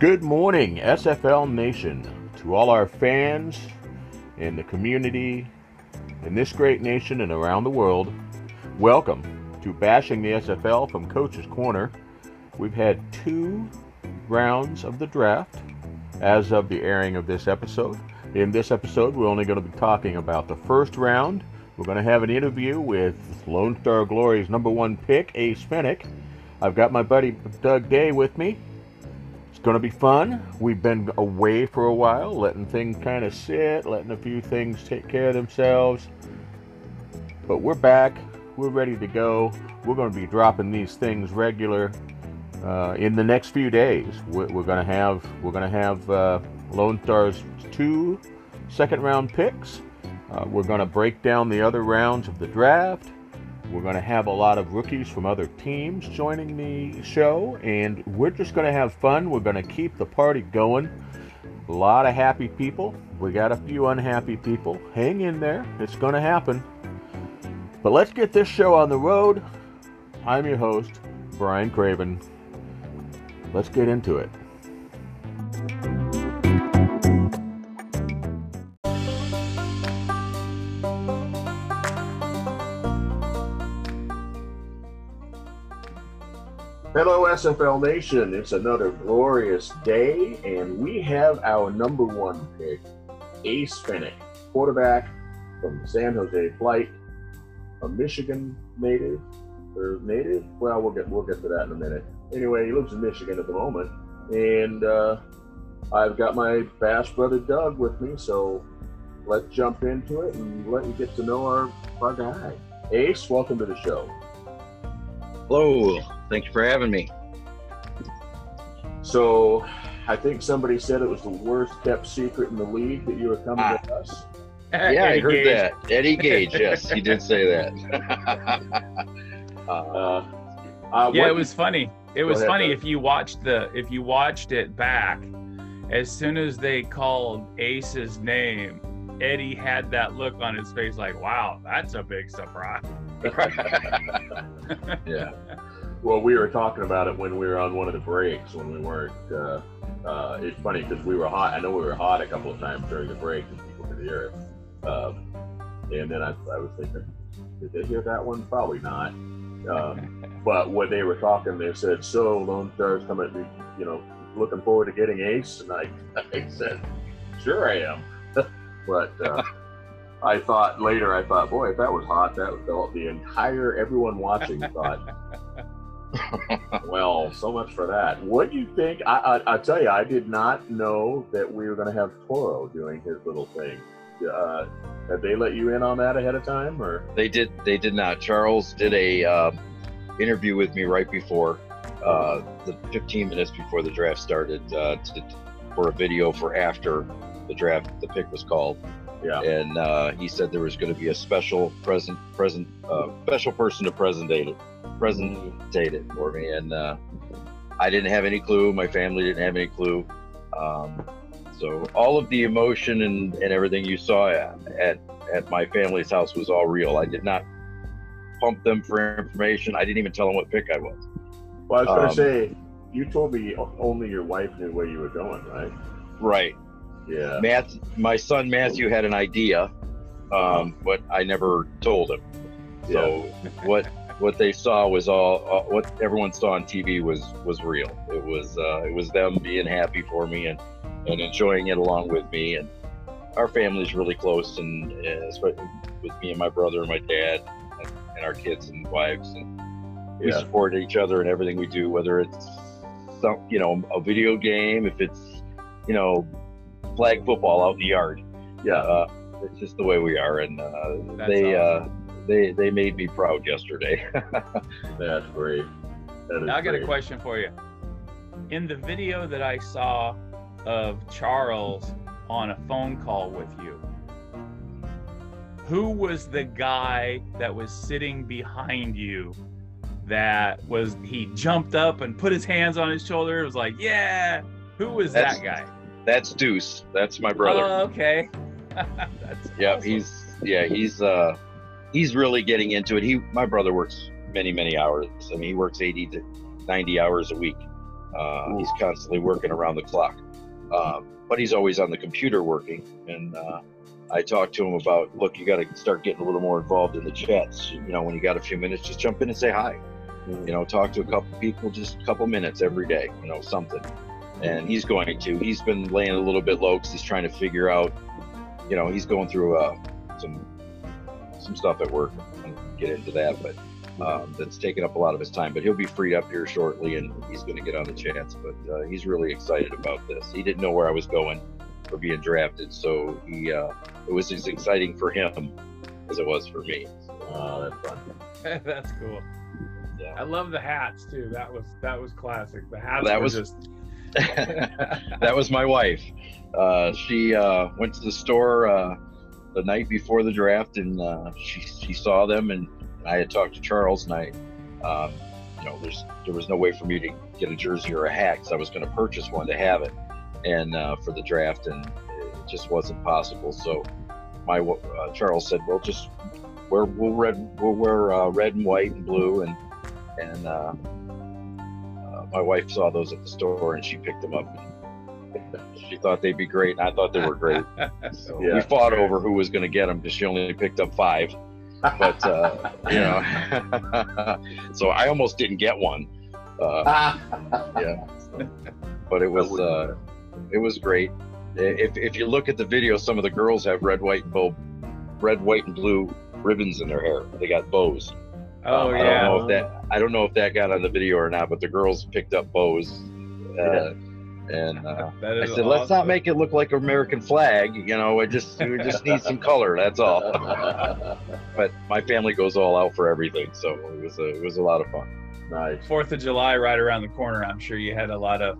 Good morning, SFL Nation, to all our fans and the community in this great nation and around the world. Welcome to Bashing the SFL from Coach's Corner. We've had two rounds of the draft as of the airing of this episode. In this episode, we're only going to be talking about the first round. We're going to have an interview with Lone Star Glory's number one pick, Ace Finnick. I've got my buddy Doug Day with me. Going to be fun. We've been away for a while, letting things kind of sit, letting a few things take care of themselves, but we're back, we're ready to go. We're going to be dropping these things regular in the next few days. We're going to have Lone Star's 2 second round picks. We're going to break down the other rounds of the draft. We're going to have a lot of rookies from other teams joining the show, and we're just going to have fun. We're going to keep the party going. A lot of happy people. We got a few unhappy people. Hang in there. It's going to happen. But let's get this show on the road. I'm your host, Brian Craven. Let's get into it. Hello, SFL Nation. It's another glorious day, and we have our number one pick, Ace Finnick, quarterback from the San Jose Blight, a Michigan native, Well, we'll get to that in a minute. Anyway, he lives in Michigan at the moment, and I've got my Bash brother Doug with me, so let's jump into it and let you get to know our guy. Ace, welcome to the show. Hello. Thank you for having me. So, I think somebody said it was the worst kept secret in the league that you were coming to us. Yeah, Eddie I heard Gage. That. Eddie Gage, yes, he did say that. It was funny. It was funny ahead, if you watched it back. As soon as they called Ace's name, Eddie had that look on his face, like, "Wow, that's a big surprise." Yeah. Well, we were talking about it when we were on one of the breaks when we weren't. It's funny because we were hot. I know we were hot a couple of times during the break and people could hear it. And then I was thinking, did they hear that one? Probably not. But when they were talking, they said, "So Lone Star's coming, looking forward to getting Ace." And I said, "Sure I am." But I thought later, boy, if that was hot, that was everyone watching thought. Well, so much for that. What do you think? I tell you, I did not know that we were going to have Toro doing his little thing. Did they let you in on that ahead of time, or they did not? Charles did a interview with me right before the 15 minutes before the draft started for a video for after the draft, the pick was called. Yeah, and he said there was going to be a special special person to presentate it for me, and I didn't have any clue. My family didn't have any clue. So all of the emotion and everything you saw at my family's house was all real. I did not pump them for information. I didn't even tell them what pick I was. Well, I was going to say, you told me only your wife knew where you were going, right? Right. Yeah. My son Matthew had an idea, but I never told him. So yeah. What they saw was what everyone saw on TV was real. It was them being happy for me and enjoying it along with me. And our family's really close, and especially with me and my brother and my dad and our kids and wives. And we support each other in everything we do, whether it's a video game, if it's flag football out in the yard. Yeah, it's just the way we are, and awesome. They made me proud yesterday. That's great. Now I got a question for you. In the video that I saw of Charles on a phone call with you, who was the guy that was sitting behind you he jumped up and put his hands on his shoulder? It was like, yeah, who was that guy? That's Deuce. That's my brother. Oh, okay. That's awesome. He's really getting into it. My brother works many hours. I mean, he works 80 to 90 hours a week, He's constantly working around the clock, but he's always on the computer working. And I talked to him about, look, you got to start getting a little more involved in the chats. You know, when you got a few minutes, just jump in and say hi. You know, talk to a couple people, just a couple minutes every day, you know, something. And he's going to, he's been laying a little bit low because he's trying to figure out, you know, he's going through some stuff at work, and get into that, but that's taken up a lot of his time. But he'll be freed up here shortly, and he's going to get on the chance. But he's really excited about this. He didn't know where I was going for being drafted, so he it was as exciting for him as it was for me. So, that's fun. That's cool. Yeah. I love the hats too. That was classic. The hats. That was just. That was my wife. She went to the store the night before the draft, and she saw them, and I had talked to Charles, and I you know, there was no way for me to get a jersey or a hat because I was going to purchase one to have it, and for the draft, and it just wasn't possible. So my Charles said, well, just we'll wear red and white and blue, and my wife saw those at the store, and she picked them up. She thought they'd be great, and I thought they were great. So yeah. We fought over who was going to get them because she only picked up 5. But, you know, so I almost didn't get one. Yeah. So, but it was great. If you look at the video, some of the girls have red, white, and blue ribbons in their hair. They got bows. Oh, yeah. I don't know if that got on the video or not, but the girls picked up bows. Yeah. And I said, awesome. Let's not make it look like an American flag. You know, we just need some color. That's all. But my family goes all out for everything, so it was a lot of fun. Nice. 4th of July right around the corner. I'm sure you had a lot of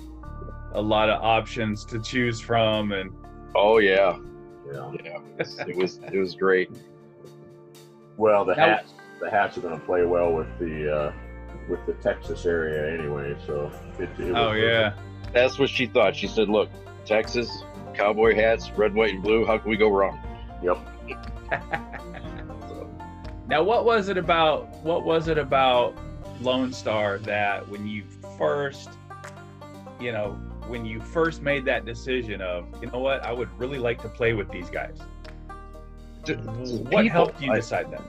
options to choose from. And oh yeah, yeah, yeah. It was great. Well, the hats are going to play well with the Texas area anyway. So it was oh yeah. Perfect. That's what she thought. She said, look, Texas, cowboy hats, red, white, and blue. How can we go wrong? Yep. So. Now, what was it about Lone Star that when you first made that decision of, you know what, I would really like to play with these guys? What helped you decide that?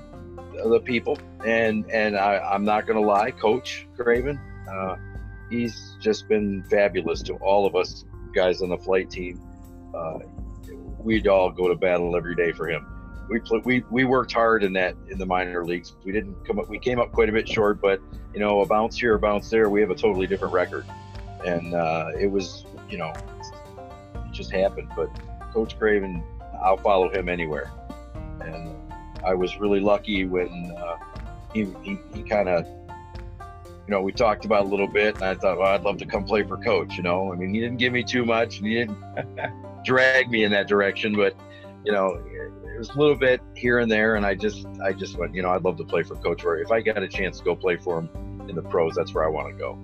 The people. And I'm not going to lie, Coach Craven, he's just been fabulous to all of us guys on the flight team. We'd all go to battle every day for him. We worked hard in the minor leagues. We came up quite a bit short, but you know, a bounce here, a bounce there, we have a totally different record. And it was, you know, it just happened. But Coach Craven, I'll follow him anywhere. And I was really lucky when he kind of, you know, we talked about a little bit, and I thought, well, I'd love to come play for Coach, you know. I mean, he didn't give me too much, and he didn't drag me in that direction, but, you know, it was a little bit here and there, and I just went, you know, I'd love to play for Coach, or if I got a chance to go play for him in the pros, that's where I want to go.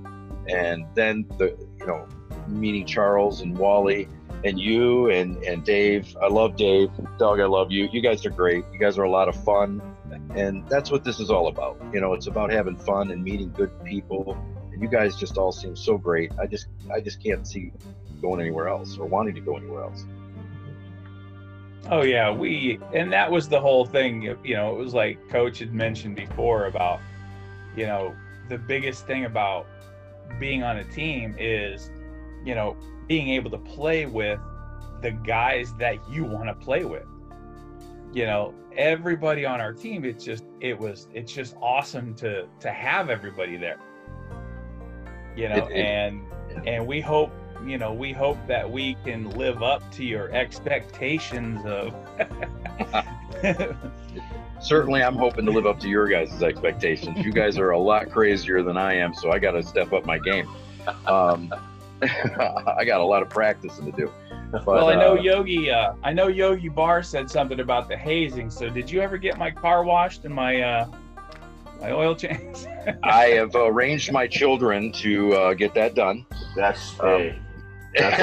And then, you know, meeting Charles and Wally and you and Dave. I love Dave. Doug, I love you. You guys are great. You guys are a lot of fun. And that's what this is all about. You know, it's about having fun and meeting good people. And you guys just all seem so great. I just can't see going anywhere else or wanting to go anywhere else. Oh yeah, and that was the whole thing. You know, it was like Coach had mentioned before about, you know, the biggest thing about being on a team is, you know, being able to play with the guys that you want to play with. You know, everybody on our team, it's just awesome to have everybody there, you know, and we hope, you know, that we can live up to your expectations of. Certainly I'm hoping to live up to your guys' expectations. You guys are a lot crazier than I am, so I got to step up my game. I got a lot of practicing to do. But, well, I know Yogi Barr said something about the hazing. So, did you ever get my car washed and my oil changed? I have arranged my children to get that done. That's a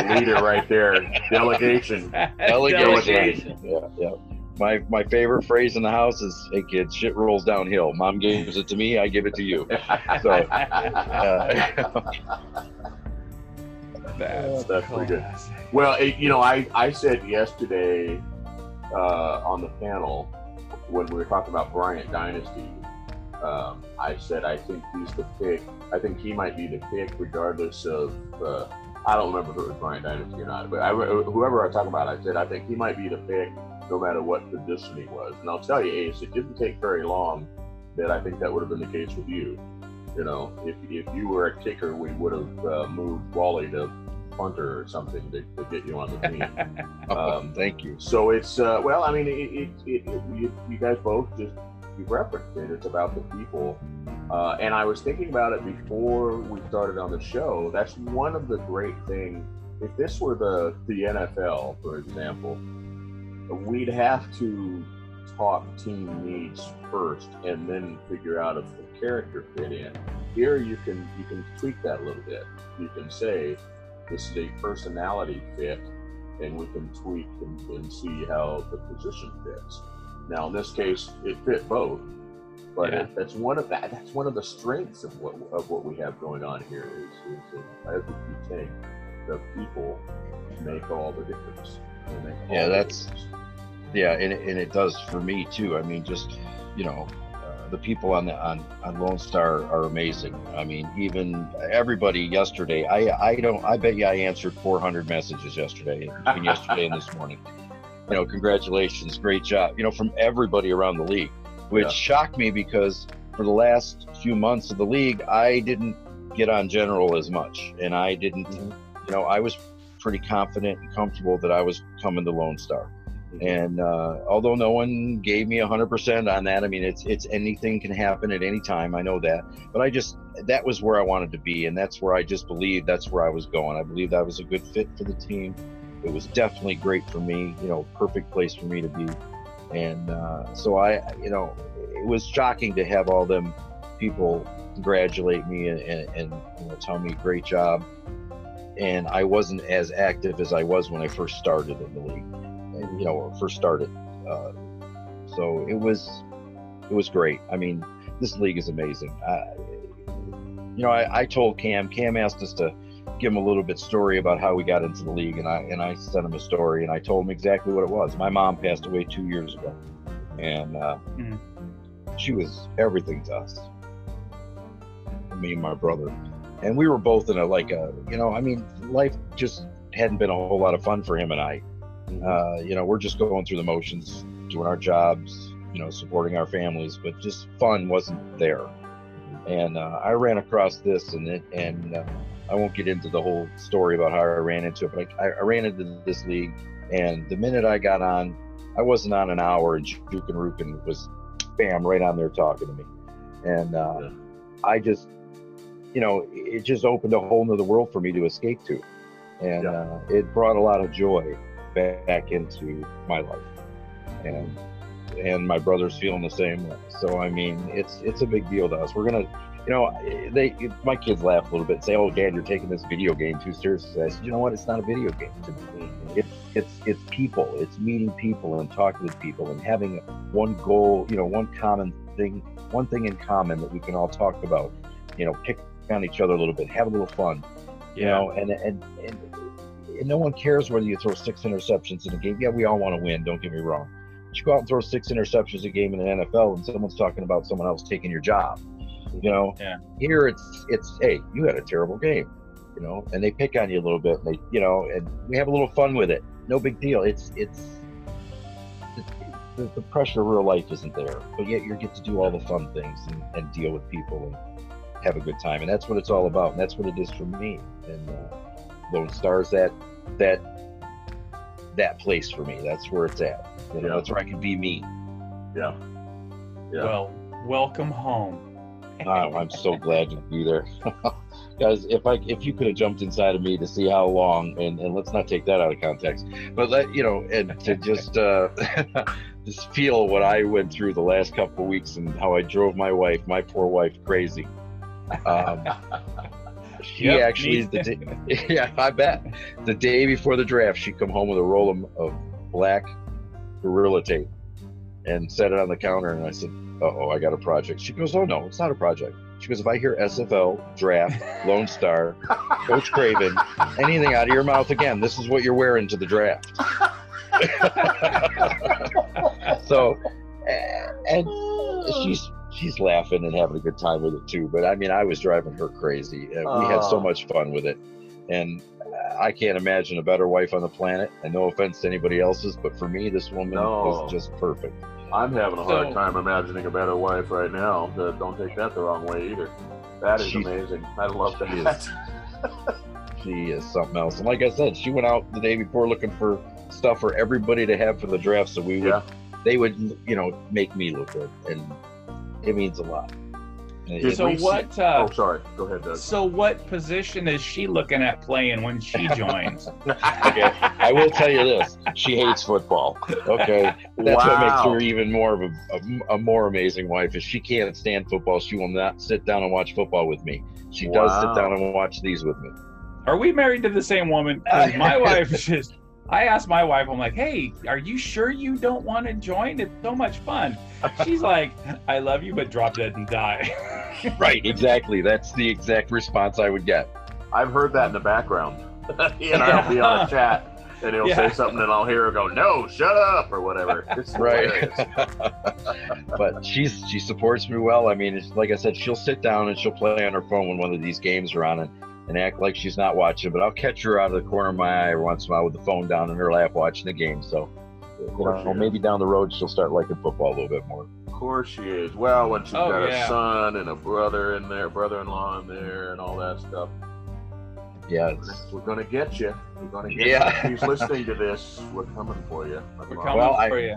leader right there. Delegation. Yeah. My favorite phrase in the house is, "Hey kids, shit rolls downhill. Mom gives it to me, I give it to you." So. That's pretty good. Well, you know, I said yesterday on the panel when we were talking about Brian Dynasty, I said I think he's the pick. I think he might be the pick regardless of, I don't remember if it was Brian Dynasty or not, but whoever I talk about, I said I think he might be the pick no matter what position he was. And I'll tell you, Ace, it didn't take very long that I think that would have been the case with you. You know, if you were a kicker, we would have moved Wally to punter or something to get you on the team. Thank you. So it's, well, I mean, you guys both just, you referenced it. It's about the people. And I was thinking about it before we started on the show. That's one of the great things. If this were the NFL, for example, we'd have to talk team needs first and then figure out if the character fit in. Here you can tweak that a little bit. You can say this is a personality fit, and we can tweak and see how the position fits. Now in this case it fit both, but yeah. That's one of the strengths of what we have going on here is as you take the people make all the difference. And it does for me too. I mean, just, you know, the people on Lone Star are amazing. I mean, even everybody yesterday. I bet you I answered 400 messages yesterday between yesterday and this morning. You know, congratulations, great job. You know, from everybody around the league, which shocked me because for the last few months of the league, I didn't get on general as much, and I didn't. You know, I was pretty confident and comfortable that I was coming to Lone Star. And although no one gave me 100% on that, I mean, it's anything can happen at any time. I know that, but that was where I wanted to be, and that's where I just believed that's where I was going. I believed I was a good fit for the team. It was definitely great for me, you know, perfect place for me to be. And so I, you know, it was shocking to have all them people congratulate me and you know, tell me great job. And I wasn't as active as I was when I first started in the league. You know, first started, so it was great. I mean, this league is amazing. You know, I told Cam. Cam asked us to give him a little bit story about how we got into the league, and I sent him a story, and I told him exactly what it was. My mom passed away 2 years ago, and she was everything to us. Me and my brother, and we were both in life just hadn't been a whole lot of fun for him and I. You know, we're just going through the motions, doing our jobs, you know, supporting our families, but just fun wasn't there. And I ran across this, and I won't get into the whole story about how I ran into it, but I ran into this league, and the minute I got on, I wasn't on an hour, and Duke and Rukin was, bam, right on there talking to me. And I just, you know, it just opened a whole nother world for me to escape to. And it brought a lot of joy back into my life, and my brother's feeling the same way. So I mean, it's a big deal to us. We're gonna, you know, my kids laugh a little bit and say, "Oh, Dad, you're taking this video game too seriously." I said, "You know what? It's not a video game to me. It's people. It's meeting people and talking with people and having one goal. You know, one thing in common that we can all talk about. You know, pick on each other a little bit, have a little fun. You know, and no one cares whether you throw 6 interceptions in a game. Yeah, we all want to win, don't get me wrong. But you go out and throw 6 interceptions a game in the NFL and someone's talking about someone else taking your job. You know, Here it's, hey, you had a terrible game, you know, and they pick on you a little bit, and they, you know, and we have a little fun with it. No big deal. It's the pressure of real life isn't there, but yet you get to do all the fun things and deal with people and have a good time. And that's what it's all about. And that's what it is for me. And, Lone Star's that place for me. That's where it's at. You know, that's where I can be me. Yeah. Well, welcome home. I'm so glad to be there, guys. If you could have jumped inside of me to see how long, and let's not take that out of context, but let you know, and to just just feel what I went through the last couple of weeks and how I drove my poor wife, crazy. She actually, I bet. The day before the draft, she come home with a roll of black Gorilla Tape and set it on the counter. And I said, "Uh oh, I got a project." She goes, "Oh no, it's not a project." She goes, if I hear SFL, draft, Lone Star, Coach Craven, anything out of your mouth again, this is what you're wearing to the draft. So, and she's laughing and having a good time with it too. But I mean, I was driving her crazy. We had so much fun with it. And I can't imagine a better wife on the planet. And no offense to anybody else's, but for me, this woman was just perfect. I'm having a hard time imagining a better wife right now. Don't take that the wrong way either. That is amazing. I love that. She is something else. And like I said, she went out the day before looking for stuff for everybody to have for the draft, so we would, they would, you know, make me look good, and it means a lot. So what? Oh, sorry. Go ahead, Doug. So what position is she looking at playing when she joins? Okay, I will tell you this: she hates football. Okay, that's what makes her even more of a more amazing wife. Is she can't stand football. She will not sit down and watch football with me. She does sit down and watch these with me. Are we married to the same woman? My wife is just. I asked my wife, I'm like, hey, are you sure you don't want to join? It's so much fun. She's like, I love you, but drop dead and die. Right, exactly. That's the exact response I would get. I've heard that in the background. And I'll be on a chat, and he'll say something, and I'll hear her go, no, shut up, or whatever. It's right. But she supports me well. I mean, it's, like I said, she'll sit down and she'll play on her phone when one of these games are on it. And act like she's not watching, but I'll catch her out of the corner of my eye once in a while with the phone down in her lap watching the game. So, maybe down the road she'll start liking football a little bit more. Of course she is. Well, when she's got a son and a brother in there, brother-in-law in there, and all that stuff. Yeah, we're gonna get you. We're gonna get you. If she's listening to this, we're coming for you. We're coming for you.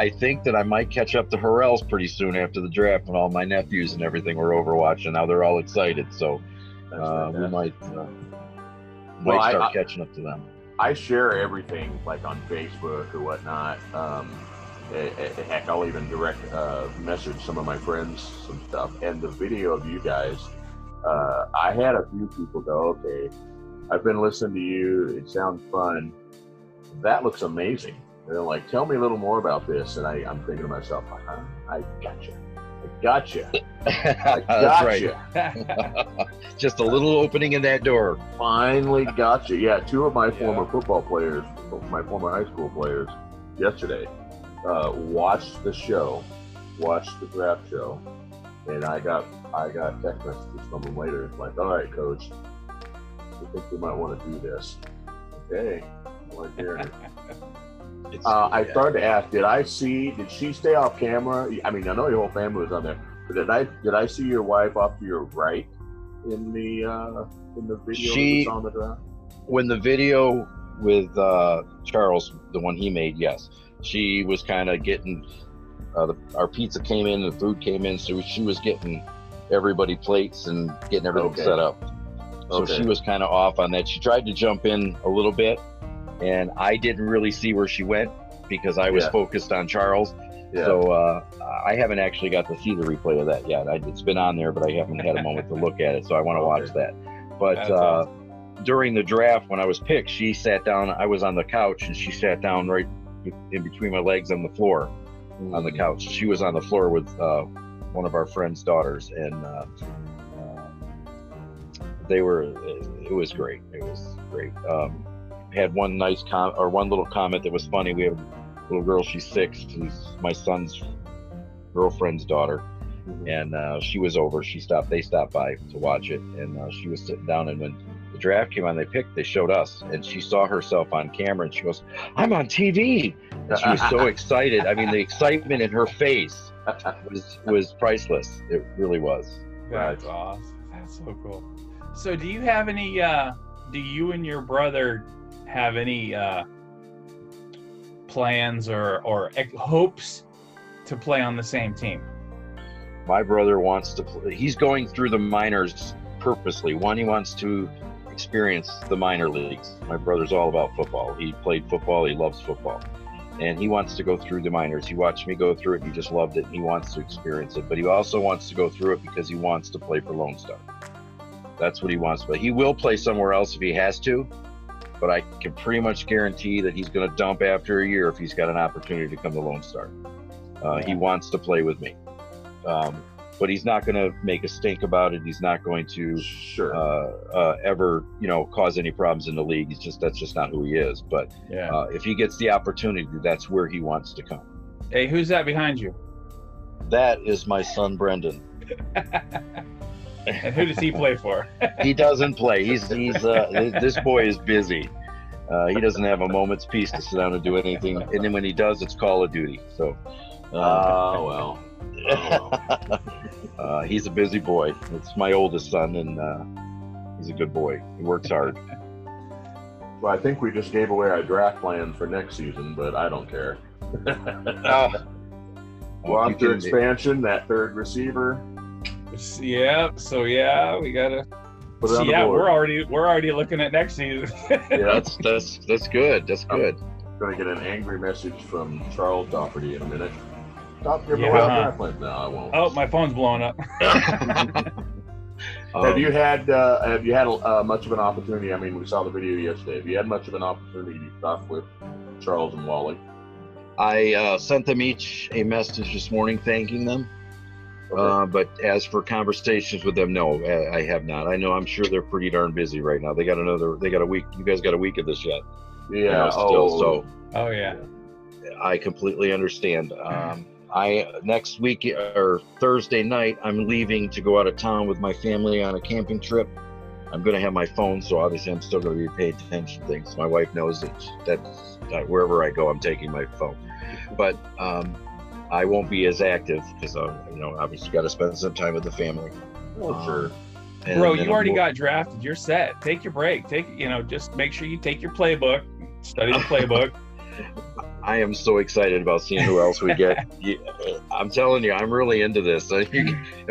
I think that I might catch up to Harrell's pretty soon after the draft, when all my nephews and everything were over watching. Now they're all excited, so. We might start catching up to them. I share everything like on Facebook or whatnot. Heck, I'll even direct message some of my friends some stuff. And the video of you guys, I had a few people go, okay, I've been listening to you. It sounds fun. That looks amazing. And they're like, tell me a little more about this. And I'm thinking to myself, I gotcha. Gotcha. That's right. Just a little opening in that door. Finally gotcha. Yeah, two of my former football players, my former high school players, yesterday watched the show, watched the draft show, and I got text messages from them later. Like, all right, coach, I think we might want to do this. Okay, right here. I started to ask, did she stay off camera? I mean, I know your whole family was on there, but did I see your wife off to your right in the video that was on the draft? When the video with Charles, the one he made, yes, she was kind of getting our pizza came in, the food came in, so she was getting everybody plates and getting everything set up. So she was kind of off on that. She tried to jump in a little bit. And I didn't really see where she went because I was focused on Charles. Yeah. So I haven't actually got to see the replay of that yet. It's been on there, but I haven't had a moment to look at it. So I want to watch that. But awesome. During the draft, when I was picked, she sat down. I was on the couch, and she sat down right in between my legs on the floor, on the couch. She was on the floor with one of our friend's daughters, and it was great. It was great. Had one nice one little comment that was funny. We have a little girl, she's 6, who's my son's girlfriend's daughter, and she was over. They stopped by to watch it, and she was sitting down. And when the draft came on, they showed us, and she saw herself on camera, and she goes, "I'm on TV!" And she was so excited. I mean, the excitement in her face was priceless. It really was. That's awesome. That's so cool. So, do you have any? Do you and your brother have any plans or hopes to play on the same team? My brother wants to play. He's going through the minors purposely. One, he wants to experience the minor leagues. My brother's all about football. He played football. He loves football. And he wants to go through the minors. He watched me go through it. He just loved it. And he wants to experience it. But he also wants to go through it because he wants to play for Lone Star. That's what he wants. But he will play somewhere else if he has to. But I can pretty much guarantee that he's going to dump after a year if he's got an opportunity to come to Lone Star. He wants to play with me. but he's not going to make a stink about it. He's not going to ever, you know, cause any problems in the league. He's just, that's just not who he is. But yeah, if he gets the opportunity, that's where he wants to come. Hey, who's that behind you? That is my son, Brendan. And who does he play for? He doesn't play. This boy is busy. He doesn't have a moment's peace to sit down and do anything. And then when he does, it's Call of Duty. So, he's a busy boy. It's my oldest son, and he's a good boy. He works hard. Well, I think we just gave away our draft plan for next season, but I don't care. After expansion, that third receiver. Yeah. So yeah, we gotta. So, yeah, we're already looking at next season. Yeah, that's good. That's good. I'm gonna get an angry message from Charles Dougherty in a minute. Stop your No, I won't. Oh, my phone's blowing up. Have you had much of an opportunity? I mean, we saw the video yesterday. Have you had much of an opportunity to talk with Charles and Wally? I sent them each a message this morning thanking them. But as for conversations with them, no, I have not. I know, I'm sure they're pretty darn busy right now. They got a week. You guys got a week of this yet? Yeah. You know, yeah. I completely understand. Next week or Thursday night, I'm leaving to go out of town with my family on a camping trip. I'm going to have my phone, so obviously I'm still going to be paying attention to things. My wife knows that wherever I go, I'm taking my phone. But, I won't be as active because obviously got to spend some time with the family. Well, sure. Bro, you already got drafted. You're set. Take your break. Just make sure you take your playbook, study the playbook. I am so excited about seeing who else we get. I'm telling you, I'm really into this. I'm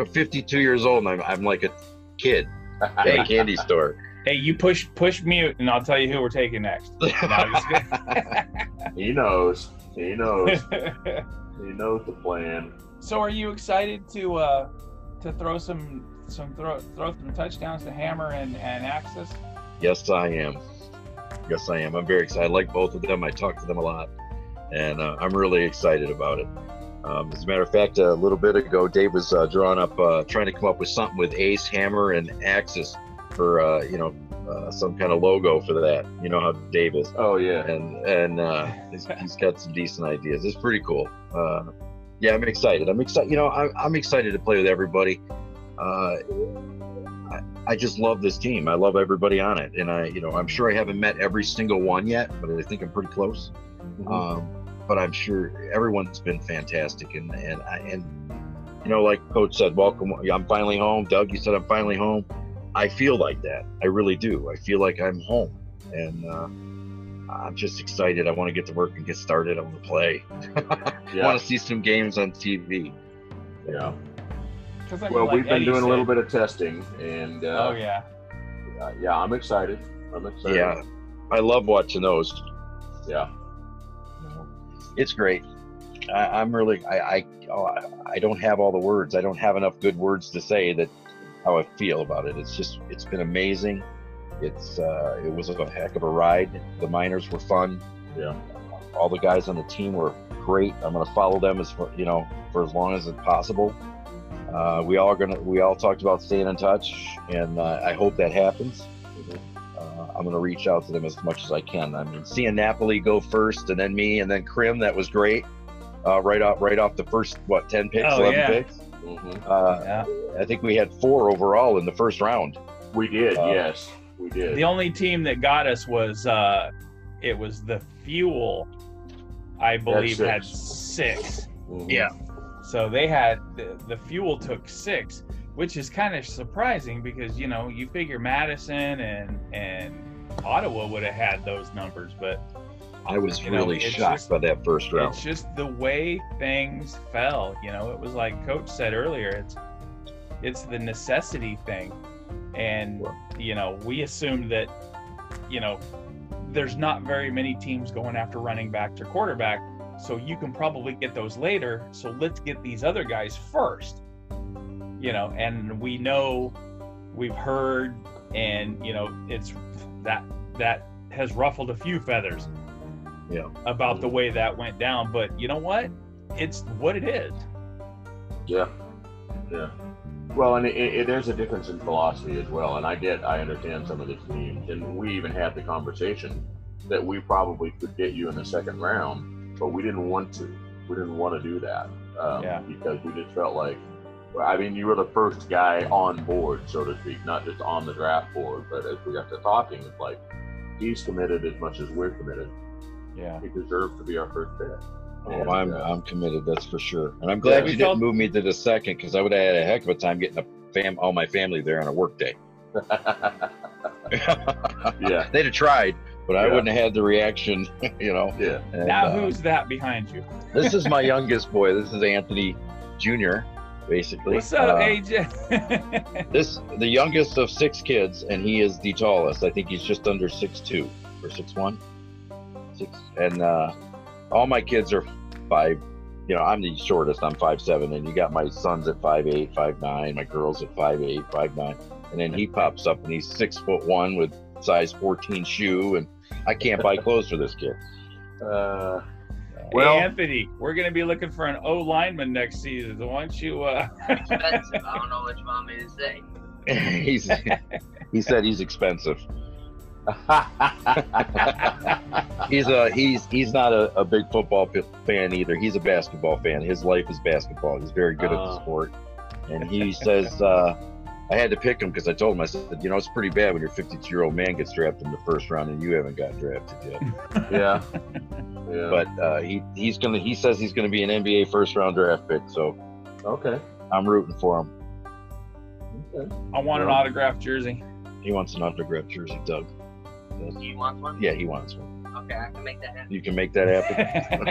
52 years old, and I'm like a kid at a candy store. Hey, you push mute, and I'll tell you who we're taking next. He knows. He knows. He knows the plan. So, are you excited to throw some touchdowns to Hammer and Axis? Yes, I am. I'm very excited. I like both of them. I talk to them a lot, and I'm really excited about it. As a matter of fact, a little bit ago, Dave was drawing up, trying to come up with something with Ace, Hammer, and Axis for some kind of logo for that. You know how Dave is. Oh yeah. And he's got some decent ideas. It's pretty cool. Yeah, I'm excited. I'm excited to play with everybody. I just love this team. I love everybody on it, and I'm sure I haven't met every single one yet, but I think I'm pretty close. Mm-hmm. But I'm sure everyone's been fantastic, and like Coach said, welcome. I'm finally home. Doug, you said I'm finally home. I feel like that. I really do. I feel like I'm home, and I'm just excited. I want to get to work and get started. I want to play. I want to see some games on TV. Yeah. We've been doing a little bit of testing, and I'm excited. Yeah, I love watching those. Yeah, it's great. I don't have all the words. I don't have enough good words to say that. How I feel about it. It's been amazing. It was a heck of a ride. The minors were fun. Yeah. All the guys on the team were great. I'm going to follow them for as long as it's possible. We all talked about staying in touch, and I hope that happens. I'm going to reach out to them as much as I can. I mean, seeing Napoli go first and then me and then Krim, that was great. Right off the first 10 picks, 11 picks. Mm-hmm. I think we had 4 overall in the first round. We did, yes. We did. The only team that got us was it was the Fuel, I believe, had 6. Mm-hmm. Yeah. So they had the Fuel took 6, which is kind of surprising because, you figure Madison and Ottawa would have had those numbers, but I was really shocked by that first round. It's just the way things fell. It was like Coach said earlier, it's the necessity thing. And, we assumed that, there's not very many teams going after running back to quarterback. So you can probably get those later. So let's get these other guys first, and we know we've heard and, it's that has ruffled a few feathers. Yeah, about the way that went down, but you know what? It's what it is. Yeah, Yeah. Well, and there's a difference in philosophy as well. And I understand some of the teams, and we even had the conversation that we probably could get you in the second round, but we didn't want to. We didn't want to do that because we just felt like, I mean, you were the first guy on board, so to speak, not just on the draft board, but as we got to talking, it's like, he's committed as much as we're committed. Yeah. He deserves to be our first pick. Oh, I'm committed, that's for sure. And I'm glad you didn't move me to the second, because I would have had a heck of a time getting all my family there on a work day. Yeah. They'd have tried, but I wouldn't have had the reaction, you know. Yeah. And, now who's that behind you? This is my youngest boy. This is Anthony Jr., basically. What's up, AJ? The youngest of six kids, and he is the tallest. I think he's just under 6'2", or 6'1". And all my kids are 5, you know, I'm the shortest, I'm 5'7", and you got my sons at 5'8", 5'9", my girls at 5'8", 5'9", and then he pops up and he's 6'1" with size 14 shoe, and I can't buy clothes for this kid. Well, hey, Anthony, we're going to be looking for an O lineman next season. Why don't you? Expensive. I don't know what you want me to say. He said he's expensive. He's not a big football fan either. He's a basketball fan. His life is basketball. He's very good at the sport. And he says, I had to pick him because I told him, I said, you know, it's pretty bad when your 52-year-old man gets drafted in the first round and you haven't got drafted yet. Yeah. Yeah. But he says he's gonna be an NBA first-round draft pick. So okay, I'm rooting for him. Okay. I want an autographed jersey. He wants an autographed jersey, Doug. Do you want one? Yeah, he wants one. Okay, I can make that happen. You can make that happen?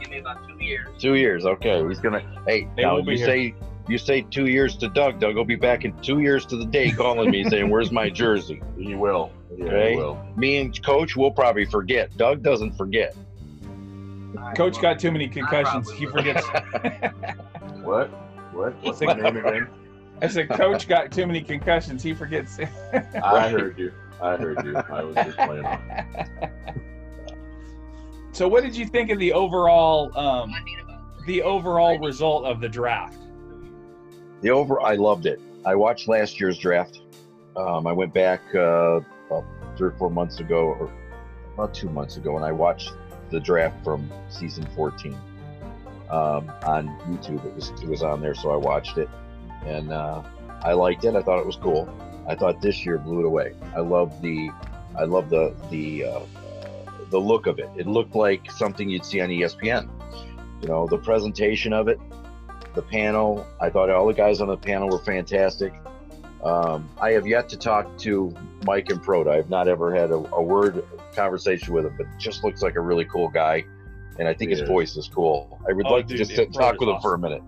Give me about 2 years. 2 years, okay. He's going to... Hey, now you say 2 years to Doug. Doug will be back in 2 years to the day calling me saying, where's my jersey? He will. Okay? Yeah, he will. Me and Coach will probably forget. Doug doesn't forget. Coach got too many concussions. He forgets. What? What? What's his name again? I said, Coach got too many concussions. He forgets. I heard you. I was just playing on. So, what did you think of the overall result of the draft? I loved it. I watched last year's draft. I went back about 3 or 4 months ago, or about 2 months ago, and I watched the draft from season 14 on YouTube. It was on there, so I watched it. And I liked it. I thought it was cool. I thought this year blew it away. I love the look of it. It looked like something you'd see on ESPN. You know, the presentation of it, the panel. I thought all the guys on the panel were fantastic. I have yet to talk to Mike and Proda. I've not ever had a word conversation with him, but just looks like a really cool guy. And I think his voice is cool. I would like to just sit and talk with him for a minute.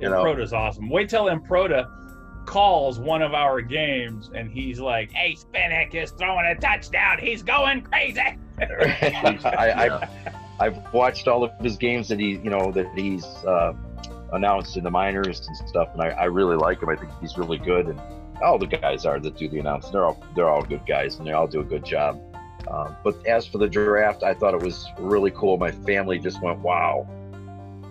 Improta's awesome. Wait till Improta calls one of our games and he's like, Ace Finnick is throwing a touchdown. He's going crazy. I've watched all of his games that he's announced in the minors and stuff, and I really like him. I think he's really good, and all the guys that do the announcing. They're all good guys, and they all do a good job. But as for the draft, I thought it was really cool. My family just went, wow.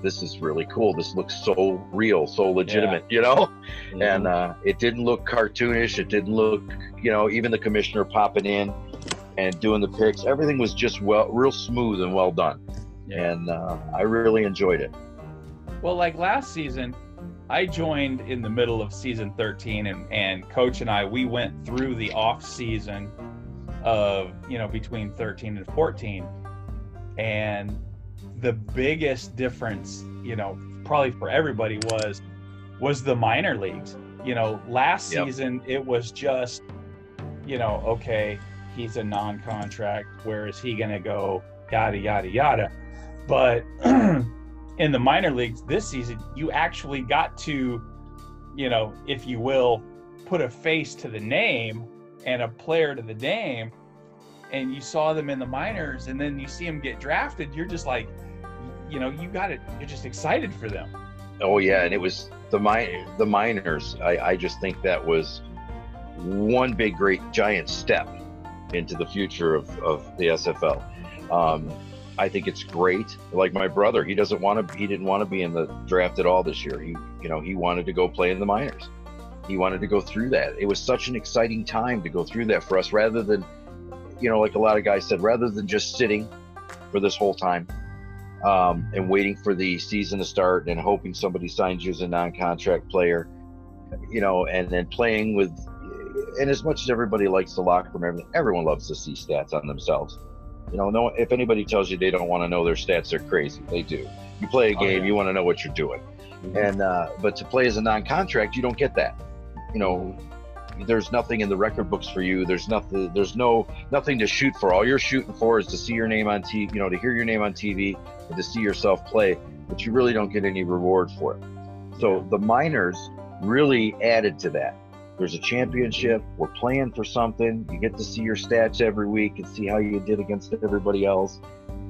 This is really cool. This looks so real, so legitimate, you know? Mm-hmm. And it didn't look cartoonish. It didn't look, you know, even the commissioner popping in and doing the picks. Everything was just real smooth and well done. Yeah. And I really enjoyed it. Well, like last season, I joined in the middle of season 13, and Coach and I, we went through the off season of, you know, between 13 and 14. And the biggest difference, you know, probably for everybody was the minor leagues. You know, last season it was just, you know, okay, he's a non-contract, where is he gonna go, yada yada yada. But in the minor leagues this season, you actually got to, you know, if you will, put a face to the name and a player to the name. And you saw them in the minors, and then you see them get drafted. You're just like, you know, you got it. You're just excited for them. Oh yeah, and it was the minors. I just think that was one big, great, giant step into the future of the SFL. I think it's great. Like my brother, he didn't want to be in the draft at all this year. He wanted to go play in the minors. He wanted to go through that. It was such an exciting time to go through that for us, rather than, like a lot of guys said, rather than just sitting for this whole time and waiting for the season to start and hoping somebody signs you as a non-contract player, and then playing with, and as much as everybody likes the locker room, everyone loves to see stats on themselves. No, if anybody tells you they don't want to know their stats, they're crazy. They do. You play a game, you want to know what you're doing. Mm-hmm. And but to play as a non-contract, you don't get that. There's nothing in the record books for you. There's nothing to shoot for. All you're shooting for is to see your name on TV, to hear your name on TV and to see yourself play, but you really don't get any reward for it. So the minors really added to that. There's a championship, we're playing for something, you get to see your stats every week and see how you did against everybody else,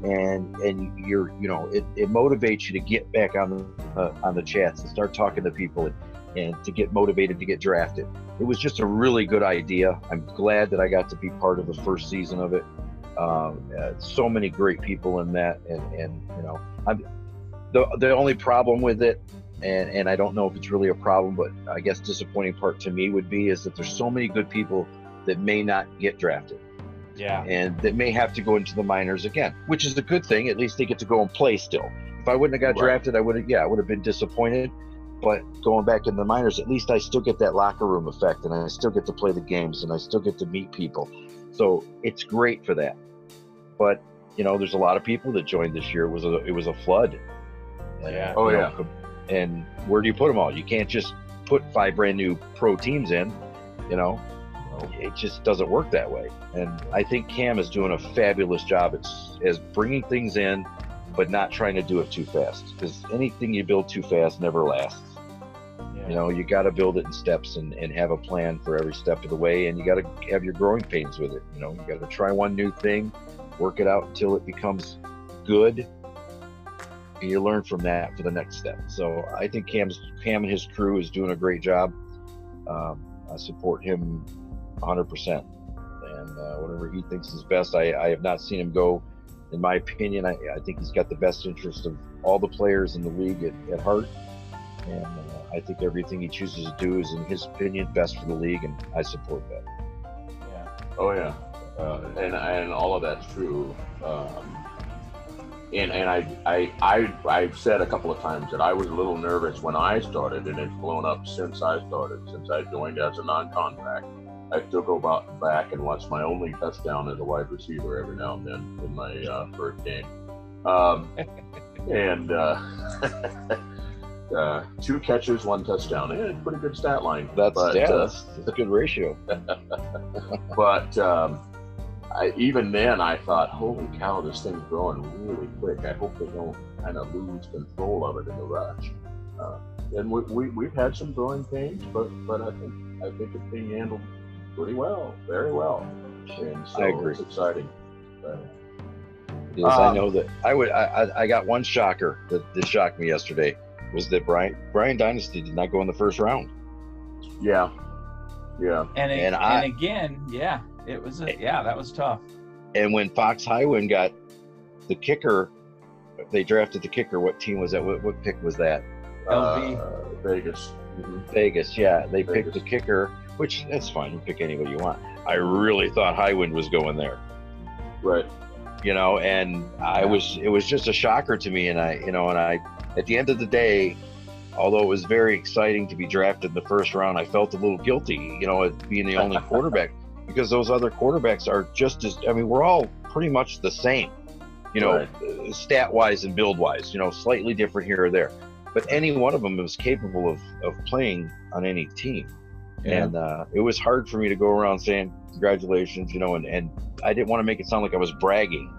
and you're, it motivates you to get back on the chats and start talking to people and to get motivated to get drafted. It was just a really good idea. I'm glad that I got to be part of the first season of it. So many great people in that, and I'm the only problem with it, and I don't know if it's really a problem, but I guess disappointing part to me would be is that there's so many good people that may not get drafted. Yeah. And that may have to go into the minors again, which is a good thing. At least they get to go and play still. If I wouldn't have got drafted, I would have been disappointed. But going back in the minors, at least I still get that locker room effect, and I still get to play the games, and I still get to meet people. So it's great for that. But, there's a lot of people that joined this year. It was a flood. Yeah. Oh, yeah. And where do you put them all? You can't just put 5 brand new pro teams in, It just doesn't work that way. And I think Cam is doing a fabulous job as bringing things in, but not trying to do it too fast, because anything you build too fast never lasts. Yeah. You got to build it in steps and have a plan for every step of the way, and you got to have your growing pains with it. You got to try one new thing, work it out until it becomes good, and you learn from that for the next step. So I think Cam and his crew is doing a great job. I support him 100%, and whatever he thinks is best. I have not seen him go. In my opinion, I think he's got the best interest of all the players in the league at heart, and I think everything he chooses to do is, in his opinion, best for the league, and I support that. Yeah. Oh yeah. And all of that's true. And I've said a couple of times that I was a little nervous when I started, and it's blown up since I started, since I joined as a non-contract. I still go back and watch my only touchdown as a wide receiver every now and then in my first game. Two catches, 1 touchdown. It's a pretty good stat line. That's a good ratio. But... even then, I thought, holy cow, this thing's growing really quick. I hope they don't kind of lose control of it in the rush. And we've had some growing pains, but I think it's being handled pretty well, very well. And so I agree. It's exciting. Yes, I know that. I got one shocker that shocked me yesterday, was that Brian Dynasty did not go in the first round. Yeah, yeah. It was that was tough. And when Fox Highwind got the kicker, they drafted the kicker. What team was that? What pick was that? LV. Vegas. Mm-hmm. Vegas, yeah. They picked the kicker, which that's fine. You pick anybody you want. I really thought Highwind was going there. Right. It was just a shocker to me. And I, at the end of the day, although it was very exciting to be drafted in the first round, I felt a little guilty, being the only quarterback. Because those other quarterbacks are just as, we're all pretty much the same, right. Stat-wise and build-wise, slightly different here or there. But any one of them is capable of playing on any team. Yeah. And it was hard for me to go around saying, congratulations, and I didn't want to make it sound like I was bragging.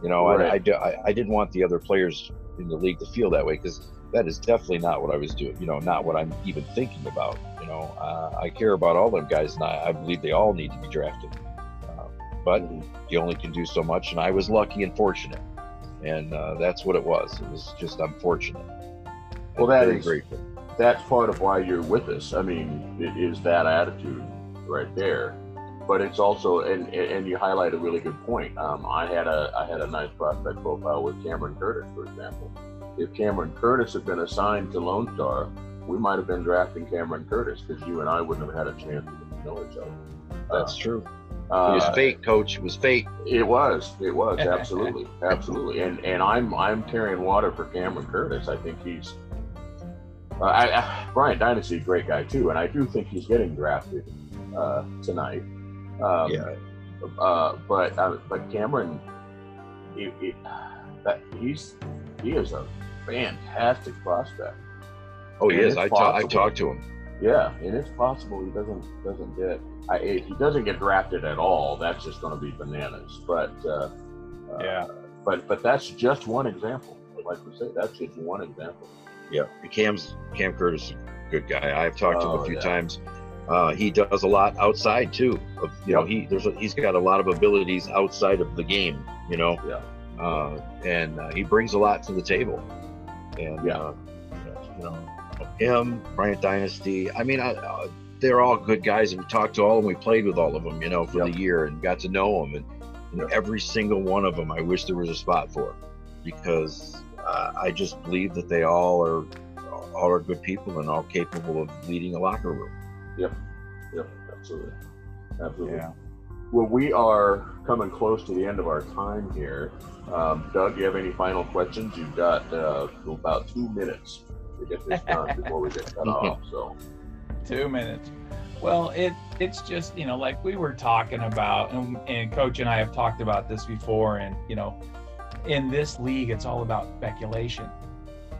Right. I didn't want the other players in the league to feel that way, because that is definitely not what I was doing, not what I'm even thinking about. I care about all them guys, and I believe they all need to be drafted. But you only can do so much, and I was lucky and fortunate, and that's what it was. It was just unfortunate. Well, that's part of why you're with us. It is that attitude right there, But it's also, and you highlight a really good point. I had a nice prospect profile with Cameron Curtis, for example. If Cameron Curtis had been assigned to Lone Star, we might have been drafting Cameron Curtis because you and I wouldn't have had a chance to know each other. That's true. It was fate, Coach. It was fate. It was absolutely, absolutely. And I'm carrying water for Cameron Curtis. I think he's. Brian Dynasty, great guy too, and I do think he's getting drafted tonight. But Cameron, he is a fantastic prospect. Oh, he is. I talked to him. Yeah, and it's possible he doesn't get. If he doesn't get drafted at all, that's just going to be bananas. But that's just one example. Like we say, that's just one example. Yeah, Cam Curtis is a good guy. I've talked to him a few times. He does a lot outside too. He's got a lot of abilities outside of the game. You know. Yeah. And he brings a lot to the table. And you know. Him, Bryant Dynasty. I mean, they're all good guys, and we talked to all of them. We played with all of them, you know, for the year, and got to know them. And you know, every single one of them, I wish there was a spot for, because I just believe that they all are good people and all capable of leading a locker room. Yep. Yep. Absolutely. Absolutely. Yeah. Well, we are coming close to the end of our time here. Doug, you have any final questions? You've got about 2 minutes. To get this done before we get cut off. So 2 minutes. Well, it's just, you know, like we were talking about, and Coach and I have talked about this before, and you know, in this league it's all about speculation.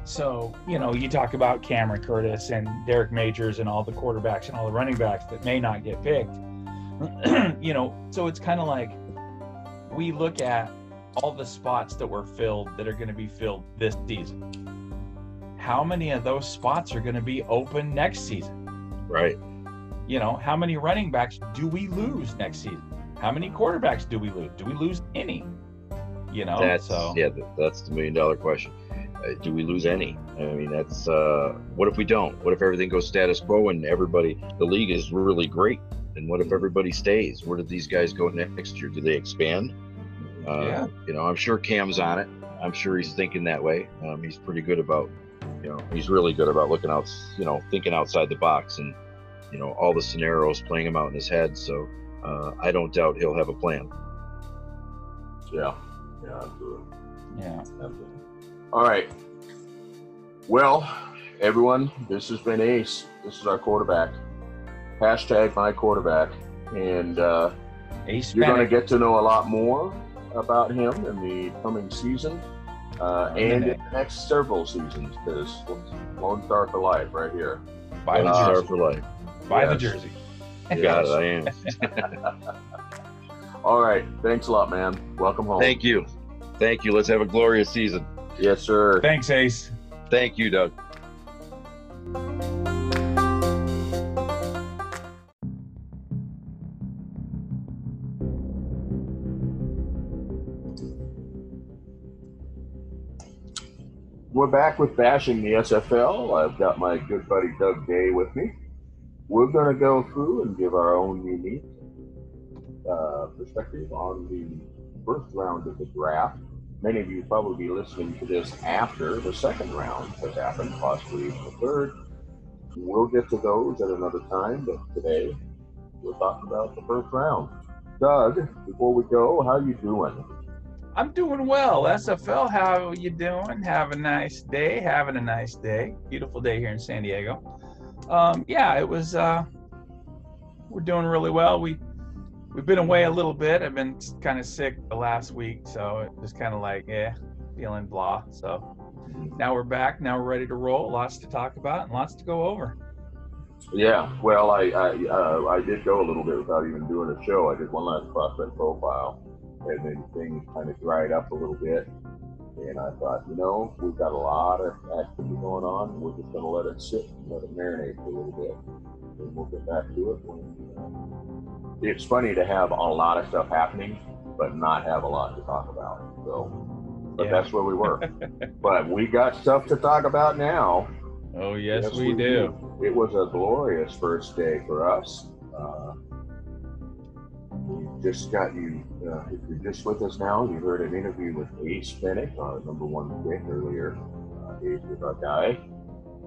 So, you know, you talk about Cameron Curtis and Derek Majors and all the quarterbacks and all the running backs that may not get picked. You know, so it's kind of like we look at all the spots that were filled that are going to be filled this season. How many of those spots are going to be open next season? Right. You know, how many running backs do we lose next season? How many quarterbacks do we lose? Do we lose any? You know, that's the $1 million question. Do we lose any? I mean, that's what if we don't? What if everything goes status quo and the league is really great? And what if everybody stays? Where do these guys go next year? Do they expand? You know, I'm sure Cam's on it. I'm sure he's thinking that way. He's pretty good about. You know, he's really good about looking out, you know, thinking outside the box and, you know, all the scenarios, playing them out in his head. So I don't doubt he'll have a plan. Yeah. Yeah, absolutely. Yeah. Absolutely. All right. Well, everyone, this has been Ace. This is our quarterback. # my quarterback. And Ace, you're going to get to know a lot more about him in the coming season. And in the next several seasons, because Lone Star for life right here. Buy the jersey. Star for life. Buy the jersey. You got it, I am. All right. Thanks a lot, man. Welcome home. Thank you. Thank you. Let's have a glorious season. Yes, sir. Thanks, Ace. Thank you, Doug. We're back with Bashing the SFL. I've got my good buddy Doug Day with me. We're going to go through and give our own unique perspective on the first round of the draft. Many of you probably be listening to this after the second round has happened, possibly even the third. We'll get to those at another time, but today we'll talk about the first round. Doug, before we go, how you doing? I'm doing well. SFL, how are you doing? Having a nice day. Beautiful day here in San Diego. It was, we're doing really well. We've been away a little bit. I've been kind of sick the last week, so it was kind of like, feeling blah. So now we're back. Now we're ready to roll. Lots to talk about and lots to go over. Yeah. Well, I did go a little bit without even doing a show. I did one last prospect profile. And then things kind of dried up a little bit. And I thought, you know, we've got a lot of activity going on. And we're just going to let it sit and let it marinate for a little bit. And we'll get back to it. It's funny to have a lot of stuff happening, but not have a lot to talk about. So That's where we were. But we got stuff to talk about now. Oh, yes, we do. It was a glorious first day for us. just got you, if you're just with us now, you heard an interview with Ace Finnick, our number one pick earlier. Ace with our guy.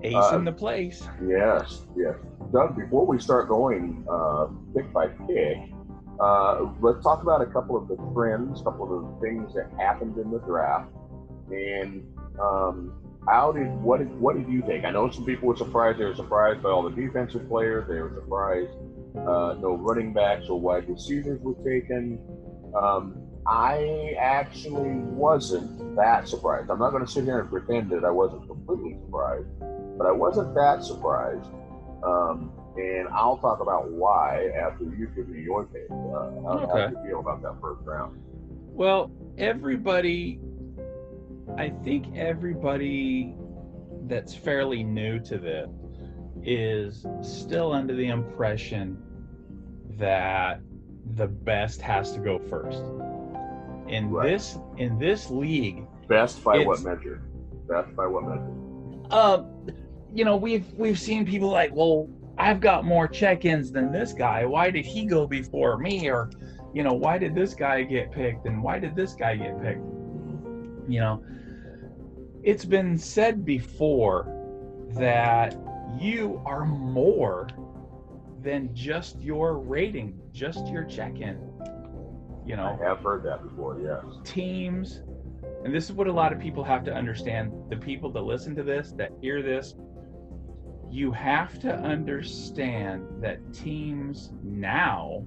Ace in the place. Yes, yes. Doug, before we start going pick by pick, let's talk about a couple of the trends, a couple of the things that happened in the draft, and what did you think? I know some people were surprised. They were surprised by all the defensive players. They were surprised no running backs or wide receivers were taken. I actually wasn't that surprised. I'm not going to sit here and pretend that I wasn't completely surprised, but I wasn't that surprised. And I'll talk about why after you give me your take. How do you feel about that first round? Well, I think everybody that's fairly new to this is still under the impression that the best has to go first. In this league, best by what measure? Best by what measure? You know, we've seen people like, well, I've got more check-ins than this guy. Why did he go before me? Or, you know, why did this guy get picked? And why did this guy get picked? You know, it's been said before that you are more than just your rating, just your check-in. You know, I have heard that before, yes. Teams, and this is what a lot of people have to understand, the people that listen to this, that hear this, you have to understand that teams now,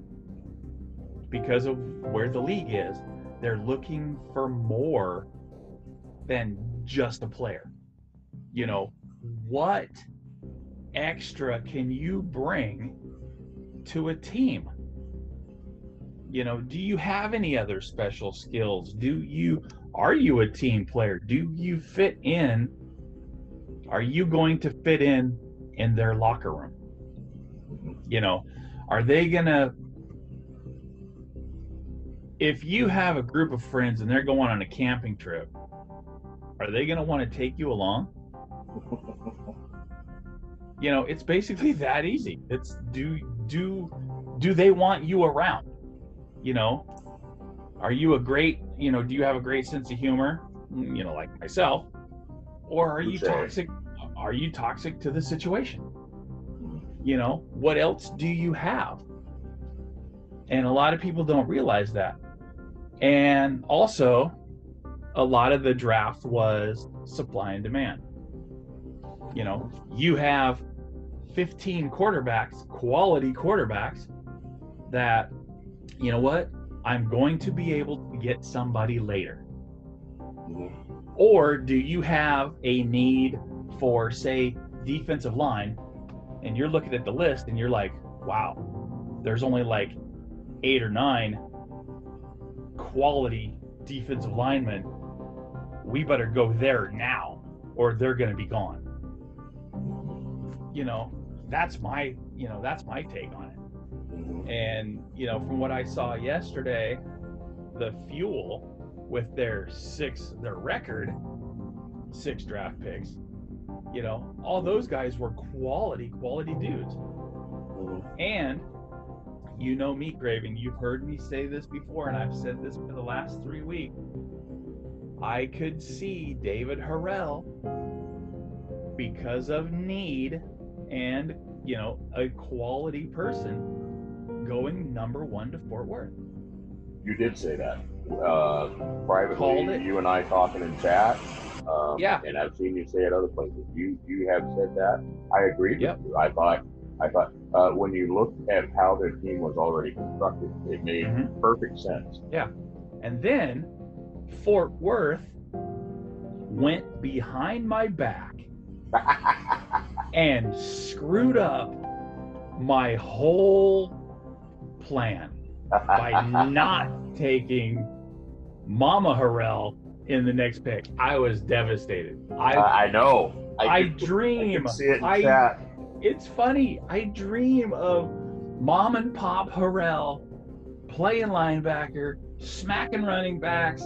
because of where the league is, they're looking for more than just a player. You know, what extra can you bring to a team? You know, do you have any other special skills? Are you a team player? Do you fit in? Are you going to fit in their locker room? You know, are they gonna, if you have a group of friends and they're going on a camping trip, are they gonna want to take you along? You know, it's basically that easy. It's do they want you around? You know, are you a great, you know, do you have a great sense of humor? You know, like myself. Or are you toxic? Are you toxic to the situation? You know, what else do you have? And a lot of people don't realize that. And also, a lot of the draft was supply and demand. You know, you have 15 quarterbacks, quality quarterbacks, that, you know what, I'm going to be able to get somebody later. Or do you have a need for, say, defensive line, and you're looking at the list and you're like, wow, there's only like 8 or 9 quality defensive linemen. We better go there now or they're going to be gone. You know, that's my take on it. And, you know, from what I saw yesterday, the Fuel, with their record six draft picks, you know, all those guys were quality dudes. And you know me, Craven, you've heard me say this before, and I've said this for the last 3 weeks. I could see David Harrell, because of need and, you know, a quality person, going number 1 to Fort Worth. You did say that. Privately, you and I talking in chat. Yeah. And I've seen you say it other places. You have said that. I agreed with you. I thought when you looked at how their team was already constructed, it made perfect sense. Yeah. And then Fort Worth went behind my back and screwed up my whole plan by not taking Mama Harrell in the next pick. I was devastated. I know. I dream. I can see it in chat. It's funny. I dream of Mom and Pop Harrell playing linebacker, smacking running backs.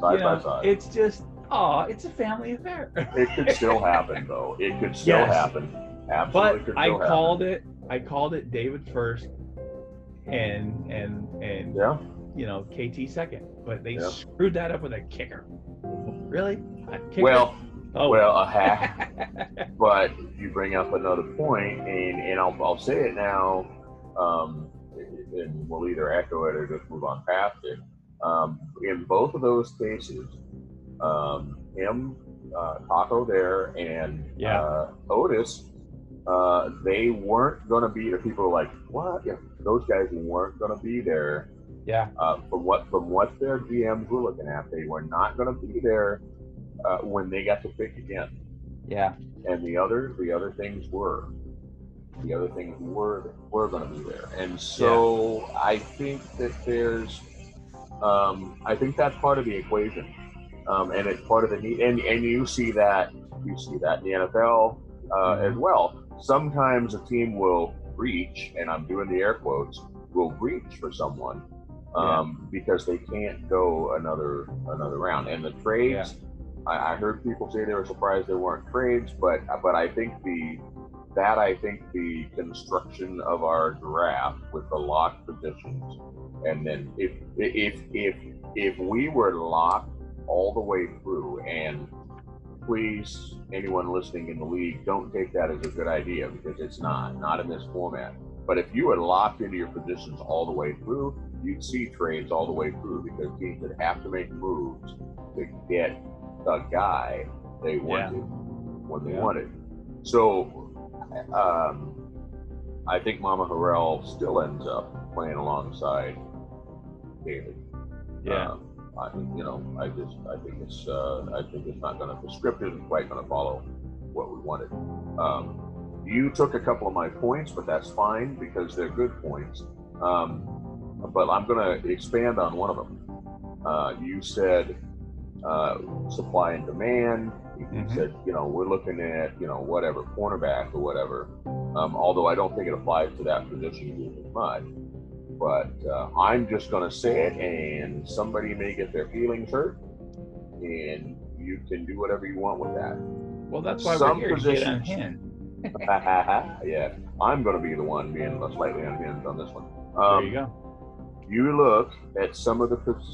Side by side. It's just, it's a family affair. It could still happen, though. It could still happen. Absolutely. But I called it David first. and yeah, you know, KT second, but they screwed that up with a kicker. Really? A kicker? Well, a hack. But you bring up another point, and I'll say it now, and we'll either echo it or just move on past it. In both of those cases, him, Taco there, and Otis, they weren't going to be there. People were like, what? Yeah, those guys weren't going to be there. Yeah. From what their GMs were looking at, they were not going to be there when they got to pick again. Yeah. And the other things were going to be there. And so I think that there's, I think that's part of the equation. And it's part of the need, and you see that in the NFL as well. Sometimes a team will reach, and I'm doing the air quotes, will reach for someone because they can't go another round. And the trades, I heard people say they were surprised there weren't trades, but I think the construction of our draft with the locked positions, and then if we were locked all the way through, and please, anyone listening in the league, don't take that as a good idea, because it's not in this format. But if you were locked into your positions all the way through, you'd see trades all the way through, because teams would have to make moves to get the guy they wanted when they wanted. So I think Mama Harrell still ends up playing alongside David. Yeah. I think it's not going to, the script isn't quite going to follow what we wanted. You took a couple of my points, but that's fine because they're good points. But I'm going to expand on one of them. You said supply and demand. You said, we're looking at, whatever, cornerback or whatever. Although I don't think it applies to that position as much. But I'm just going to say it, and somebody may get their feelings hurt, and you can do whatever you want with that. Well, that's why some we're here to get unhinged. Yeah, I'm going to be the one being slightly unhinged on this one. There you go. You look at some of the picks.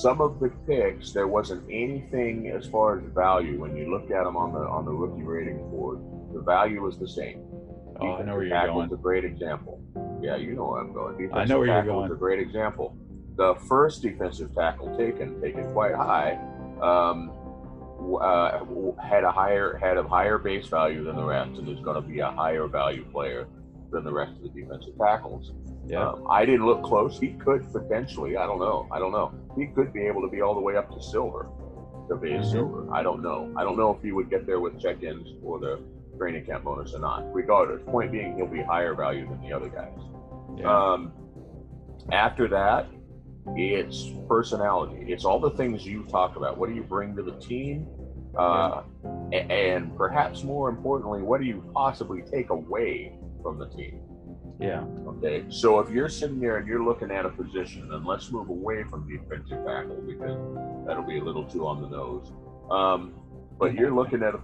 Some of the picks, there wasn't anything as far as value when you looked at them on the rookie rating board. The value was the same. Oh, I know where you're going. It's a great example. Yeah, you know where I'm going. Defensive I know where you're going. Is a great example. The first defensive tackle taken quite high, had a higher base value than the rest, and is going to be a higher value player than the rest of the defensive tackles. Yeah, I didn't look close. He could potentially, I don't know. He could be able to be all the way up to silver, to base silver. I don't know if he would get there with check-ins or the training camp bonus or not. Regardless, point being, he'll be higher value than the other guys. Yeah. After that, it's personality. It's all the things you talked about. What do you bring to the team? And perhaps more importantly, what do you possibly take away from the team? Yeah. Okay. So if you're sitting there and you're looking at a position, and let's move away from defensive tackle because that'll be a little too on the nose. But you're looking at a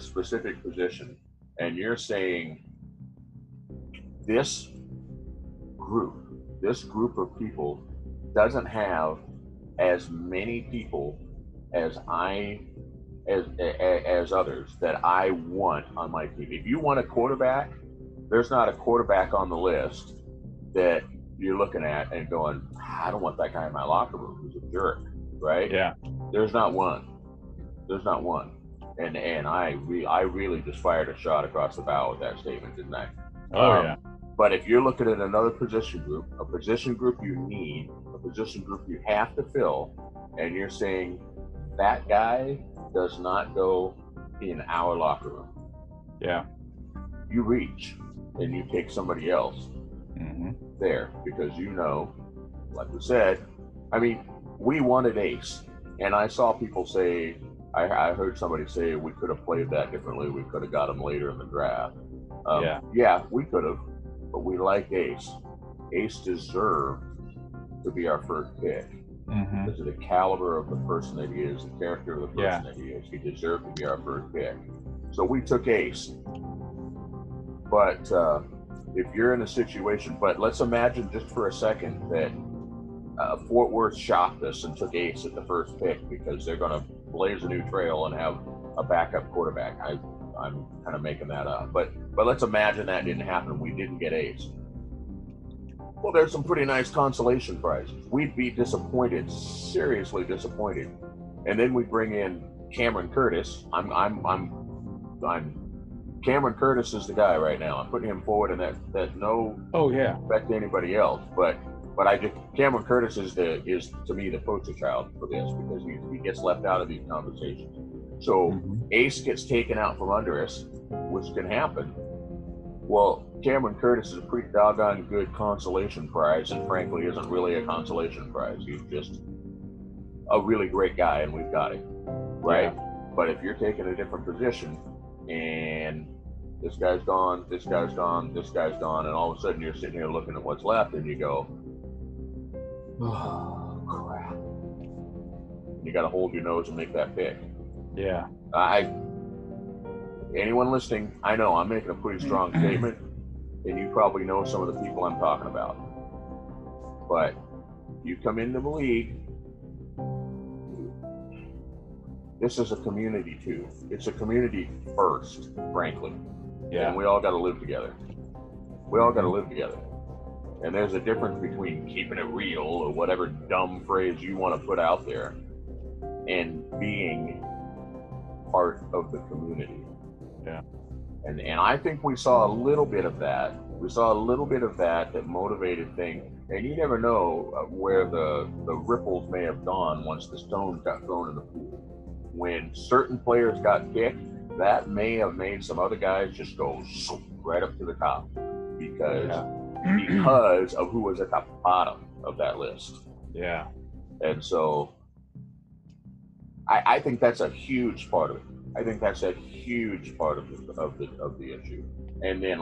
specific position, and you're saying this group of people doesn't have as many people as others that I want on my team. If you want a quarterback, there's not a quarterback on the list that you're looking at and going, I don't want that guy in my locker room. He's a jerk, right? Yeah. There's not one. And I really just fired a shot across the bow with that statement, didn't I? Oh, yeah. But if you're looking at another position group, a position group you need, a position group you have to fill, and you're saying that guy does not go in our locker room. Yeah. You reach and you take somebody else there because, like we said, I mean, we wanted Ace. And I saw people say, I heard somebody say, we could have played that differently. We could have got him later in the draft. Yeah, we could have, but we like Ace. Ace deserved to be our first pick because of the caliber of the person that he is, the character of the person that he is. He deserved to be our first pick. So we took Ace. But if you're in a situation, but let's imagine just for a second that Fort Worth shopped us and took Ace at the first pick because they're going to blaze a new trail and have a backup quarterback. I'm kind of making that up, but let's imagine that didn't happen. We didn't get Ace. Well, there's some pretty nice consolation prizes. We'd be disappointed, seriously disappointed. And then we bring in Cameron Curtis. Cameron Curtis is the guy right now. I'm putting him forward, and that no respect to anybody else, but I think Cameron Curtis is to me the poster child for this because he gets left out of these conversations. So Ace gets taken out from under us, which can happen. Well, Cameron Curtis is a pretty doggone good consolation prize, and frankly isn't really a consolation prize. He's just a really great guy, and we've got him, right? Yeah. But if you're taking a different position, and this guy's gone, this guy's gone, this guy's gone, and all of a sudden you're sitting here looking at what's left, and you go, oh, crap. You got to hold your nose and make that pick. Yeah. Anyone listening, I know I'm making a pretty strong statement, and you probably know some of the people I'm talking about. But you come into the league, this is a community too. It's a community first, frankly. Yeah. And we all got to live together. We all got to live together. And there's a difference between keeping it real or whatever dumb phrase you want to put out there and being part of the community. Yeah. And I think we saw a little bit of that. We saw a little bit of that motivated things. And you never know where the ripples may have gone once the stones got thrown in the pool. When certain players got kicked, that may have made some other guys just go right up to the top because of who was at the bottom of that list. Yeah. And so I think that's a huge part of it. I think that's a huge part of the issue. And then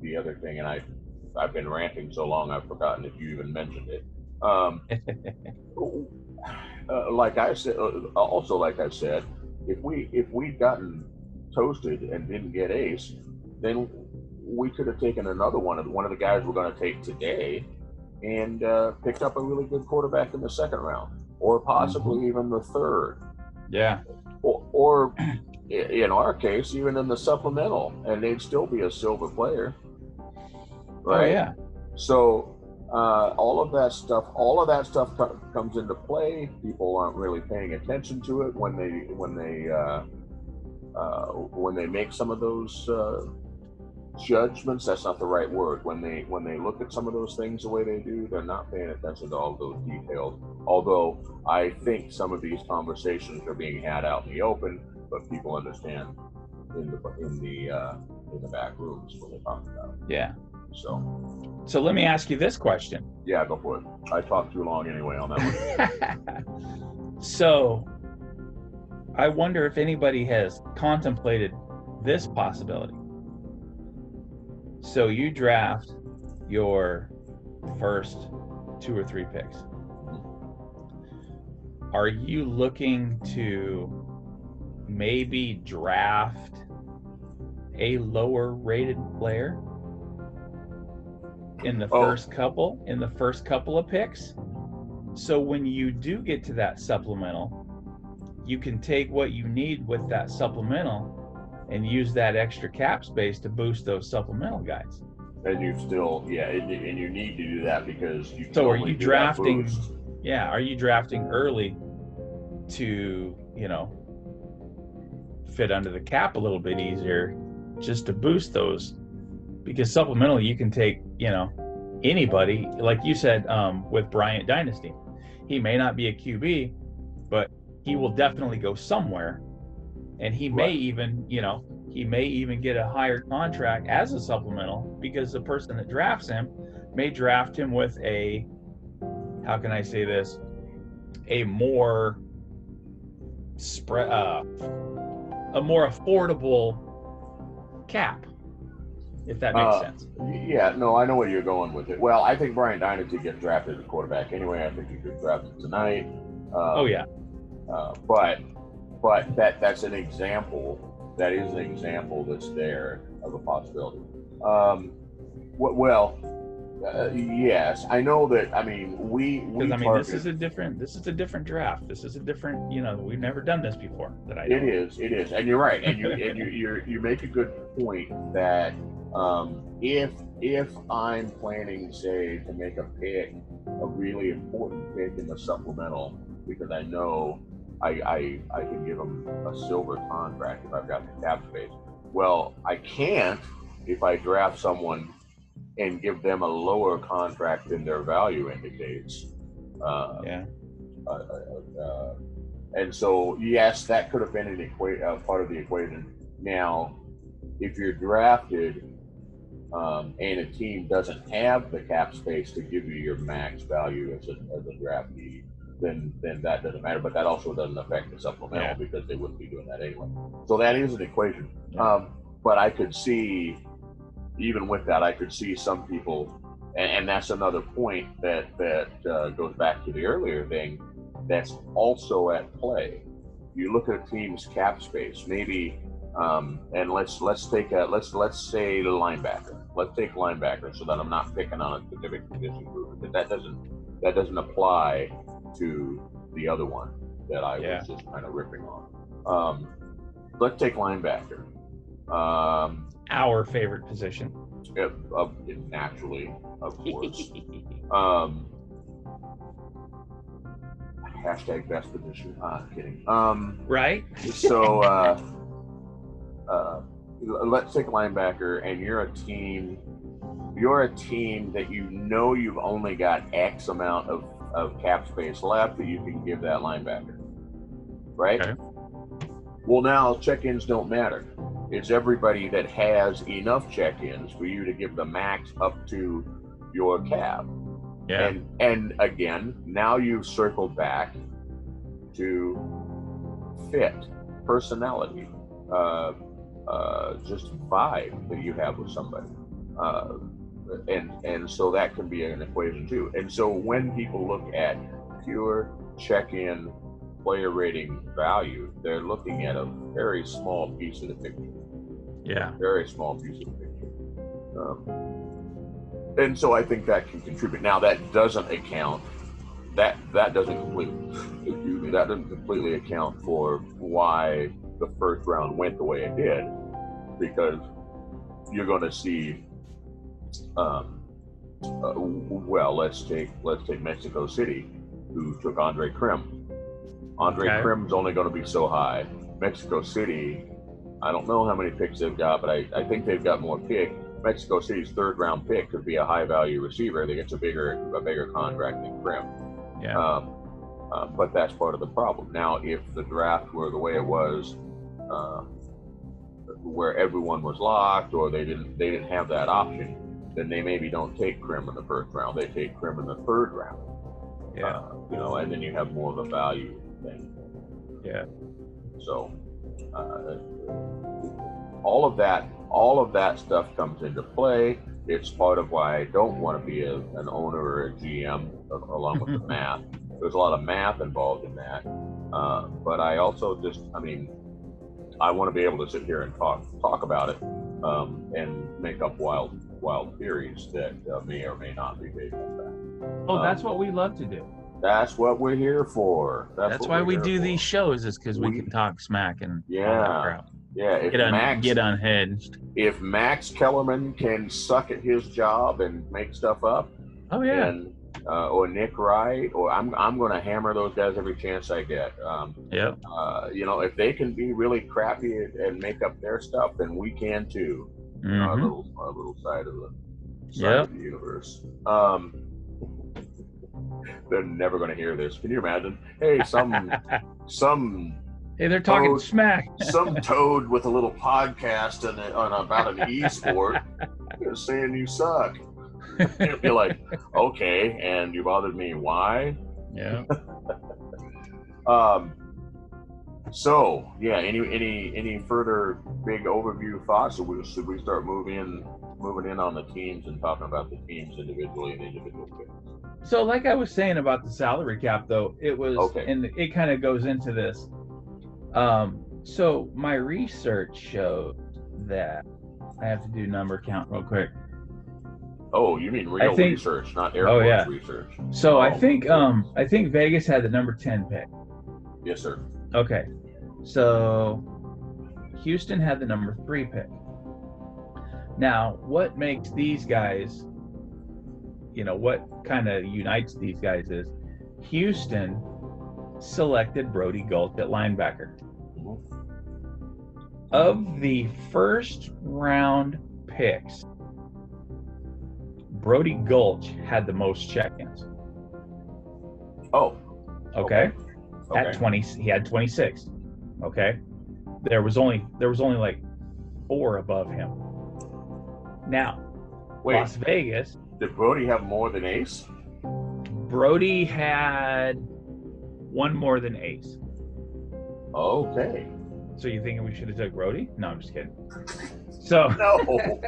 the other thing, and I've been ranting so long I've forgotten if you even mentioned it. Like I said, if we'd gotten toasted and didn't get Ace, then we could have taken another one of the guys we're going to take today, and picked up a really good quarterback in the second round, or possibly even the third. Yeah. Or in our case, even in the supplemental, and they'd still be a silver player. Right. Oh, yeah. So all of that stuff comes into play. People aren't really paying attention to it when they make some of those judgments. That's not the right word. When they look at some of those things the way they do, they're not paying attention to all of those details. Although I think some of these conversations are being had out in the open, but people understand in the back rooms when they talk about it. Yeah. So let me ask you this question. Yeah, go for it. I talked too long anyway on that one. So I wonder if anybody has contemplated this possibility. So you draft your first 2 or 3 picks. Are you looking to maybe draft a lower rated player in the first couple of picks, so when you do get to that supplemental, you can take what you need with that supplemental and use that extra cap space to boost those supplemental guys? And you still and you need to do that because you so totally are you drafting yeah are you drafting early to fit under the cap a little bit easier just to boost those? Because supplementally, you can take, anybody. Like you said, with Brian Dynasty, he may not be a QB, but he will definitely go somewhere, and he may even, he may even get a higher contract as a supplemental because the person that drafts him may draft him with a, how can I say this, a more spread, a more affordable cap. If that makes sense. Yeah, no, I know where you're going with it. Well, I think Brian Dynasty gets drafted as a quarterback anyway. I think he could draft him tonight. But that's an example. That is an example that's there of a possibility. Well, yes, I know that. I mean, we target, this is a different draft. This is a different, we've never done this before. It is, and you're right, and you make a good point that if I'm planning, say, to make a pick, a really important pick in the supplemental, because I know I can give them a silver contract if I've got the cap space. Well, I can't if I draft someone and give them a lower contract than their value indicates. And so, yes, that could have been part of the equation. Now, if you're drafted and a team doesn't have the cap space to give you your max value as a draftee, then that doesn't matter. But that also doesn't affect the supplemental because they wouldn't be doing that anyway. So that is an equation. But I could see, even with that, I could see some people, and that's another point that goes back to the earlier thing, that's also at play. You look at a team's cap space, maybe, and let's say the linebacker. Let's take linebacker so that I'm not picking on a specific position group, because that doesn't apply to the other one that I was just kind of ripping on. Let's take linebacker. Our favorite position. Naturally, of course. Hashtag best position. I'm kidding. Right? So, let's take linebacker, and you're a team that you've only got X amount of cap space left that you can give that linebacker. Right? Okay. Well, now check-ins don't matter. It's everybody that has enough check-ins for you to give the max up to your cap. Yeah. And again, now you've circled back to fit, personality, just vibe that you have with somebody. And so that can be an equation too. And so when people look at pure check-in player rating value, they're looking at a very small piece of the picture. Yeah. Very small piece of the picture. And so I think that can contribute. Now that doesn't completely account for why the first round went the way it did, because you're going to see, let's take Mexico City, who took Andre Krim. Krim's only going to be so high. Mexico City, I don't know how many picks they've got, but I think they've got more picks. Mexico City's third round pick could be a high value receiver that gets a bigger contract than Krim. Yeah. But that's part of the problem. Now, if the draft were the way it was, where everyone was locked, or they didn't have that option, then they maybe don't take Krim in the first round. They take Krim in the third round. Yeah. And then you have more of a value thing. Yeah. So all of that stuff comes into play. It's part of why I don't want to be an owner or a GM, along with the math. There's a lot of math involved in that. But I also I want to be able to sit here and talk about it and make up wild theories that may or may not be based on that. Oh, that's what we love to do. That's what we're here for. That's why we do these shows, is because we can talk smack and get unhinged. If Max Kellerman can suck at his job and make stuff up, or Nick Wright, or I'm going to hammer those guys every chance I get. If they can be really crappy and make up their stuff, then we can too. Mm-hmm. Our little side of the universe. They're never going to hear this. Can you imagine? Hey, they're talking toad, smack. Some toad with a little podcast about an e-sport is saying you suck. It'd be like, okay, and you bothered me. Why? Yeah. So yeah. Any further big overview thoughts? Should we start moving in on the teams and talking about the teams individually and individual picks? So like I was saying about the salary cap, though, it was, and it kind of goes into this. So my research showed that, I have to do number count real quick. Oh, you mean real research, not Air Force research. So I think Vegas had the number 10 pick. Yes, sir. Okay. So Houston had the number 3 pick. Now, what makes these guys, you know, what kind of unites these guys is Houston selected Brody Gulch at linebacker. Of the first round picks, Brody Gulch had the most check-ins. Oh. Okay. Okay. At 20, he had 26. Okay. There was only like 4 above him. Now, wait, Las Vegas. Did Brody have more than Ace? Brody had 1 more than Ace. Okay. So you thinking we should have took Brody? No, I'm just kidding. So no.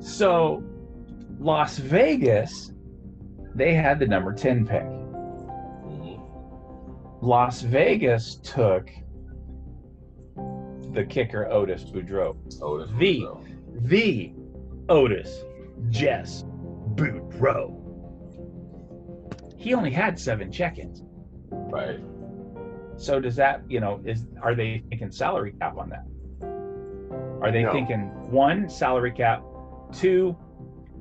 So Las Vegas, they had the number 10 pick. Las Vegas took the kicker Otis Boudreaux. The Otis Jess Boudreaux. He only had 7 check-ins. Right. So does that, you know, are they thinking salary cap on that? Are they thinking 1, salary cap, 2,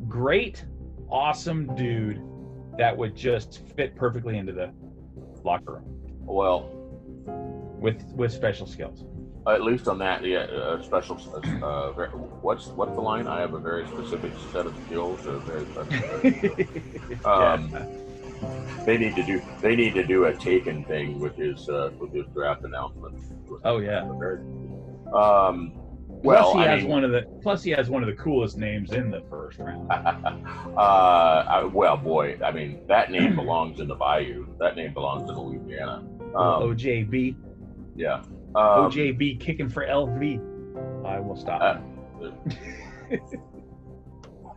great, awesome dude that would just fit perfectly into the locker room? Well, with special skills. At least on that, special. What's the line? I have a very specific set of skills. Or very specific skills. They need to do a Taken thing with his draft announcement. Oh yeah. Plus he has one of the coolest names in the first round. I mean, that name belongs in the Bayou. That name belongs in Louisiana. OJB. Yeah. OJB kicking for LV. I will stop. I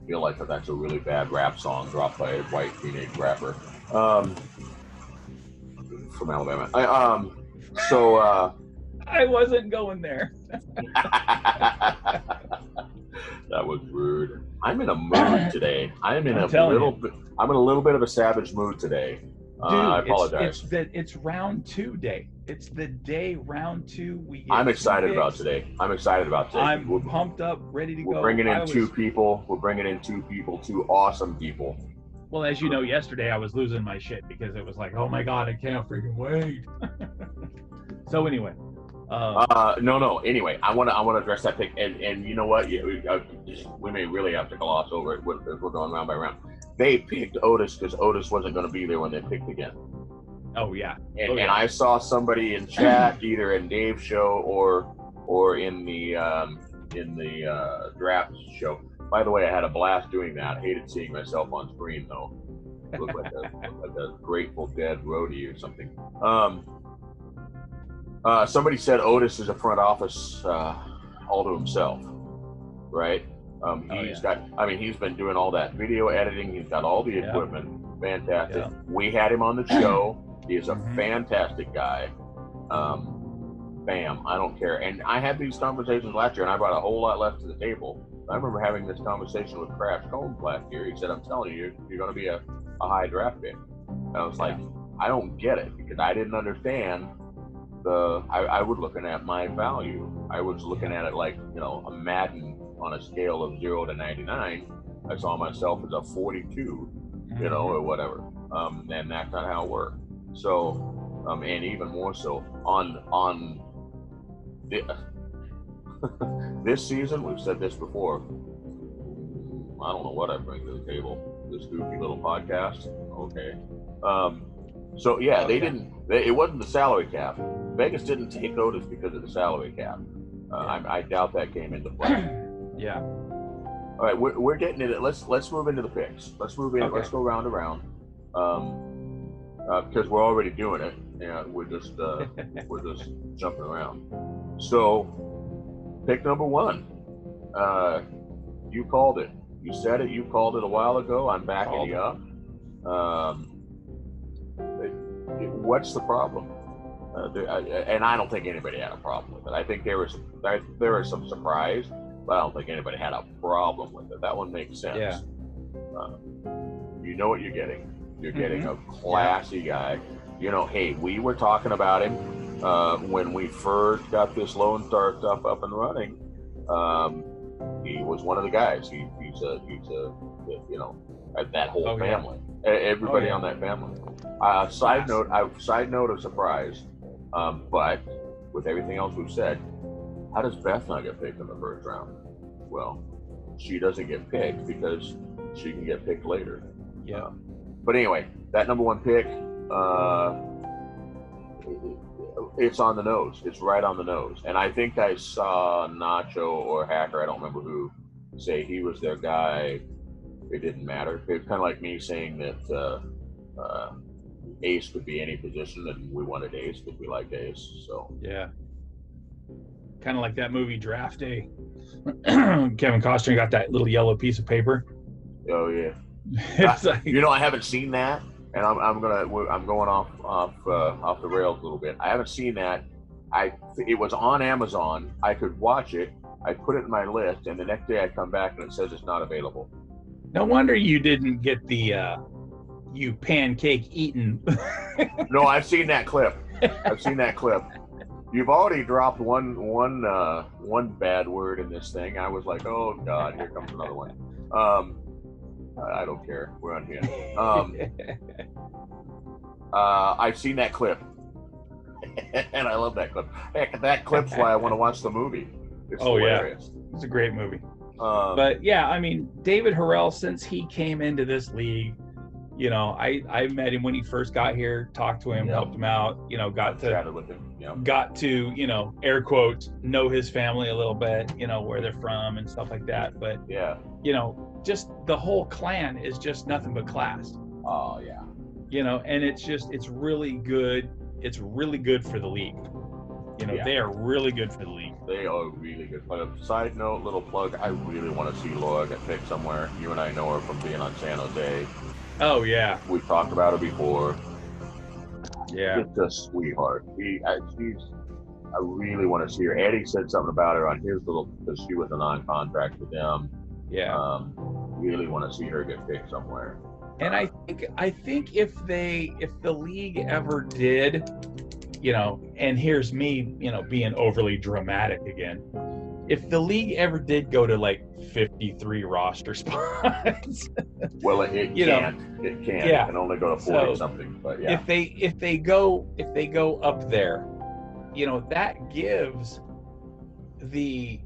feel like that's a really bad rap song dropped by a white teenage rapper from Alabama. I wasn't going there. That was rude. I'm in a mood today. I'm in a little bit of a savage mood today. Dude, I apologize. It's round 2 day. It's the day round 2 week. I'm excited about today. We're pumped up, ready to go. We're bringing in 2 people, 2 awesome people. Well, as you know, yesterday I was losing my shit because it was like, oh my God, I can't freaking wait. So anyway. Anyway, I want to address that pick, and you know what? Yeah, we may really have to gloss over it if we're going round by round. They picked Otis because Otis wasn't going to be there when they picked again. Oh yeah. And I saw somebody in chat, either in Dave's show or in the draft show. By the way, I had a blast doing that. Hated seeing myself on screen though. Looked like a Grateful Dead roadie or something. Somebody said Otis is a front office all to himself, right? He's been doing all that video editing. He's got all the equipment. Fantastic. Yeah. We had him on the show. He is a fantastic guy. I don't care. And I had these conversations last year, and I brought a whole lot less to the table. I remember having this conversation with Crash Combs last year. He said, I'm telling you, you're going to be a high draft pick. And I was like, I don't get it, because I didn't understand I was looking at my value. I was looking at it like, you know, a Madden on a scale of 0 to 99. I saw myself as a 42, you know, or whatever. And that's not how it worked. So, and even more so on this season, we've said this before. I don't know what I bring to the table. This goofy little podcast. Okay. It wasn't the salary cap. Vegas didn't take Otis because of the salary cap. I doubt that came into play. Yeah. All right, we're getting it. Let's move into the picks. Let's move in. Okay. Let's go round to round. Because we're already doing it, and we're just jumping around. So, pick number 1. You called it. You said it. You called it a while ago. I'm backing you up. What's the problem? And I don't think anybody had a problem with it. I think there was some surprise. But I don't think anybody had a problem with it. That one makes sense. Yeah. You know what you're getting. You're getting a classy guy. You know, hey, we were talking about him when we first got this Lone Star stuff up and running. He was one of the guys. He's a you know, that whole family. Everybody on that family. Side note of surprise, but with everything else we've said, how does Beth not get picked in the first round? Well, she doesn't get picked because she can get picked later. Yeah. But anyway, that number one pick, it's on the nose. It's right on the nose. And I think I saw Nacho or Hacker, I don't remember who, say he was their guy. It didn't matter. It's kind of like me saying that Ace could be any position, and we wanted Ace because we liked Ace. So yeah. Kind of like that movie Draft Day. Kevin Costner got that little yellow piece of paper. Oh yeah. I haven't seen that, and I'm going off the rails a little bit. I haven't seen that. It was on Amazon. I could watch it. I put it in my list, and the next day I come back and it says it's not available. No wonder you didn't get the you pancake eaten. No, I've seen that clip. You've already dropped one bad word in this thing. I was like, oh God, here comes another one. I don't care. We're on here. I've seen that clip, and I love that clip. Heck, that clip's why I want to watch the movie. It's hilarious. Yeah, it's a great movie. But yeah, I mean, David Harrell, since he came into this league, you know, I met him when he first got here, talked to him, helped him out, you know, got to, you know, air quotes, know his family a little bit, you know, where they're from and stuff like that. But yeah, you know, just the whole clan is just nothing but class. Oh yeah. You know, and it's really good. It's really good for the league. You know, they are really good for the league. They are really good. But a side note, little plug, I really want to see Laura get picked somewhere. You and I know her from being on San Jose. Oh, yeah. We've talked about her before. Yeah. Just a sweetheart. I really want to see her. Eddie said something about her on his little, because she was a non-contract with them. Yeah. Really want to see her get picked somewhere. And I think if the league ever did, you know, and here's me, you know, being overly dramatic again. If the league ever did go to like 53 roster spots, well, it can't. Yeah. It can only go to 40 something. But yeah, if they go up there, you know, that gives the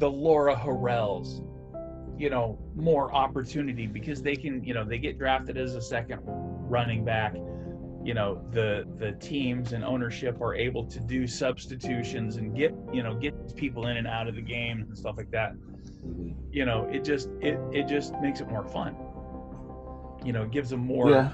Laura Harrells, you know, more opportunity because they can, you know, they get drafted as a second running back. You know, the teams and ownership are able to do substitutions and get people in and out of the game and stuff like that. You know, it just makes it more fun. You know, it gives them more,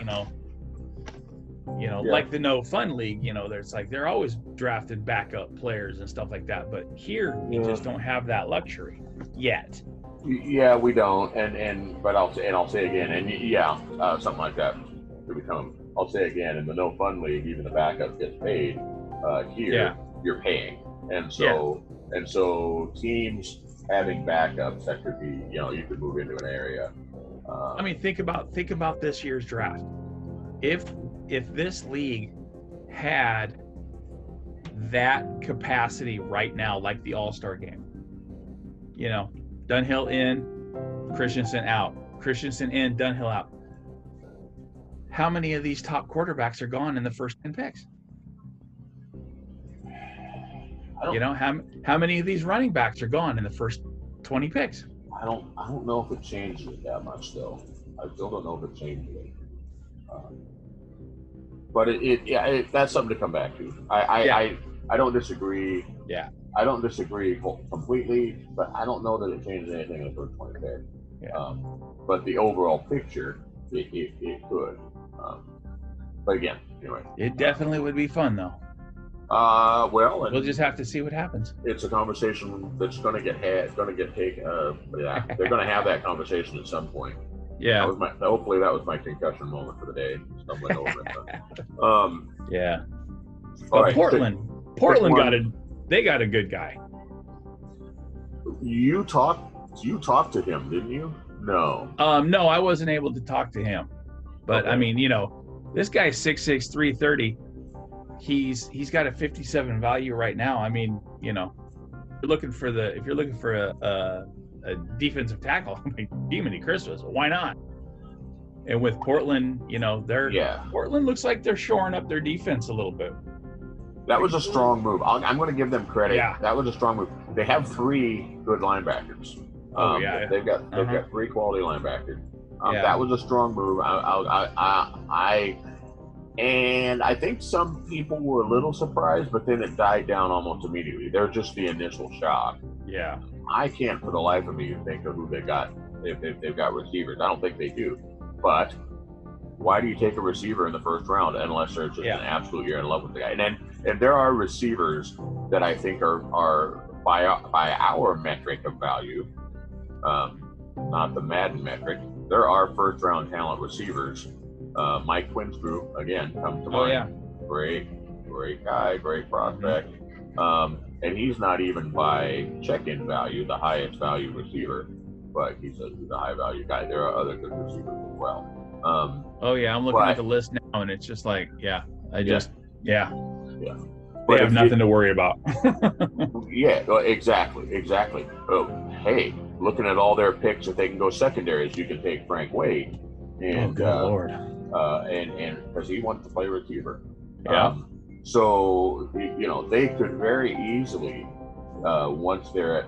you know, like the no fun league, you know, there's like, they're always drafted backup players and stuff like that. But here you just don't have that luxury yet. Yeah, we don't. But I'll say again, something like that to become. I'll say again, in the no fun league, even the backup gets paid. Here, you're paying, and so teams having backups, that could be, you know, you could move into an area. I mean, think about this year's draft. If this league had that capacity right now, like the All-Star game, you know, Dunhill in, Christensen in, Dunhill out. How many of these top quarterbacks are gone in the first 10 picks? You know, how many of these running backs are gone in the first 20 picks? I don't know if it changes it that much though. I still don't know if it changes it. But it that's something to come back to. I don't disagree. Yeah. I don't disagree completely, but I don't know that it changes anything in the first 20 picks. Yeah. But the overall picture, it could. But again, anyway. It definitely would be fun, though. Well, we'll just have to see what happens. It's a conversation that's going to get had. It's going to get taken. They're going to have that conversation at some point. Yeah. Hopefully, that was my concussion moment for the day. Stumbling over it. Yeah. But right, Portland got a good guy. You talked to him, didn't you? No. No, I wasn't able to talk to him. But okay. I mean, you know, this guy's 6'6", 330. He's got a 57 value right now. I mean, you know, if you're looking for a defensive tackle, I mean, demony Christmas, why not? And with Portland, you know, Portland looks like they're shoring up their defense a little bit. That was a strong move. I'm going to give them credit. Yeah. That was a strong move. They have three good linebackers. They've got three quality linebackers. That was a strong move. I think some people were a little surprised, but then it died down almost immediately. They're just the initial shock. Yeah. I can't for the life of me think of who they got. If they've got receivers, I don't think they do. But why do you take a receiver in the first round unless they're just an absolute you're in love with the guy? And then and there are receivers that I think are by our metric of value, not the Madden metric. There are first round talent receivers. Mike Quinn's group again comes to mind. Yeah. Great guy, great prospect. Mm-hmm. And he's not even by check-in value the highest value receiver, but he's a high value guy. There are other good receivers as well. I'm looking at the list now, and it's just like, They have nothing to worry about. Exactly. Oh, hey, looking at all their picks, if they can go secondaries, you can take Frank Wade, and Lord, and because he wants to play receiver. Yeah. So you know they could very easily once they're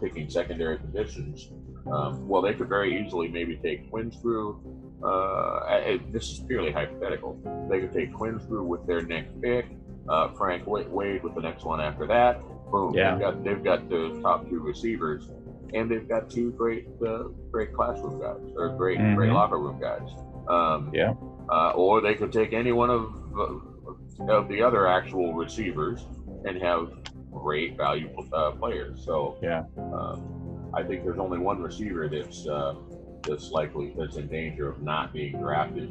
picking secondary positions. They could very easily maybe take Quinn's through. This is purely hypothetical. They could take Quinn's through with their next pick, Frank Wade with the next one after that. Boom. Yeah. They've got the top two receivers, and they've got two great classroom guys or great locker room guys. Or they could take any one of the other actual receivers and have great valuable players. So yeah. I think there's only one receiver that's in danger of not being drafted,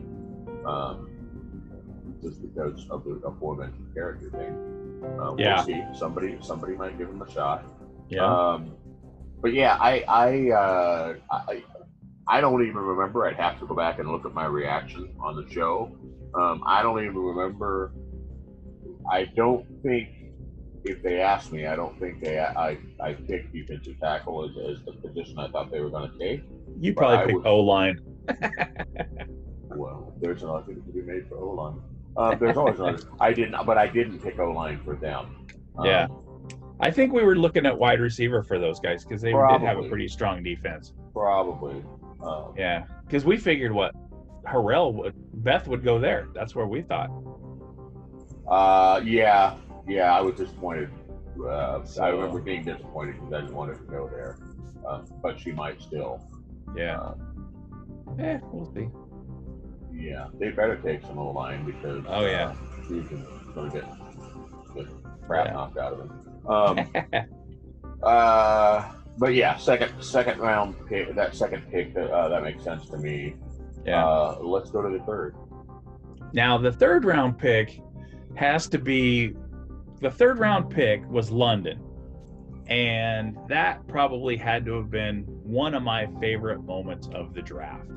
just because of the aforementioned character thing. We'll see. Somebody might give him a shot. Yeah. I don't even remember. I'd have to go back and look at my reaction on the show. I don't even remember. I don't think. If they asked me, I don't think I picked defensive tackle as the position I thought they were going to take. You probably picked O-line. Well, there's an argument to be made for O-line. There's always an I didn't pick O-line for them. Yeah. I think we were looking at wide receiver for those guys because they did have a pretty strong defense. Probably. Yeah, because we figured Beth would go there. That's where we thought. Yeah. Yeah, I was disappointed. I remember being disappointed because I didn't want her to go there. But she might still. Yeah. We'll see. Yeah, they better take some old line because she's going to get crap knocked out of them. Second round pick, that second pick, that makes sense to me. Yeah. Let's go to the third. Now, the third round pick has to be. The third round pick was London, and that probably had to have been one of my favorite moments of the draft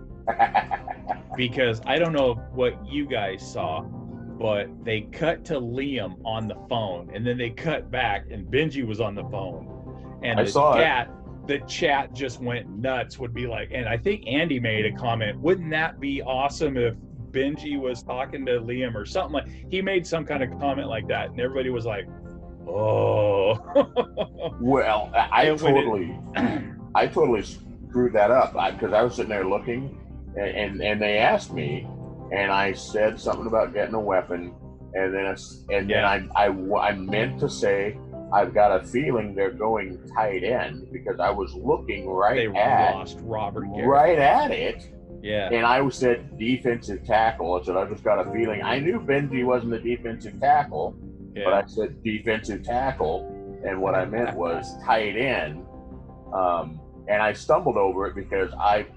because I don't know what you guys saw, but they cut to Liam on the phone, and then they cut back, and Benji was on the phone, and the chat just went nuts. Would be like, and I think Andy made a comment. Wouldn't that be awesome if Benji was talking to Liam or something like he made some kind of comment like that, and everybody was like, "Oh." Well, I totally screwed that up because I was sitting there looking, and they asked me, and I said something about getting a weapon, and then I meant to say I've got a feeling they're going tight end because I was looking at it. Yeah, and I said defensive tackle. I said I just got a feeling. I knew Benji wasn't a defensive tackle, but I said defensive tackle, and what I meant was tight end. And I stumbled over it because I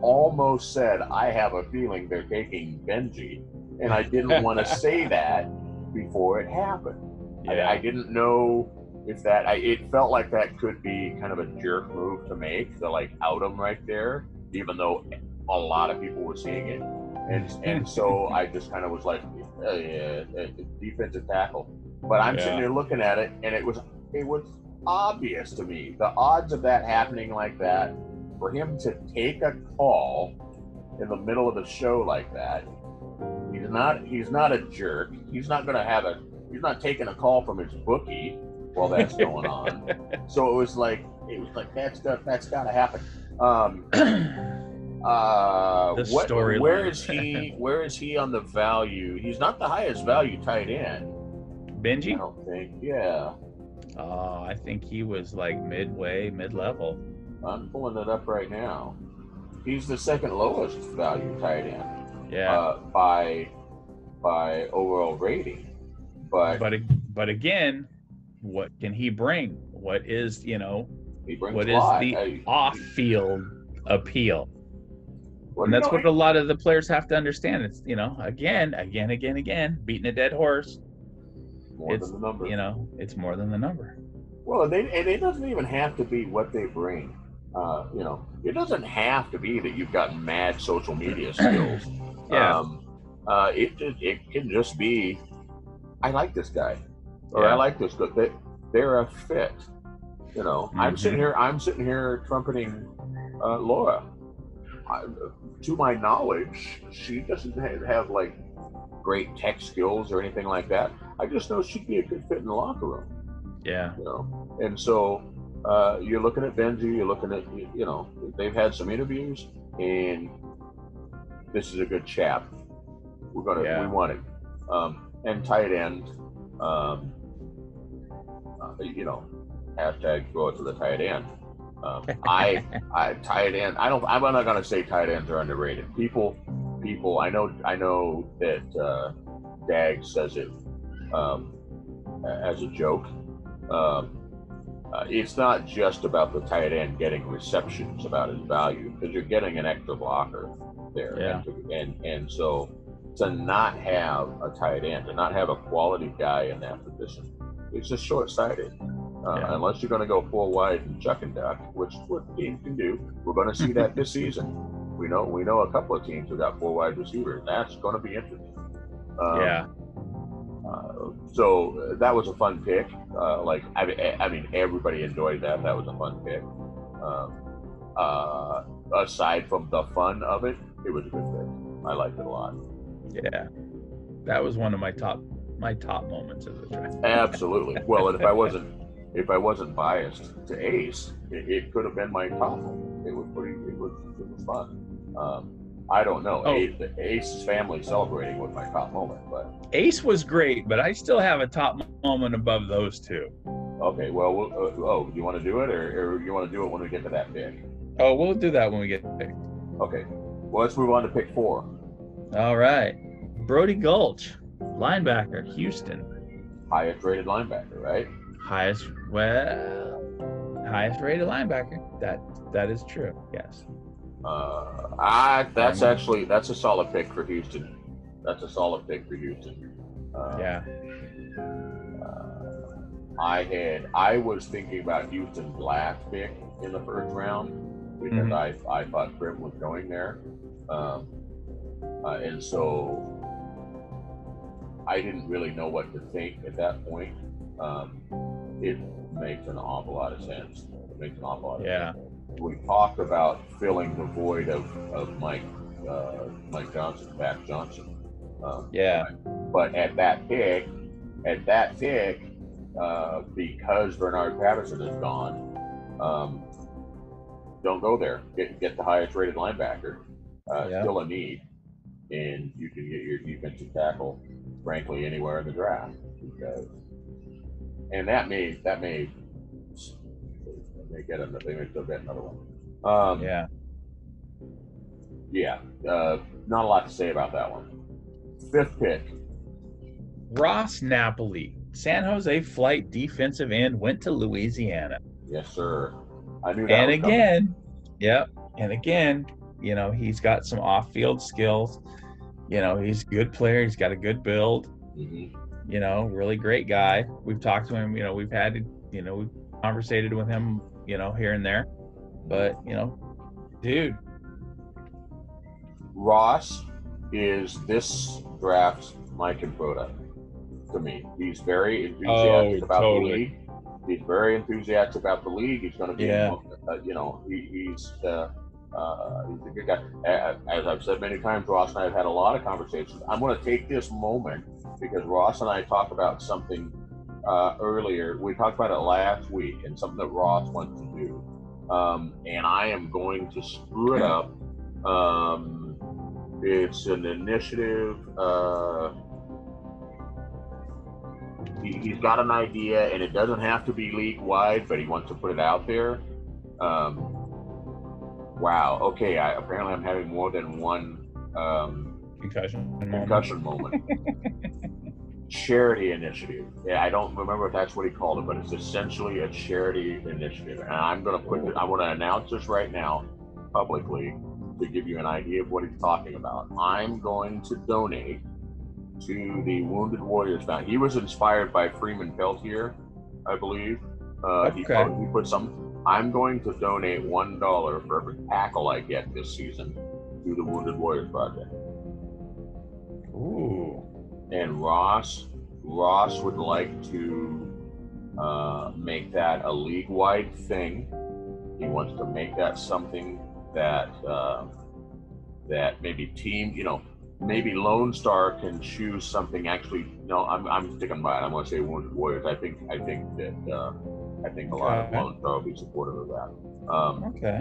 almost said I have a feeling they're taking Benji, and I didn't want to say that before it happened. Yeah. I didn't know It's that it felt like that could be kind of a jerk move to make to like out him right there, even though a lot of people were seeing it, and so I just kind of was like, defensive tackle. But I'm sitting there looking at it, and it was obvious to me the odds of that happening like that for him to take a call in the middle of the show like that. He's not a jerk. He's not taking a call from his bookie while that's going on. So it was like that's got to happen. Where is he on the value? He's not the highest value tight end. Benji? I don't think. Yeah. I think he was like mid-level. I'm pulling it up right now. He's the second lowest value tight end. Yeah. By overall rating. But again, what can he bring? What is, the off-field appeal? Well, and that's what a lot of the players have to understand. It's, again, beating a dead horse. More than the number. It's more than the number. Well, and it doesn't even have to be what they bring. It doesn't have to be that you've got mad social media skills. Yeah. It can just be, I like this guy, or I like this guy. They're a fit. Mm-hmm. I'm sitting here trumpeting Laura. To my knowledge, she doesn't have like great tech skills or anything like that. I just know she'd be a good fit in the locker room. Yeah. And so you're looking at Benji, you're looking at, they've had some interviews, and this is a good chap. We want him. And tight end, hashtag go to the tight end. Tight end. I'm not gonna say tight ends are underrated. People. I know that Dag says it as a joke. It's not just about the tight end getting receptions about his value, because you're getting an extra blocker there, and so to not have a tight end, to not have a quality guy in that position, it's just short-sighted. Unless you're going to go full wide and chuck and duck, which what teams can do. We're going to see that this season. We know a couple of teams who got full wide receivers. That's going to be interesting. So that was a fun pick. I mean, everybody enjoyed that. That was a fun pick. Aside from the fun of it, it was a good pick. I liked it a lot. Yeah, that was one of my top moments of the draft. Absolutely. Well, and if I wasn't biased to Ace, it could have been my top. It was fun. I don't know. Oh. Ace's family celebrating was my top moment, but Ace was great. But I still have a top moment above those two. Okay. Well, do you want to do it, or you want to do it when we get to that pick? Oh, we'll do that when we get to pick. Okay. Well, let's move on to pick 4. All right. Brody Gulch, linebacker, Houston. Highest rated linebacker, right? Highest rated linebacker. That is true. Yes. That's a solid pick for Houston. I was thinking about Houston's last pick in the first round because I thought Krim was going there. And so I didn't really know what to think at that point. It makes an awful lot of sense. Yeah. We talked about filling the void of Mike Johnson, Pat Johnson. But at that pick, because Bernard Patterson is gone, don't go there. Get the highest rated linebacker. Still a need. And you can get your defensive tackle, frankly, anywhere in the draft. They may still get another one. Not a lot to say about that one. 5th pick. Ross Napoli, San Jose Flight defensive end, went to Louisiana. Yes, sir. I knew that. And again, he's got some off-field skills. He's a good player. He's got a good build. Really great guy. We've talked to him. We've had you know, we've conversated with him, you know, here and there. But, you know, dude, Ross is this draft's Mike and Broda to me. He's very enthusiastic about the league. He's very enthusiastic about the league. He's going to be, you know, he's a good guy. As I've said many times, Ross and I have had a lot of conversations. I'm going to take this moment because Ross and I talked about something earlier. We talked about it last week and something that Ross wants to do. And I am going to screw it up. It's an initiative. He's got an idea, and it doesn't have to be league-wide, but he wants to put it out there. Wow. Okay. Apparently, I'm having more than one concussion moment. Charity initiative. Yeah, I don't remember if that's what he called it, but it's essentially a charity initiative. And I'm going to I want to announce this right now publicly to give you an idea of what he's talking about. I'm going to donate to the Wounded Warriors Foundation. He was inspired by Freeman Peltier, I believe. He put some. I'm going to donate $1 for every tackle I get this season to the Wounded Warriors Project. Ooh. And Ross would like to make that a league-wide thing. He wants to make that something that that maybe team, you know, maybe Lone Star can choose something. Actually, no, I'm sticking by it. I'm going to say Wounded Warriors. I think a lot of Lone Star will be supportive of that.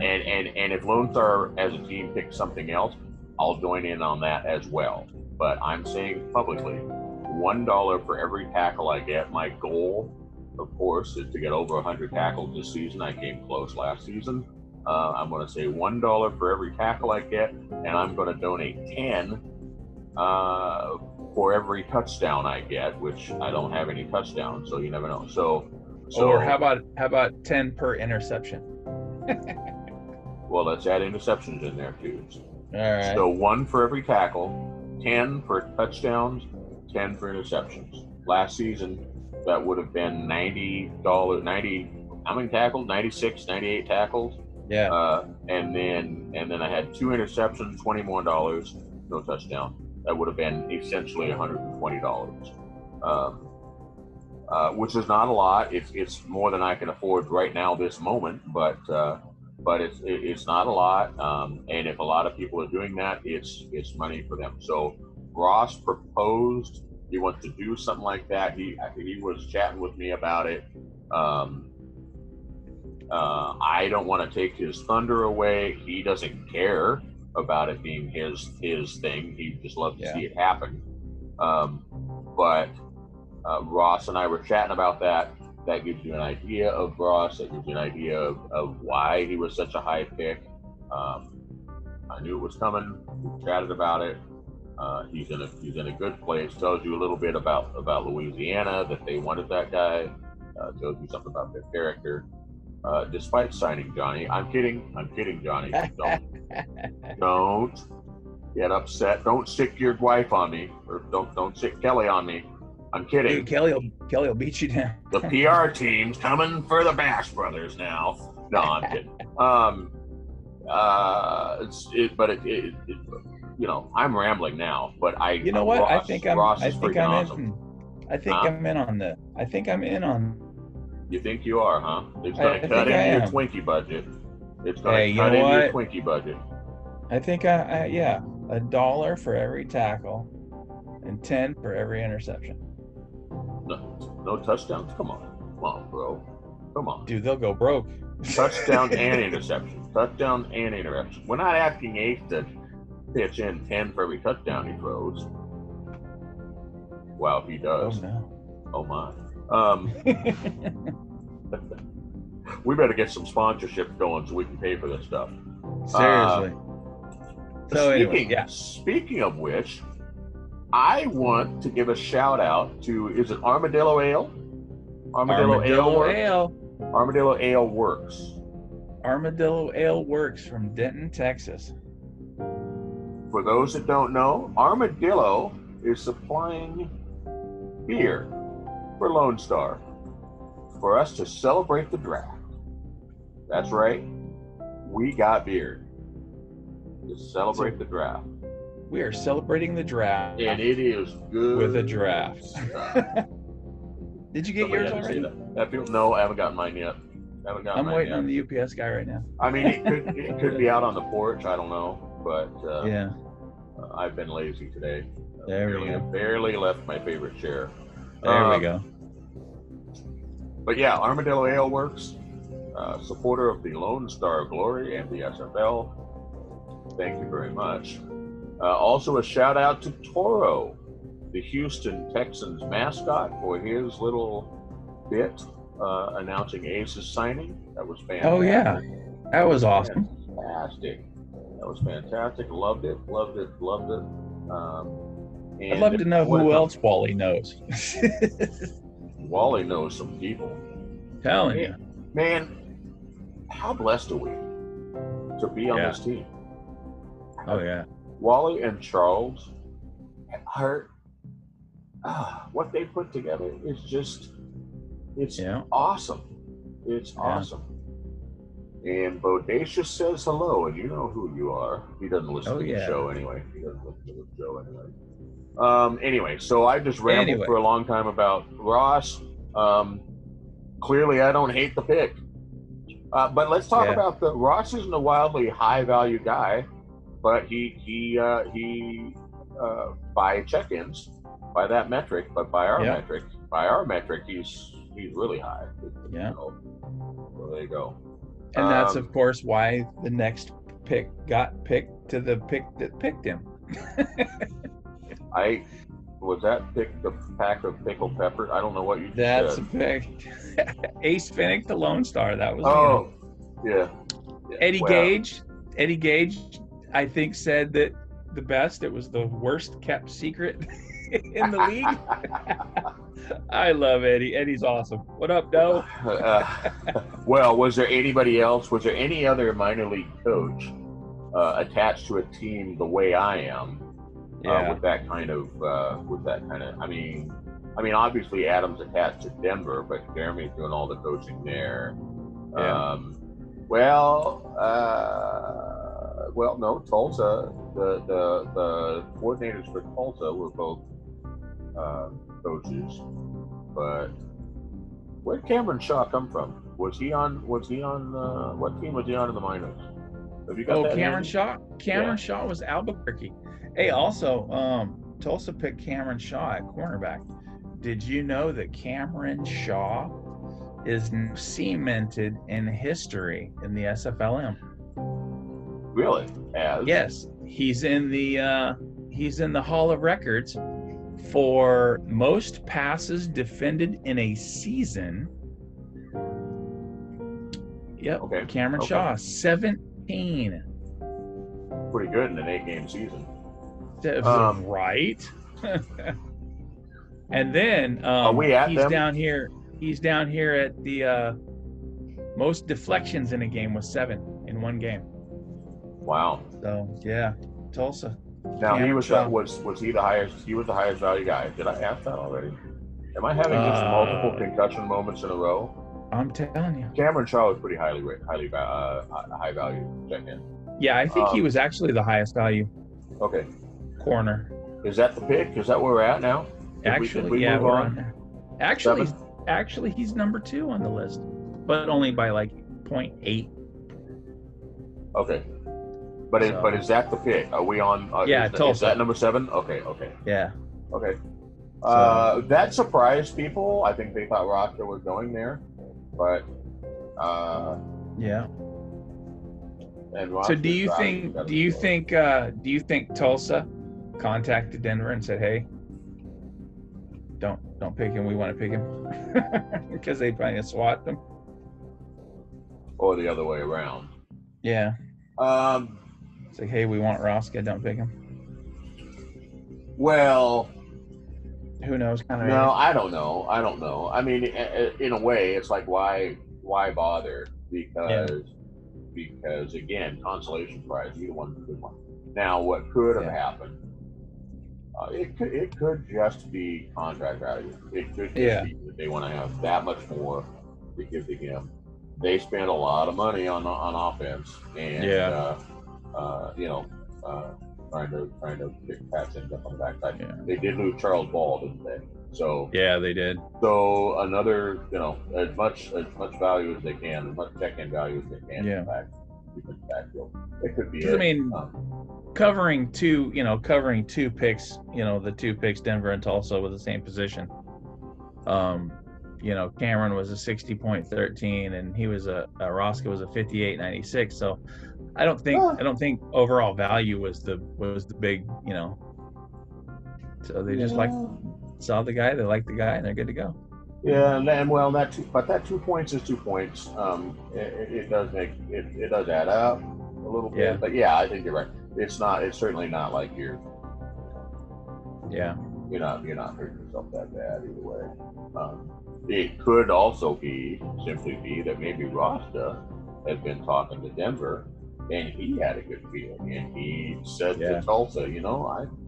And if Lone Star as a team picks something else, I'll join in on that as well. But I'm saying publicly, $1 for every tackle I get. My goal, of course, is to get over 100 tackles this season. I came close last season. I'm going to say $1 for every tackle I get, and I'm going to donate 10 for every touchdown I get, which I don't have any touchdowns, so you never know. So or how about 10 per interception? Well, let's add interceptions in there too. All right. So 1 for every tackle, 10 for touchdowns, 10 for interceptions. Last season, that would have been how many tackles? 96, 98 tackles. Yeah. And then I had 2 interceptions, $21, no touchdown. That would have been essentially $120, which is not a lot. It's more than I can afford right now, this moment. But it's not a lot. And if a lot of people are doing that, it's money for them. So Ross proposed he wants to do something like that. He was chatting with me about it. I don't want to take his thunder away. He doesn't care about it being his thing. He just loves to see it happen. But Ross and I were chatting about that. That gives you an idea of Ross. That gives you an idea of why he was such a high pick. I knew it was coming. We chatted about it. He's in a good place. Tells you a little bit about Louisiana, that they wanted that guy. Tells you something about their character. Despite signing Johnny, I'm kidding, Johnny. Don't get upset. Don't stick your wife on me, or don't stick Kelly on me. I'm kidding. Dude, Kelly'll beat you down. The PR team's coming for the Bash Brothers now. No, I'm kidding. You know, I'm rambling now, but I. You know what? I think I'm in on. You think you are, huh? It's going to cut in your Twinkie budget. It's going to cut in your Twinkie budget. I think, $1 for every tackle and 10 for every interception. No touchdowns? Come on, bro. Come on. Dude, they'll go broke. Touchdown and interception. Touchdown and interception. We're not asking Ace to pitch in 10 for every touchdown he throws. Wow, he does. Oh, no. Oh, my. We better get some sponsorship going so we can pay for this stuff. Seriously. Speaking of which, I want to give a shout out to, is it Armadillo Ale? Armadillo Ale Works. Armadillo Ale Works from Denton, Texas. For those that don't know, Armadillo is supplying beer for Lone Star. for us to celebrate the draft. That's right. We got beer to celebrate the draft. We are celebrating the draft. And it is good. With a draft. Did you get yours already? No, I haven't gotten mine yet. I'm waiting on the UPS guy right now. I mean, it could be out on the porch. I don't know. But yeah, I've been lazy today. Barely left my favorite chair. There we go. But yeah, Armadillo Ale Works, supporter of the Lone Star Glory and the SFL. Thank you very much. Also a shout out to Toro, the Houston Texans mascot, for his little bit announcing Ace's signing. That was fantastic. Oh yeah, that was awesome. Fantastic. That was fantastic. Loved it. I'd love to know who else Wally knows. Wally knows some people. Telling you. Man, how blessed are we to be on this team? Oh, yeah. Wally and Charles and Hart, what they put together is just, it's awesome. It's awesome. And Bodacious says hello, and you know who you are. He doesn't listen to the show anyway. Anyway, so I just rambled for a long time about Ross. Clearly, I don't hate the pick. But let's talk about the Ross isn't a wildly high-value guy, but he by check-ins, by that metric, but by our metric, he's really high. Yeah. So, well, there you go. And that's, of course, why the next pick got picked to the pick that picked him. The pack of pickled peppers? I don't know what you just said. That's a pick. Ace Finnick, the Lone Star. That was yeah. Eddie Gage, I think, said that the best. It was the worst kept secret in the league. I love Eddie. Eddie's awesome. What up, Doe? Was there any other minor league coach attached to a team the way I am? With that kind of, I mean, obviously Adam's attached to Denver, but Jeremy's doing all the coaching there. Yeah. No, Tulsa. The coordinators for Tulsa were both coaches, but where did Cameron Shaw come from? Was he on what team was he on in the minors? Have you got that Cameron Shaw? Cameron Shaw was Albuquerque. Hey, also, Tulsa picked Cameron Shaw at cornerback. Did you know that Cameron Shaw is cemented in history in the SFLM? Really? Yes, he's in the Hall of Records for most passes defended in a season. Yep. Okay. Cameron Shaw, 17. Pretty good in an 8-game season. Right. And then he's down here at the most deflections in a game was 7 in one game. Wow. So yeah, Tulsa. Now Cameron he was the highest value guy. Did I ask that already? Am I having just multiple concussion moments in a row? I'm telling you. Cameron Shaw was pretty high value check in. Yeah, I think he was actually the highest value. Okay. Corner. Is that the pick? Is that where we're at now? We're on. Actually, he's number 2 on the list, but only by like 0.8. Okay. But is that the pick? Are we on? Tulsa. Is that number 7? Okay. Yeah. Okay. That surprised people. I think they thought Rocker was going there, but. Yeah. So do you think Tulsa contacted Denver and said, "Hey, don't pick him. We want to pick him," because they probably swat them, or the other way around? Yeah. It's like, "Hey, we want Roska. Don't pick him." Well, who knows? I don't know. I mean, in a way, it's like, why bother? Because again, consolation prize, you won the good one. Now, what could have happened? It could just be contract value. It could just be that they want to have that much more because they spent a lot of money on offense, and trying to pick passes up on the backside. Yeah. They did move Charles Ball, didn't they? So yeah, they did. So another, as much value as they can, as much check-in value as they can. Yeah. Backfield. It could be. Covering two picks. The two picks, Denver and Tulsa, with the same position. Cameron was a 60.13, and he was Roscoe was a 58.96. So, I don't think overall value was the big. So they just saw the guy, they liked the guy, and they're good to go. Yeah, that 2 points is 2 points. It does make it does add up a little bit, but I think you're right. It's certainly not like you're not hurting yourself that bad either way. It could also simply be that maybe Rasta has been talking to Denver, and he had a good feeling, and he said to Tulsa, I think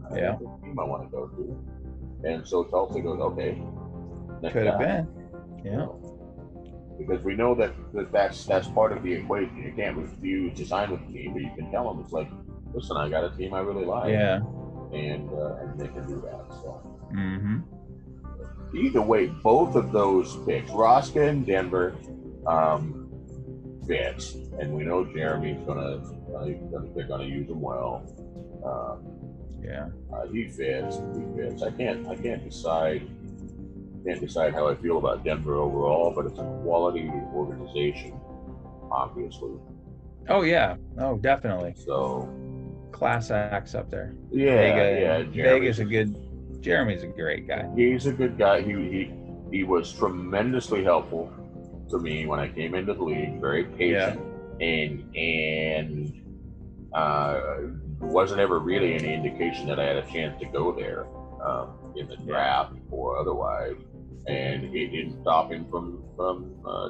the team I want to go to, and so Tulsa goes, okay. Could have been, because we know that's part of the equation. You can't refuse to sign with the team, but you can tell them, it's like, listen, I got a team I really like, and they can do that. So either way, both of those picks, Rosca and Denver, fits, and we know Jeremy's gonna use them well. He fits. I can't decide how I feel about Denver overall, but it's a quality organization, obviously. Oh, yeah. Oh, definitely. So, class acts up there. Vegas Jeremy's a great guy. He's a good guy. He was tremendously helpful to me when I came into the league. Very patient. Yeah. And wasn't ever really any indication that I had a chance to go there in the draft or otherwise. And it didn't stop him from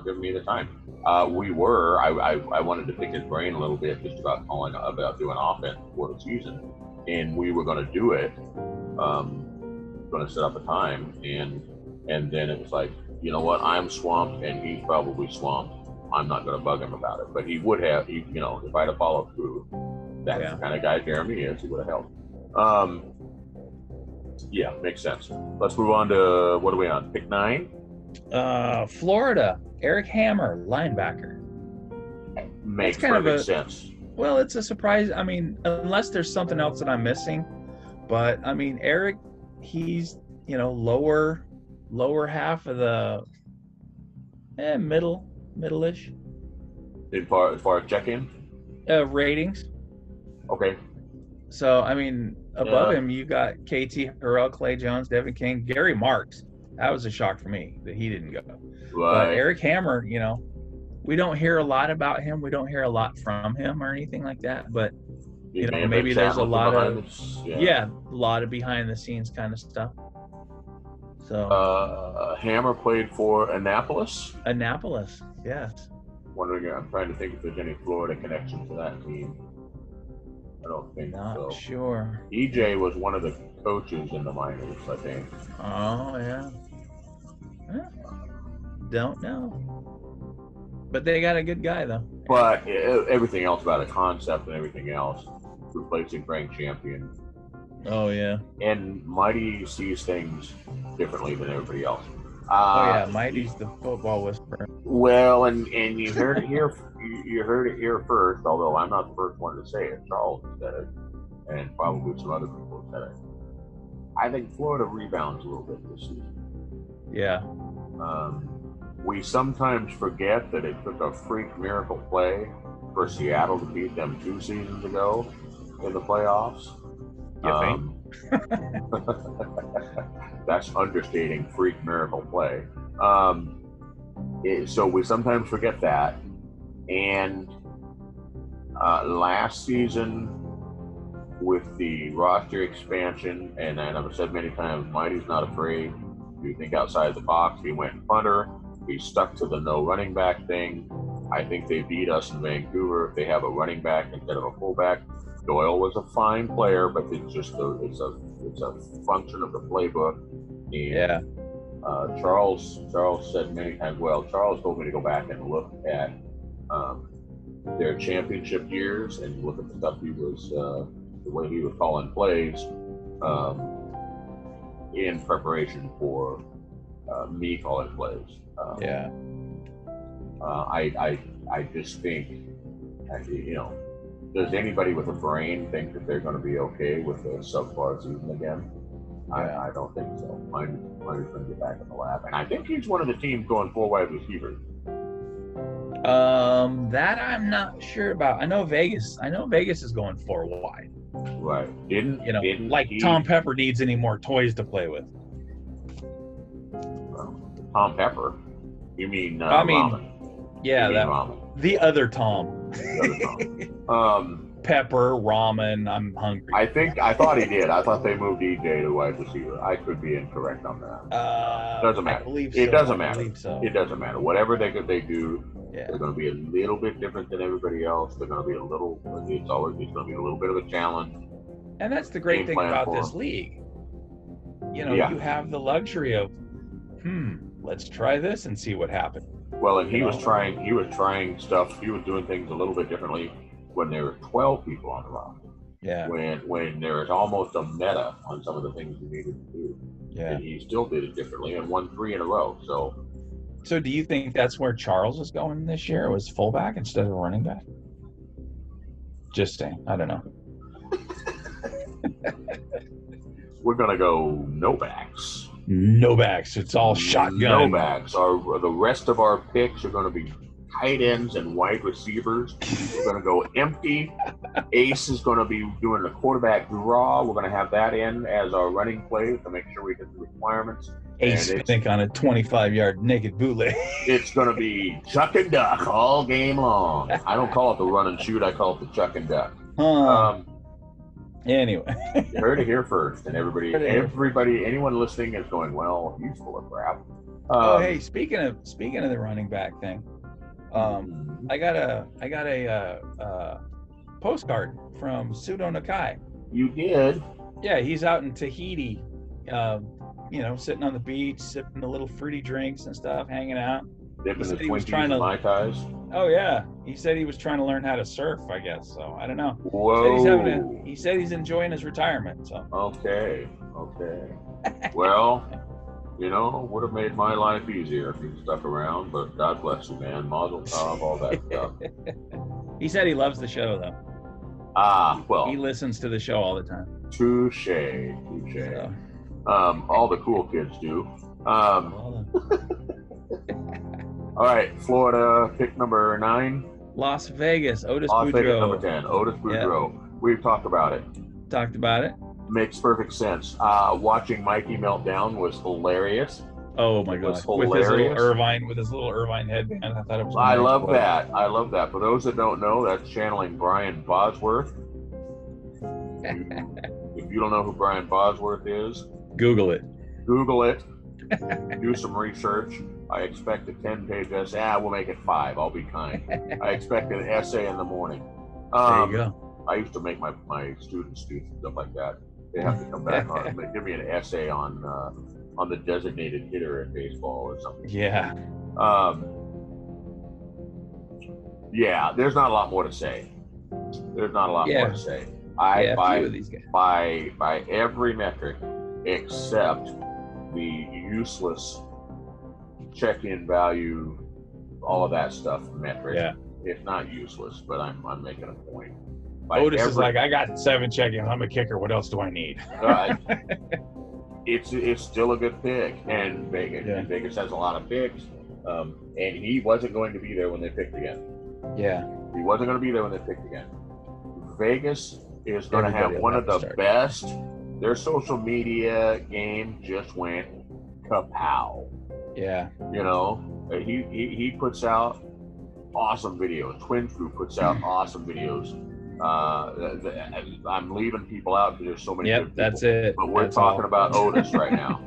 giving me the time. I wanted to pick his brain a little bit just about doing offense for the season, and we were going to do it, going to set up a time, and then it was like, you know what, I'm swamped and he's probably swamped. I'm not going to bug him about it, but he would have, if I had followed through, that's the kind of guy Jeremy is. He would have helped. Yeah, makes sense. Let's move on to, what are we on, pick 9? Florida, Eric Hammer, linebacker. Makes perfect sense. Well, it's a surprise. I mean, unless there's something else that I'm missing. But, I mean, Eric, he's, lower half of the middle-ish. As far as check-in? Ratings. Okay. So, I mean, above him, you got KT Harrell, Clay Jones, Devin King, Gary Marks. That was a shock for me that he didn't go. Right. But Eric Hammer, we don't hear a lot about him. We don't hear a lot from him or anything like that. But, maybe there's a lot of, a lot of behind-the-scenes kind of stuff. So Hammer played for Annapolis? Annapolis, yes. I'm trying to think if there's any Florida connection to that team. I don't think so. Not sure. EJ was one of the coaches in the minors, I think. Oh, yeah. Don't know. But they got a good guy, though. But everything else about a concept and everything else, replacing Frank Champion. Oh, yeah. And Mighty sees things differently than everybody else. Mighty's the football whisperer. Well, and you heard it here. You heard it here first. Although I'm not the first one to say it, Charles said it, and probably some other people said it. I think Florida rebounds a little bit this season. Yeah. We sometimes forget that it took a freak miracle play for Seattle to beat them 2 seasons ago in the playoffs. That's understating freak miracle play. So we sometimes forget that. And last season, with the roster expansion, and I've said many times, Mighty's not afraid. You think outside the box. He went punter. He stuck to the no running back thing. I think they beat us in Vancouver if they have a running back instead of a fullback. Doyle was a fine player, but it's just it's a function of the playbook. And Charles said many times, well, Charles told me to go back and look at their championship years and look at the stuff he was, the way he was calling plays in preparation for me calling plays. I just think, you know, does anybody with a brain think that they're going to be okay with a subpar season again? Yeah. I don't think so. Mine's going to get back in the lab. And I think he's one of the teams going four wide receivers. That I'm not sure about. I know Vegas is going four wide. Right. Didn't like Tom Pepper needs any more toys to play with. Tom Pepper? You mean Ramen. Yeah, you mean Ramen. The other Tom. Pepper, Ramen, I'm hungry. I thought he did. I thought they moved EJ to wide receiver. I could be incorrect on that. Doesn't matter. It doesn't matter. Whatever they do, yeah. They're going to be a little bit different than everybody else. They're going to be a little. It's going to be a little bit of a challenge. And that's the great thing about this league. You know, you have the luxury of, let's try this and see what happens. Well, and he was trying stuff. He was doing things a little bit differently when there were 12 people on the roster. Yeah. When there was almost a meta on some of the things he needed to do. Yeah. And he still did it differently and won 3 in a row. So do you think that's where Charles is going this year? Was fullback instead of running back? Just saying. I don't know. We're gonna go no backs. No backs. It's all shotgun. No backs. The rest of our picks are going to be tight ends and wide receivers. We're going to go empty. Ace is going to be doing the quarterback draw. We're going to have that in as our running play to make sure we hit the requirements. Ace, I think, on a 25-yard naked bootleg. It's going to be chuck and duck all game long. I don't call it the run and shoot. I call it the chuck and duck. Anyway, you heard it here first, and everybody, anyone listening is going, well, he's full of crap. Hey, speaking of the running back thing, I got a postcard from Sudo Nakai. You did? Yeah, he's out in Tahiti, sitting on the beach, sipping the little fruity drinks and stuff, hanging out. Dipping the Twinkies and Mai Tais. Oh yeah, he said he was trying to learn how to surf, I guess. So I don't know. Whoa. He said he's enjoying his retirement. So. Okay. Well, would have made my life easier if he stuck around. But God bless you, man. Mazel tov, all that stuff. He said he loves the show, though. Well. He listens to the show all the time. Touche. So. All the cool kids do. All right, Florida, pick number 9. Las Vegas, Otis Boudreaux. Las Vegas, number 10, Otis Boudreaux. Yep. We've talked about it. Makes perfect sense. Watching Mikey meltdown was hilarious. Oh, my gosh. With his little Irvine headband. I thought it was hilarious. I love that. For those that don't know, that's channeling Brian Bosworth. If you don't know who Brian Bosworth is, Google it. Do some research. I expect a 10-page essay. We'll make it 5. I'll be kind. I expect an essay in the morning. There you go. I used to make my students do stuff like that. They have to come back on. They give me an essay on the designated hitter in baseball or something. Yeah. There's not a lot more to say. More to say. By every metric except the useless check-in value, all of that stuff metric. Yeah. It's not useless, but I'm making a point. Otis is like, I got 7 check-ins. I'm a kicker. What else do I need? It's still a good pick, and Vegas. Yeah. Vegas has a lot of picks, and he wasn't going to be there when they picked again. Yeah. Vegas is going to have one of the best. Their social media game just went kapow. Yeah. He puts out awesome videos. Twin Crew puts out awesome videos. I'm leaving people out because there's so many. Yep, that's it. But we're talking about Otis right now.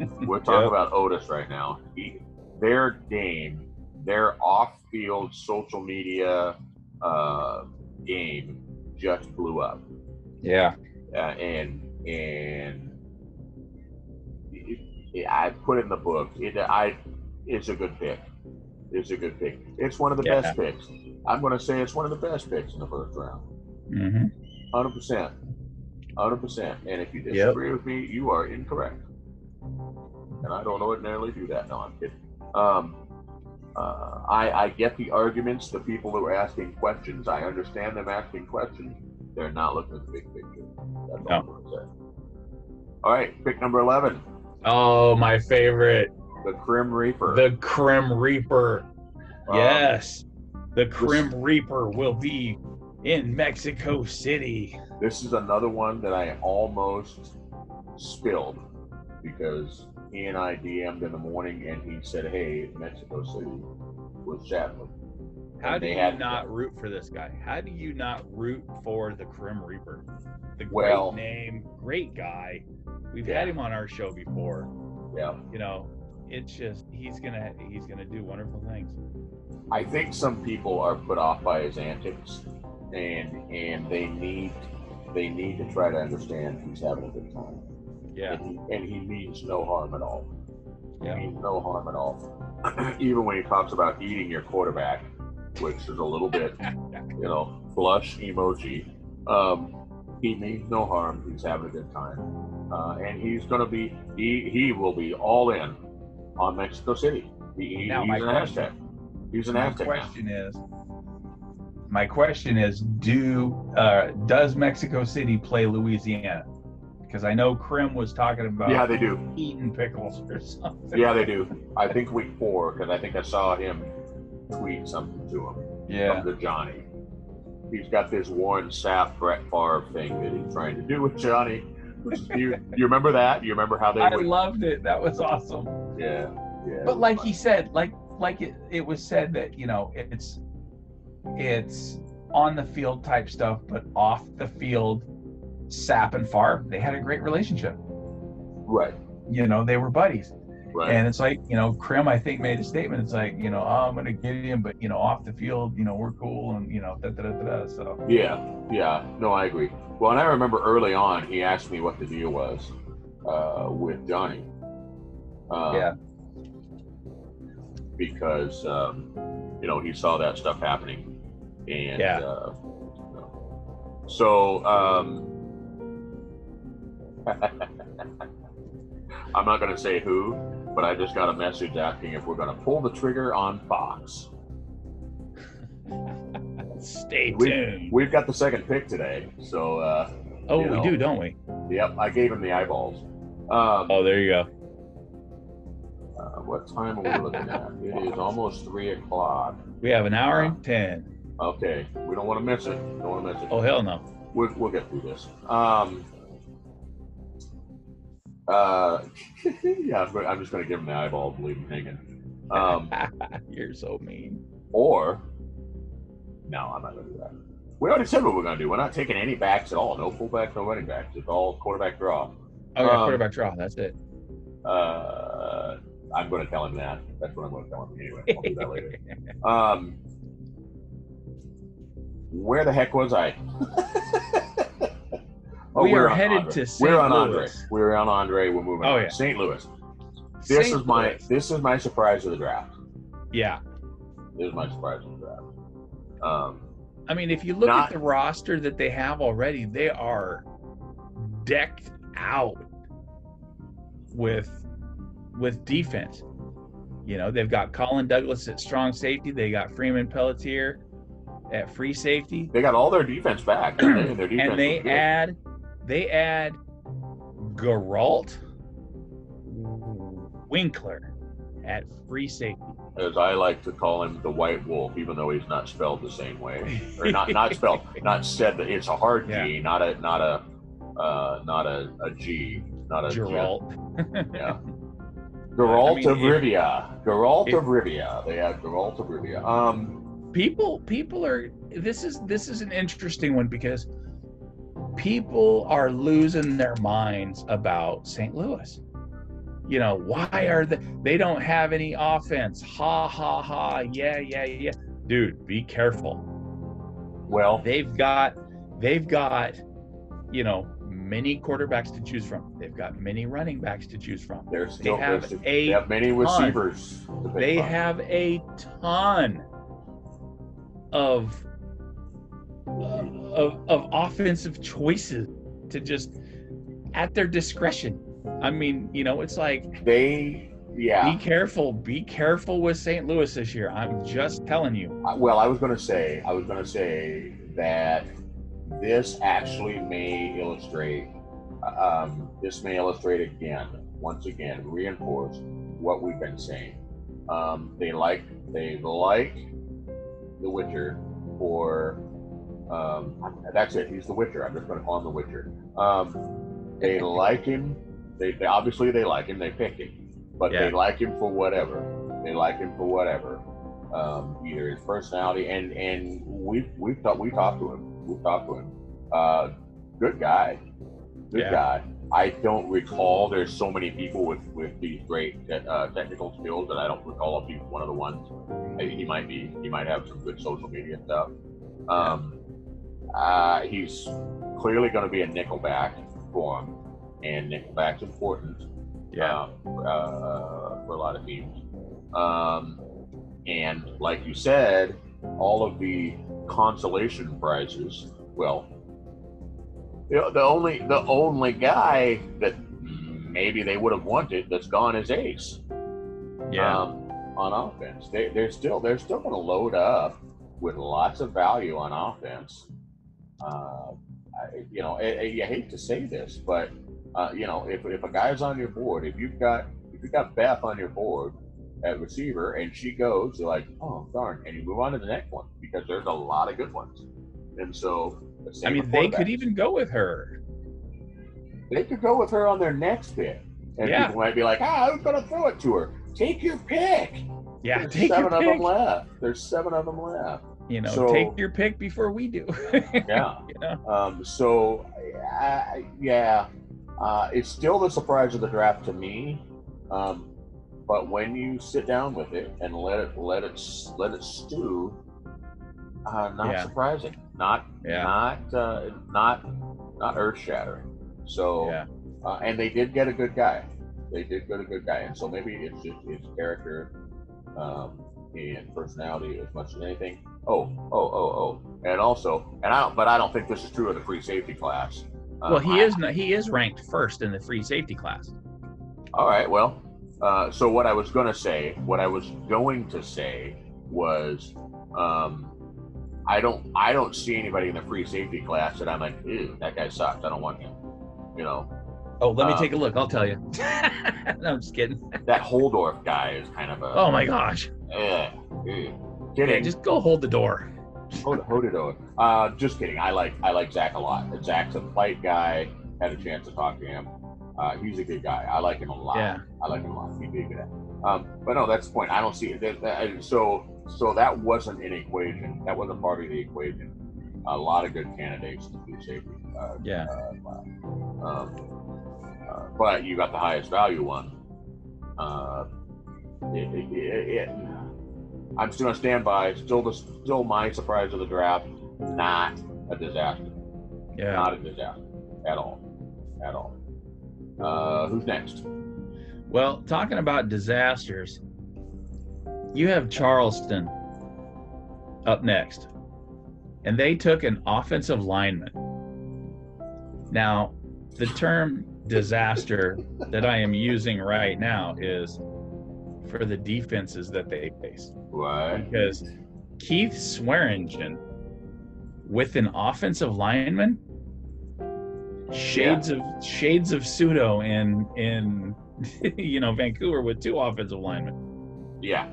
Their game, their off-field social media game just blew up. Yeah. And I put in the book. It's a good pick. It's a good pick. It's one of the best picks. I'm going to say it's one of the best picks in the first round. 100%. 100%. And if you disagree with me, you are incorrect. And I don't ordinarily do that. No, I'm kidding. I get the arguments, the people who are asking questions. I understand them asking questions. They're not looking at the big picture. That's all I'm going to say. All right, pick number 11. Oh, my favorite. The Krim Reaper. The Krim Reaper. Yes. The Krim Reaper will be in Mexico City. This is another one that I almost spilled because he and I DM'd in the morning and he said, hey, Mexico City was Chaplin. How do you not root for this guy? How do you not root for the Krim Reaper? The great name, great guy. We've had him on our show before. Yeah. You know, it's just he's gonna do wonderful things. I think some people are put off by his antics, and they need to try to understand he's having a good time. Yeah. And he means no harm at all. Yeah. He means no harm at all. Even when he talks about eating your quarterback, which is a little bit, you know, blush emoji. He means no harm. He's having a good time, and he's gonna be. He will be all in on Mexico City. My question is, does Mexico City play Louisiana? Because I know Krim was talking about they do eating pickles or something. Yeah, they do. I think week 4 because I think I saw him tweet something to him. Yeah, to Johnny. He's got this Warren Sapp, Brett Favre thing that he's trying to do with Johnny. Do you remember that? You remember how they? I loved it. That was awesome. Yeah, yeah. But like he said, like it was said that, you know, it's on the field type stuff, but off the field, Sapp and Favre, they had a great relationship. Right. You know, they were buddies. Right. And it's like, you know, Krim, I think, made a statement. It's like, you know, oh, I'm going to get him, but, you know, off the field, you know, we're cool and, you know, da-da-da-da-da, so. Yeah. No, I agree. Well, and I remember early on, he asked me what the deal was with Johnny. Because, you know, he saw that stuff happening. And so, I'm not going to say who, but I just got a message asking if we're going to pull the trigger on Fox. Stay tuned. We've got the second pick today, so. We do, don't we? Yep, I gave him the eyeballs. There you go. What time are we looking at? It is almost 3:00. We have an hour and 10. Okay, we don't want to miss it. Oh hell no. We'll get through this. I'm just going to give him the eyeball and leave him hanging. You're so mean. Or, no, I'm not going to do that. We already said what we're going to do. We're not taking any backs at all. No fullbacks, no running backs. It's all quarterback draw. Oh, yeah, quarterback draw. That's it. I'm going to tell him that. That's what I'm going to tell him anyway. I'll do that later. Where the heck was I? Oh, we're headed to St. Louis. We're on Andre. We're moving on. St. Louis. This is my surprise of the draft. Yeah. This is my surprise of the draft. I mean, if you look at the roster that they have already, they are decked out with defense. You know, they've got Colin Douglas at strong safety. They got Freeman Pelletier at free safety. They got all their defense back. They add Geralt Winkler at free safety. As I like to call him, the White Wolf, even though he's not spelled the same way, or not spelled, not said. That it's a hard G, not a G, not a Geralt. Yeah, Geralt of Rivia. Geralt of Rivia. They have Geralt of Rivia. People are. This is an interesting one because people are losing their minds about St. Louis. You know, why are they don't have any offense? Ha ha ha! Yeah. Dude, be careful. Well, they've got, you know, many quarterbacks to choose from. They've got many running backs to choose from. They have many receivers. They have a ton of offensive choices to just at their discretion. I mean, you know, it's like they. Yeah. Be careful with St. Louis this year. I'm just telling you. Well, I was going to say that this actually may illustrate, reinforce what we've been saying. They like the Witcher for, that's it. He's the Witcher. I'm just going to call him the Witcher. They like him. They like him. They pick him. But yeah. They like him for whatever. Either his personality and we talked to him. Good guy. Good guy. I don't recall. There's so many people with these great technical skills that I don't recall if he's one of the ones. He might be. He might have some good social media stuff. He's clearly going to be a nickelback for him, and nickelback's important. Yeah. For a lot of teams. And like you said, all of the consolation prizes, well, you know, the only guy that maybe they would have wanted that's gone is Ace. Yeah. On offense. They're still gonna load up with lots of value on offense. You hate to say this, but if a guy's on your board, if you've got Beth on your board at receiver and she goes, you're like, oh darn, and you move on to the next one because there's a lot of good ones. And so, they could even go with her. They could go with her on their next pick, and people might be like, who's going to throw it to her? Take your pick. Yeah, There's seven of them left. You know, so, take your pick before we do. Yeah. You know? It's still the surprise of the draft to me, but when you sit down with it and let it stew, surprising, not earth shattering. So, and they did get a good guy. And so maybe it's just his character and personality as much as anything. I don't think this is true of the free safety class. Well, he is ranked first in the free safety class. All right. Well, so what I was going to say was, I don't see anybody in the free safety class that I'm like, ew, that guy sucks. I don't want him. You know. Oh, let me take a look. I'll tell you. No, I'm just kidding. That Holdorf guy is kind of a. Oh my gosh. Kidding. Just go hold the door. Just kidding. I like Zach a lot. Zach's a fight guy. Had a chance to talk to him. He's a good guy. I like him a lot. Yeah. He'd be good at it. But no, that's the point. I don't see it. So that wasn't an equation. That wasn't part of the equation. A lot of good candidates to be safety. But you got the highest value one. I'm still gonna stand by. Still my surprise of the draft. Not a disaster. Yeah. Not a disaster at all. Who's next? Well, talking about disasters, you have Charleston up next, and they took an offensive lineman. Now, the term disaster that I am using right now is for the defenses that they face. Right. Because Keith Swearingen with an offensive lineman, shades of Sudo in Vancouver with two offensive linemen. Yeah.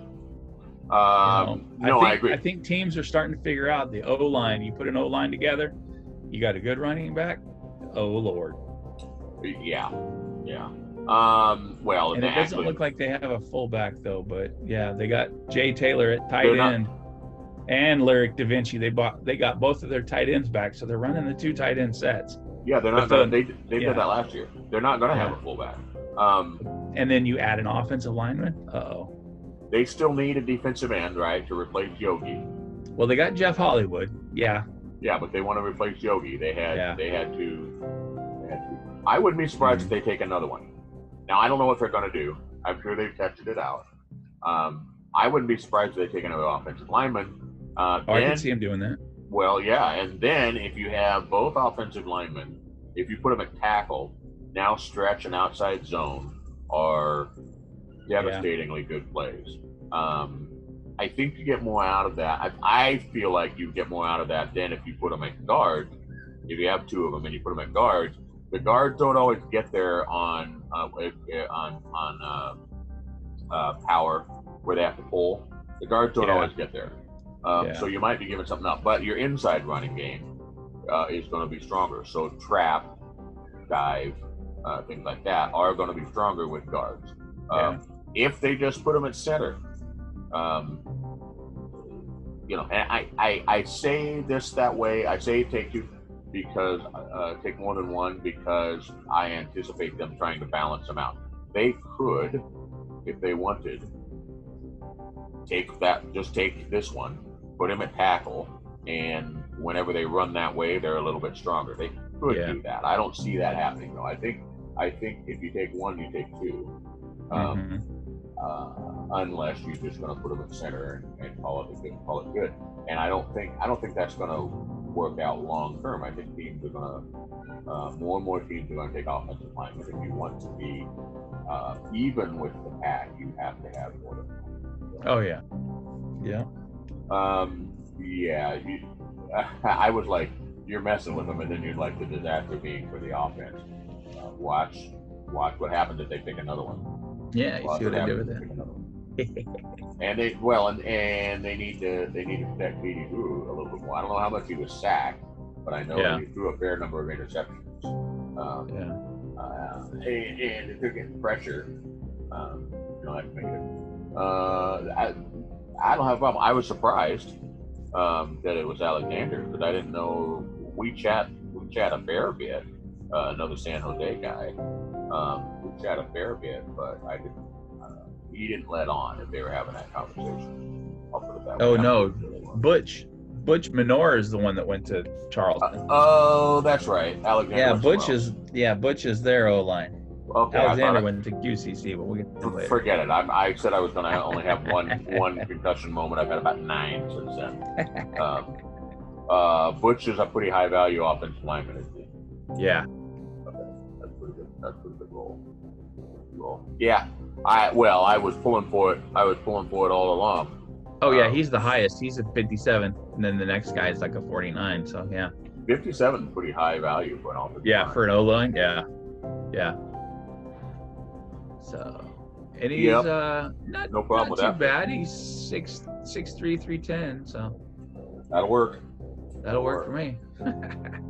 I agree. I think teams are starting to figure out the O-line. You put an O-line together, you got a good running back. Oh Lord. Yeah. Yeah. And it doesn't look like they have a fullback though, but yeah, they got Jay Taylor at tight end and Lyric Da Vinci. They got both of their tight ends back, so they're running the two tight end sets. Yeah, they're not. They did that last year. They're not going to have a fullback. And then you add an offensive lineman. Uh-oh. They still need a defensive end, right, to replace Yogi. Well, they got Jeff Hollywood. Yeah. Yeah, but they want to replace Yogi. They had to. I wouldn't be surprised if they take another one. Now, I don't know what they're going to do. I'm sure they've tested it out. I wouldn't be surprised if they take another offensive lineman. I can see him doing that. Well, yeah, and then if you have both offensive linemen, if you put them at tackle, now stretch and outside zone are devastatingly good plays. I think you get more out of that. I feel like you get more out of that than if you put them at guard. If you have two of them and you put them at guard, the guards don't always get there on power where they have to pull. The guards don't always get there. So you might be giving something up, but your inside running game is going to be stronger. So trap, dive, things like that are going to be stronger with guards. If they just put them at center, and I say this that way. I say take two because take more than one because I anticipate them trying to balance them out. They could, if they wanted, take this one, put him at tackle, and whenever they run that way, they're a little bit stronger. They could do that. I don't see that happening though. I think if you take one, you take two, unless you're just going to put them at center and call it good. And I don't think that's going to work out long term. I think teams are going to more and more teams are going to take offensive linemen. If you want to be even with the pack, you have to have more than one. Oh yeah. I was like, you're messing with them, and then you're like the disaster being for the offense. Watch what happens if they pick another one. Yeah, you see what they do with that. And they need to protect Petey Boo a little bit more. I don't know how much he was sacked, but I know he threw a fair number of interceptions. And if they're getting pressure, that make it. I don't have a problem. I was surprised that it was Alexander because I didn't know. We chat a fair bit. Another San Jose guy. We chat a fair bit, but I didn't. He didn't let on if they were having that conversation. I'll put it that way. Oh no, Butch Menor is the one that went to Charleston. Oh, that's right. Alexander. Yeah, Butch is their O line. Okay, Alexander went to QCC, but we'll get to later. Forget it. I said I was going to only have one concussion moment. I've had about 9 since then. Butch is a pretty high-value offensive lineman, isn't he? Yeah. Okay, that's pretty good. That's pretty good role. Yeah. I was pulling for it. I was pulling for it all along. Oh yeah, he's the highest. He's a 57, and then the next guy is like a 49. So yeah. 57 is pretty high value for an offensive line. For an O-line. Yeah. So, and he's not too bad. He's 6'3", 310. So that'll work for me.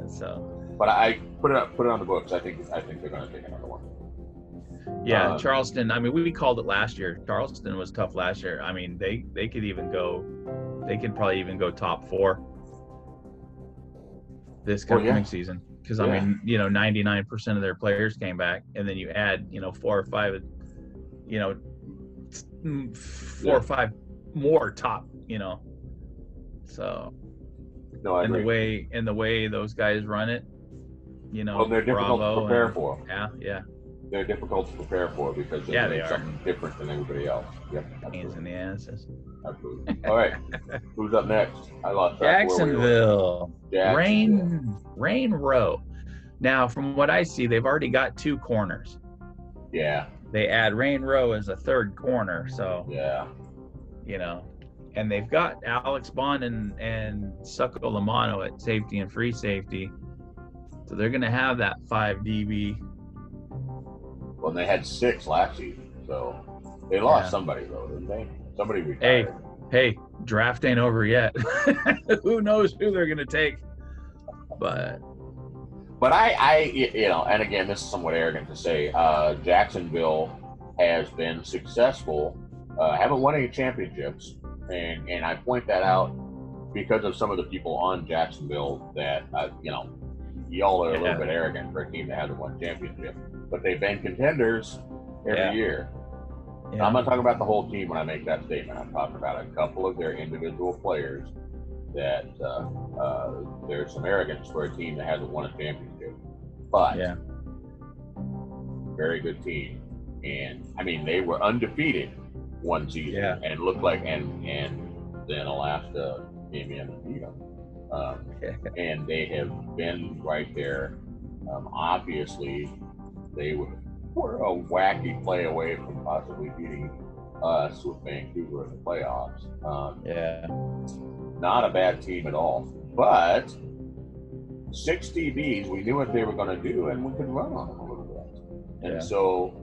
So, but I put it on the books. I think they're going to take another one. Yeah, Charleston. I mean, we called it last year. Charleston was tough last year. I mean, they could even go. They could probably even go top 4 this coming season. Because, I mean, 99% of their players came back. And then you add, 4 or 5, four or 5 more top, So, no, I agree. The way those guys run it, well, they're difficult to prepare for. Yeah. They're difficult to prepare for because they're doing something different than everybody else. Yep, hands in the asses. Absolutely. All right. Who's up next? I lost track. Jacksonville. Rain Row. Now, from what I see, they've already got 2 corners. Yeah. They add Rain Row as a third corner, so and they've got Alex Bond and Succo Lamano at safety and free safety, so they're going to have that 5 DB. Well, they had 6 last season, so they lost somebody though, didn't they? Somebody retired. Hey, draft ain't over yet. Who knows who they're gonna take? But I and again, this is somewhat arrogant to say. Jacksonville has been successful, haven't won any championships, and I point that out because of some of the people on Jacksonville that y'all are a little bit arrogant for a team that hasn't won championship. But they've been contenders every year. Yeah. I'm not talking about the whole team when I make that statement. I'm talking about a couple of their individual players that there's some arrogance for a team that hasn't won a championship. but yeah, very good team. And I mean, they were undefeated one season, yeah, and looked like, and then Alaska came in and beat them. And they have been right there. Obviously, they were a wacky play away from possibly beating us with Vancouver in the playoffs. Yeah, not a bad team at all. But six DBs, we knew what they were going to do, and we could run on them a little bit. And so,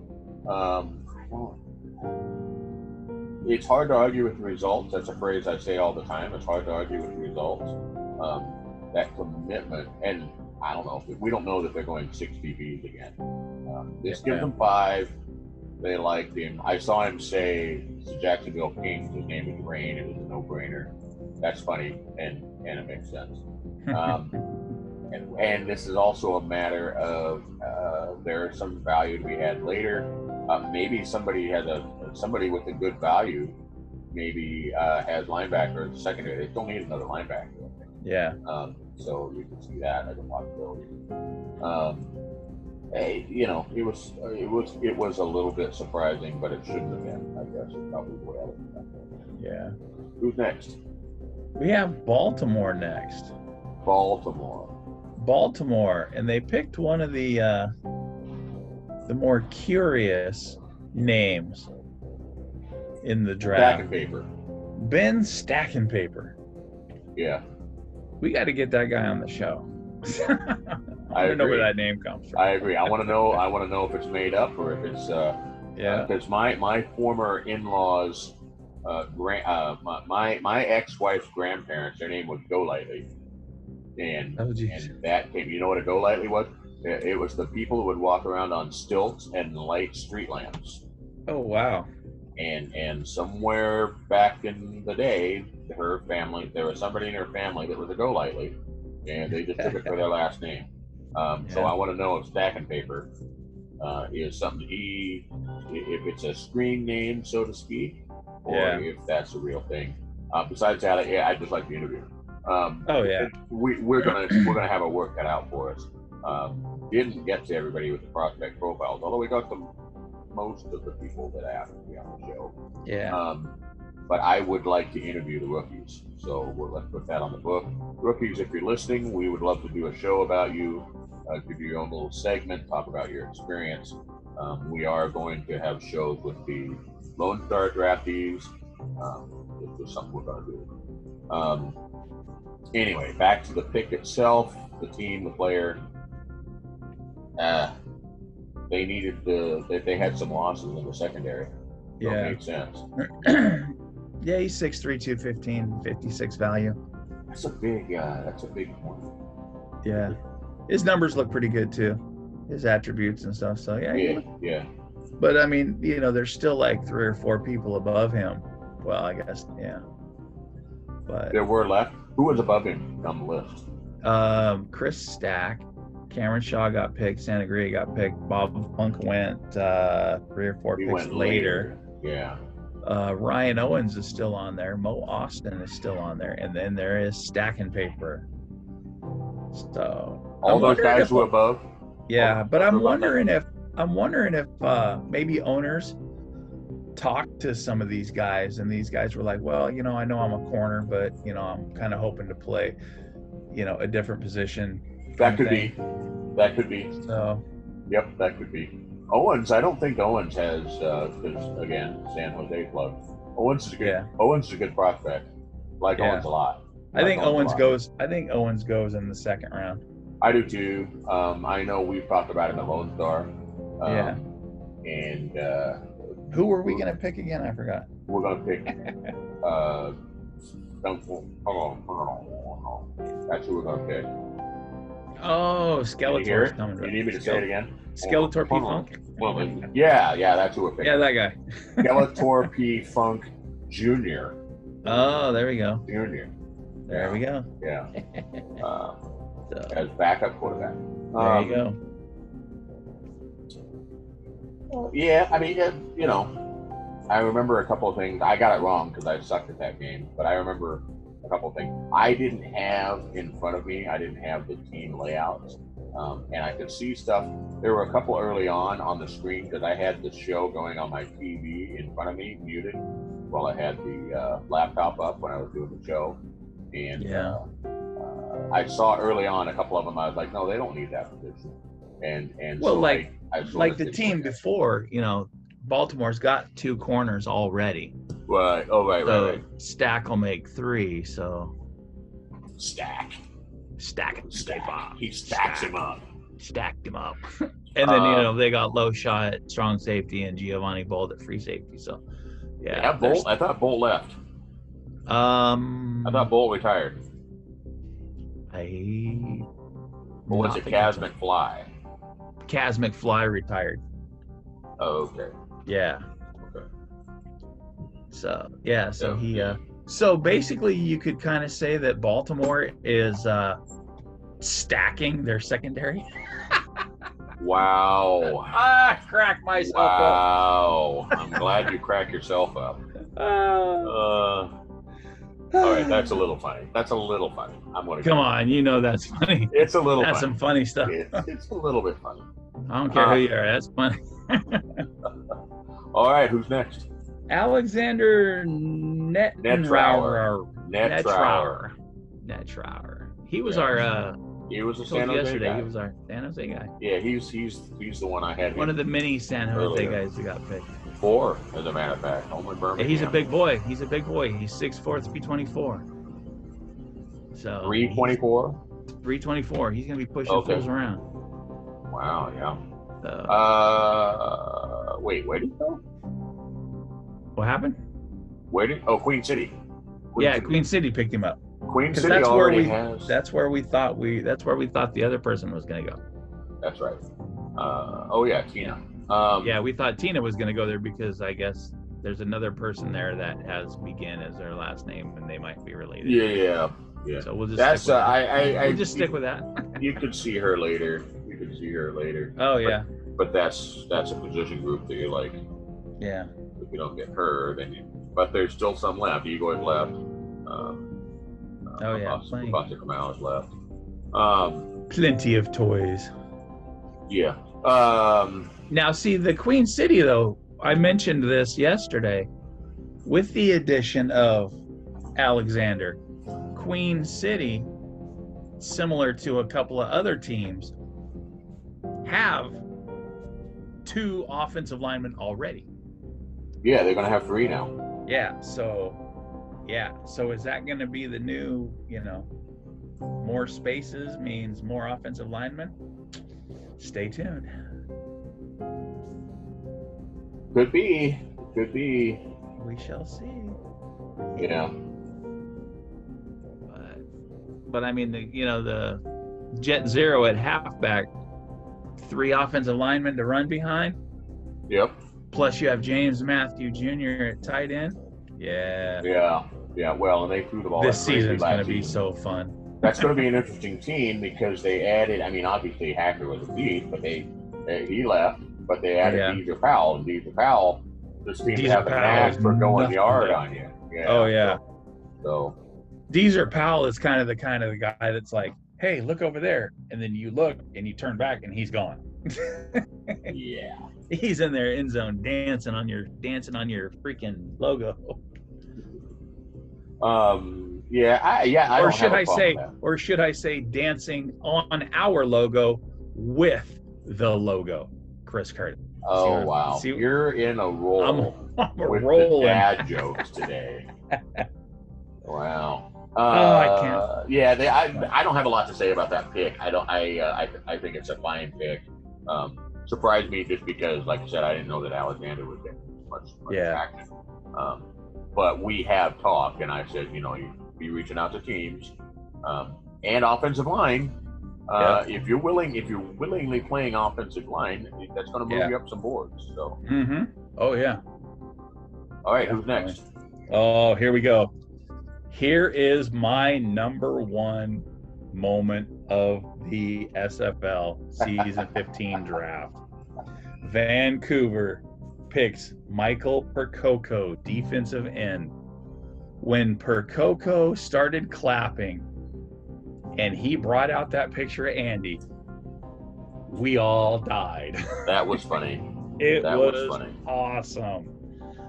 it's hard to argue with the results. That's a phrase I say all the time. It's hard to argue with the results. That commitment, and I don't know, we don't know that they're going six DBs again. Just give them five. They liked him. I saw him say the Jacksonville Kings, his name is Rain. It was a no-brainer. That's funny, and it makes sense. And this is also a matter of there's some value to be had later. Maybe somebody with a good value maybe has linebacker secondary. They don't need another linebacker, I think. Yeah. So you can see that as a possibility. Hey, you know, it was a little bit surprising, but it shouldn't have been. I guess it probably would have. Yeah. Who's next? We have Baltimore next. Baltimore, and they picked one of the more curious names in the draft. Stackenpaper. Ben Stackenpaper. Yeah. We got to get that guy on the show. I don't know where that name comes from. I agree. I want to know if it's made up or if it's because my former in-laws my ex-wife's grandparents, their name was Golightly. And that came, you know what a Golightly was? It was the people who would walk around on stilts and light street lamps. Oh wow. And somewhere back in the day, her family, there was somebody in her family that was a Golightly, and they just took it for their last name. So I want to know if Stackenpaper is something if it's a screen name, so to speak, or if that's a real thing. Besides that, I'd just like to interview. We're gonna have a work cut out for us. Didn't get to everybody with the prospect profiles, although we got the most of the people that asked to be on the show. Yeah. But I would like to interview the rookies. So let's put that on the book. Rookies, if you're listening, we would love to do a show about you, give you your own little segment, talk about your experience. We are going to have shows with the Lone Star draftees. It's just something we're going to do. Anyway, back to the pick itself, the team, the player. They needed they had some losses in the secondary. So it made sense. Yeah, he's 6'3", 215, 56 value. That's a big point. Yeah. His numbers look pretty good, too. His attributes and stuff. So, yeah. But, I mean, you know, there's still like three or four people above him. Well, I guess, yeah. But there were left. Who was above him on the list? Chris Stack. Cameron Shaw got picked. Sanagria got picked. Bob Funk went three or four picks later. Yeah. Ryan Owens is still on there. Mo Austin is still on there, and then there is Stackenpaper. So all those guys were above. Yeah, but I'm wondering if maybe owners talked to some of these guys, and these guys were like, "Well, you know, I know I'm a corner, but you know, I'm kind of hoping to play, you know, a different position." That could be. So. Yep, that could be. Owens, I don't think Owens has, because again, San Jose plug. Owens is a good prospect. Owens a lot. I think Owens goes in the second round. I do too. I know we've talked about him at Lone Star. And who are we going to pick again? I forgot. We're going to pick. That's who we're going to pick. Oh, Skeletor! You need me to say it again? Skeletor P. Funk. Well, yeah, that's who we're picking. Yeah, that guy. Skeletor P. Funk Jr. Oh, there we go. There we go. Yeah. As backup quarterback. There you go. Yeah, I mean, you know, I remember a couple of things. I got it wrong because I sucked at that game, but I remember a couple of things. I didn't have the team layouts and I could see stuff. There were a couple early on the screen because I had the show going on my TV in front of me, muted, while I had the laptop up when I was doing the show. And yeah. I saw early on a couple of them. I was like, no, they don't need that position. And well, so like the team before, you know, Baltimore's got two corners already. Right. Oh, right, so right. Stack will make three. So stack. He stacks him up. Stacked him up. And then you know, they got Low Shot at strong safety and Giovanni Bolt at free safety. So yeah, Bolt. I thought Bolt left. I thought Bolt retired. Or was it Kaz McFly? Kaz McFly retired. Oh, okay. Yeah. Okay. So yeah, so yeah. He so basically you could kind of say that Baltimore is stacking their secondary. Wow. I cracked myself up. Wow. I'm glad you cracked yourself up. All right, that's a little funny. That's a little funny. I'm gonna come on, you know that's funny. It's a little. That's funny. Some funny stuff. It's a little bit funny. I don't care who you are. That's funny. All right, who's next? Alexander Netrauer. He was our. He was a San Jose guy. He was our San Jose guy. Yeah, he's the one I had. One of the many San Jose guys that got picked. Four, as a matter of fact. Only Birmingham. He's a big boy. He's a big boy. He's 6'4", 324. So 324. 324. He's gonna be pushing fools around. Wow. Yeah. So, wait. Where did he go? What happened? Where did? Oh, Queen City. Queen City picked him up. Queen City already has. That's where we thought the other person was gonna go. That's right. Tina. Yeah, we thought Tina was gonna go there because I guess there's another person there that has Begin as their last name and they might be related. Yeah. So we'll just stick with that. You could see her later. Oh yeah. But that's a position group that you're like. Yeah. If you don't get her, then but there's still some left. Ego's left. Left. Plenty of toys. Yeah. Now, see, the Queen City, though, I mentioned this yesterday. With the addition of Alexander, Queen City, similar to a couple of other teams, have two offensive linemen already. Yeah, they're going to have three now. So is that going to be the new, you know, more spaces means more offensive linemen? Stay tuned. Could be. We shall see. Yeah. But I mean, the Jet Zero at halfback, three offensive linemen to run behind. Yep. Plus you have James Matthew Jr. at tight end. Yeah. Yeah. Well, and they threw the ball. This season's going to be so fun. That's going to be an interesting team because they added. I mean, obviously Hacker was a lead, but he left. But they added Deidre Powell. And Deidre Powell just seems to have a knack for going yard on you. Yeah. Oh yeah. So Deidre Powell is kind of the guy that's like, hey, look over there, and then you look and you turn back and he's gone. Yeah. He's in their end zone dancing on your freaking logo. Or should I say dancing on our logo with the logo, Chris Curtis. Oh, wow. You're in a roll. I'm a roll. Dad jokes today. Wow. I can't. Yeah, I don't have a lot to say about that pick. I think it's a fine pick. Surprised me just because, like I said, I didn't know that Alexander was getting much action. But we have talked, and I said, you be reaching out to teams and offensive line. If you're willingly playing offensive line, that's going to move you up some boards. So. Mm-hmm. Oh yeah. All right, who's next? Oh, here we go. Here is my number one moment of the SFL season 15 draft. Vancouver picks Michael Percoco, defensive end. When Percoco started clapping and he brought out that picture of Andy, we all died. That was funny. It was funny. Awesome.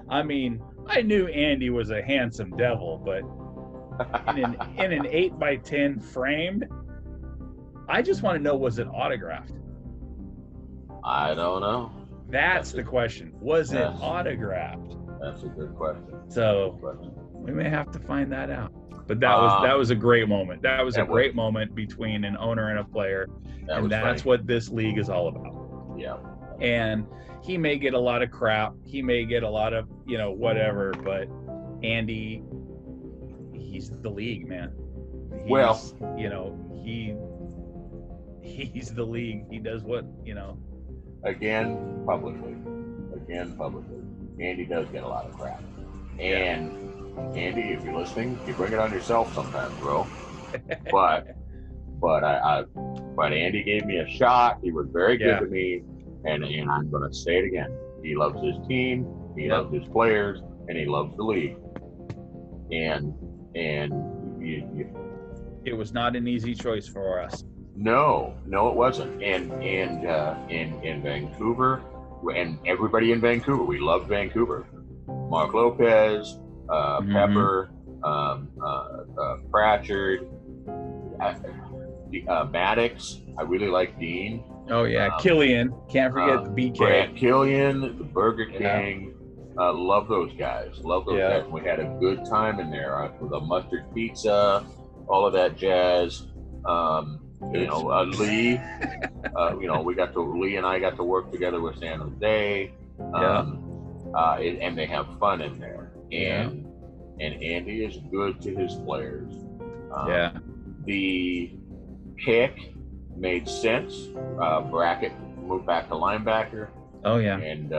I mean, I knew Andy was a handsome devil, but in an 8x10 framed, I just want to know, was it autographed? I don't know. That's the question. Was it autographed? That's a good question. So we may have to find that out. But that was a great moment. That was a great moment between an owner and a player. And that's what this league is all about. Yeah. And he may get a lot of crap. He may get a lot of, you know, whatever. But Andy, he's the league, man. He's the league. He does what, you know. Again, publicly. Andy does get a lot of crap. And Andy, if you're listening, you bring it on yourself sometimes, bro. But Andy gave me a shot. He was very good to me. And I'm going to say it again. He loves his team, he loves his players, and he loves the league. And it was not an easy choice for us. No, it wasn't. And in Vancouver, and everybody in Vancouver, we loved Vancouver. Mark Lopez, Pepper, Pratchard, Maddox. I really like Dean. Oh yeah, Killian. Can't forget the BK. Brad Killian, the Burger King. Love those guys. Love those guys. We had a good time in there with a mustard pizza, all of that jazz. Lee. Lee and I got to work together with San Jose. And they have fun in there. And Andy is good to his players. The pick made sense. Brackett moved back to linebacker. Oh yeah. And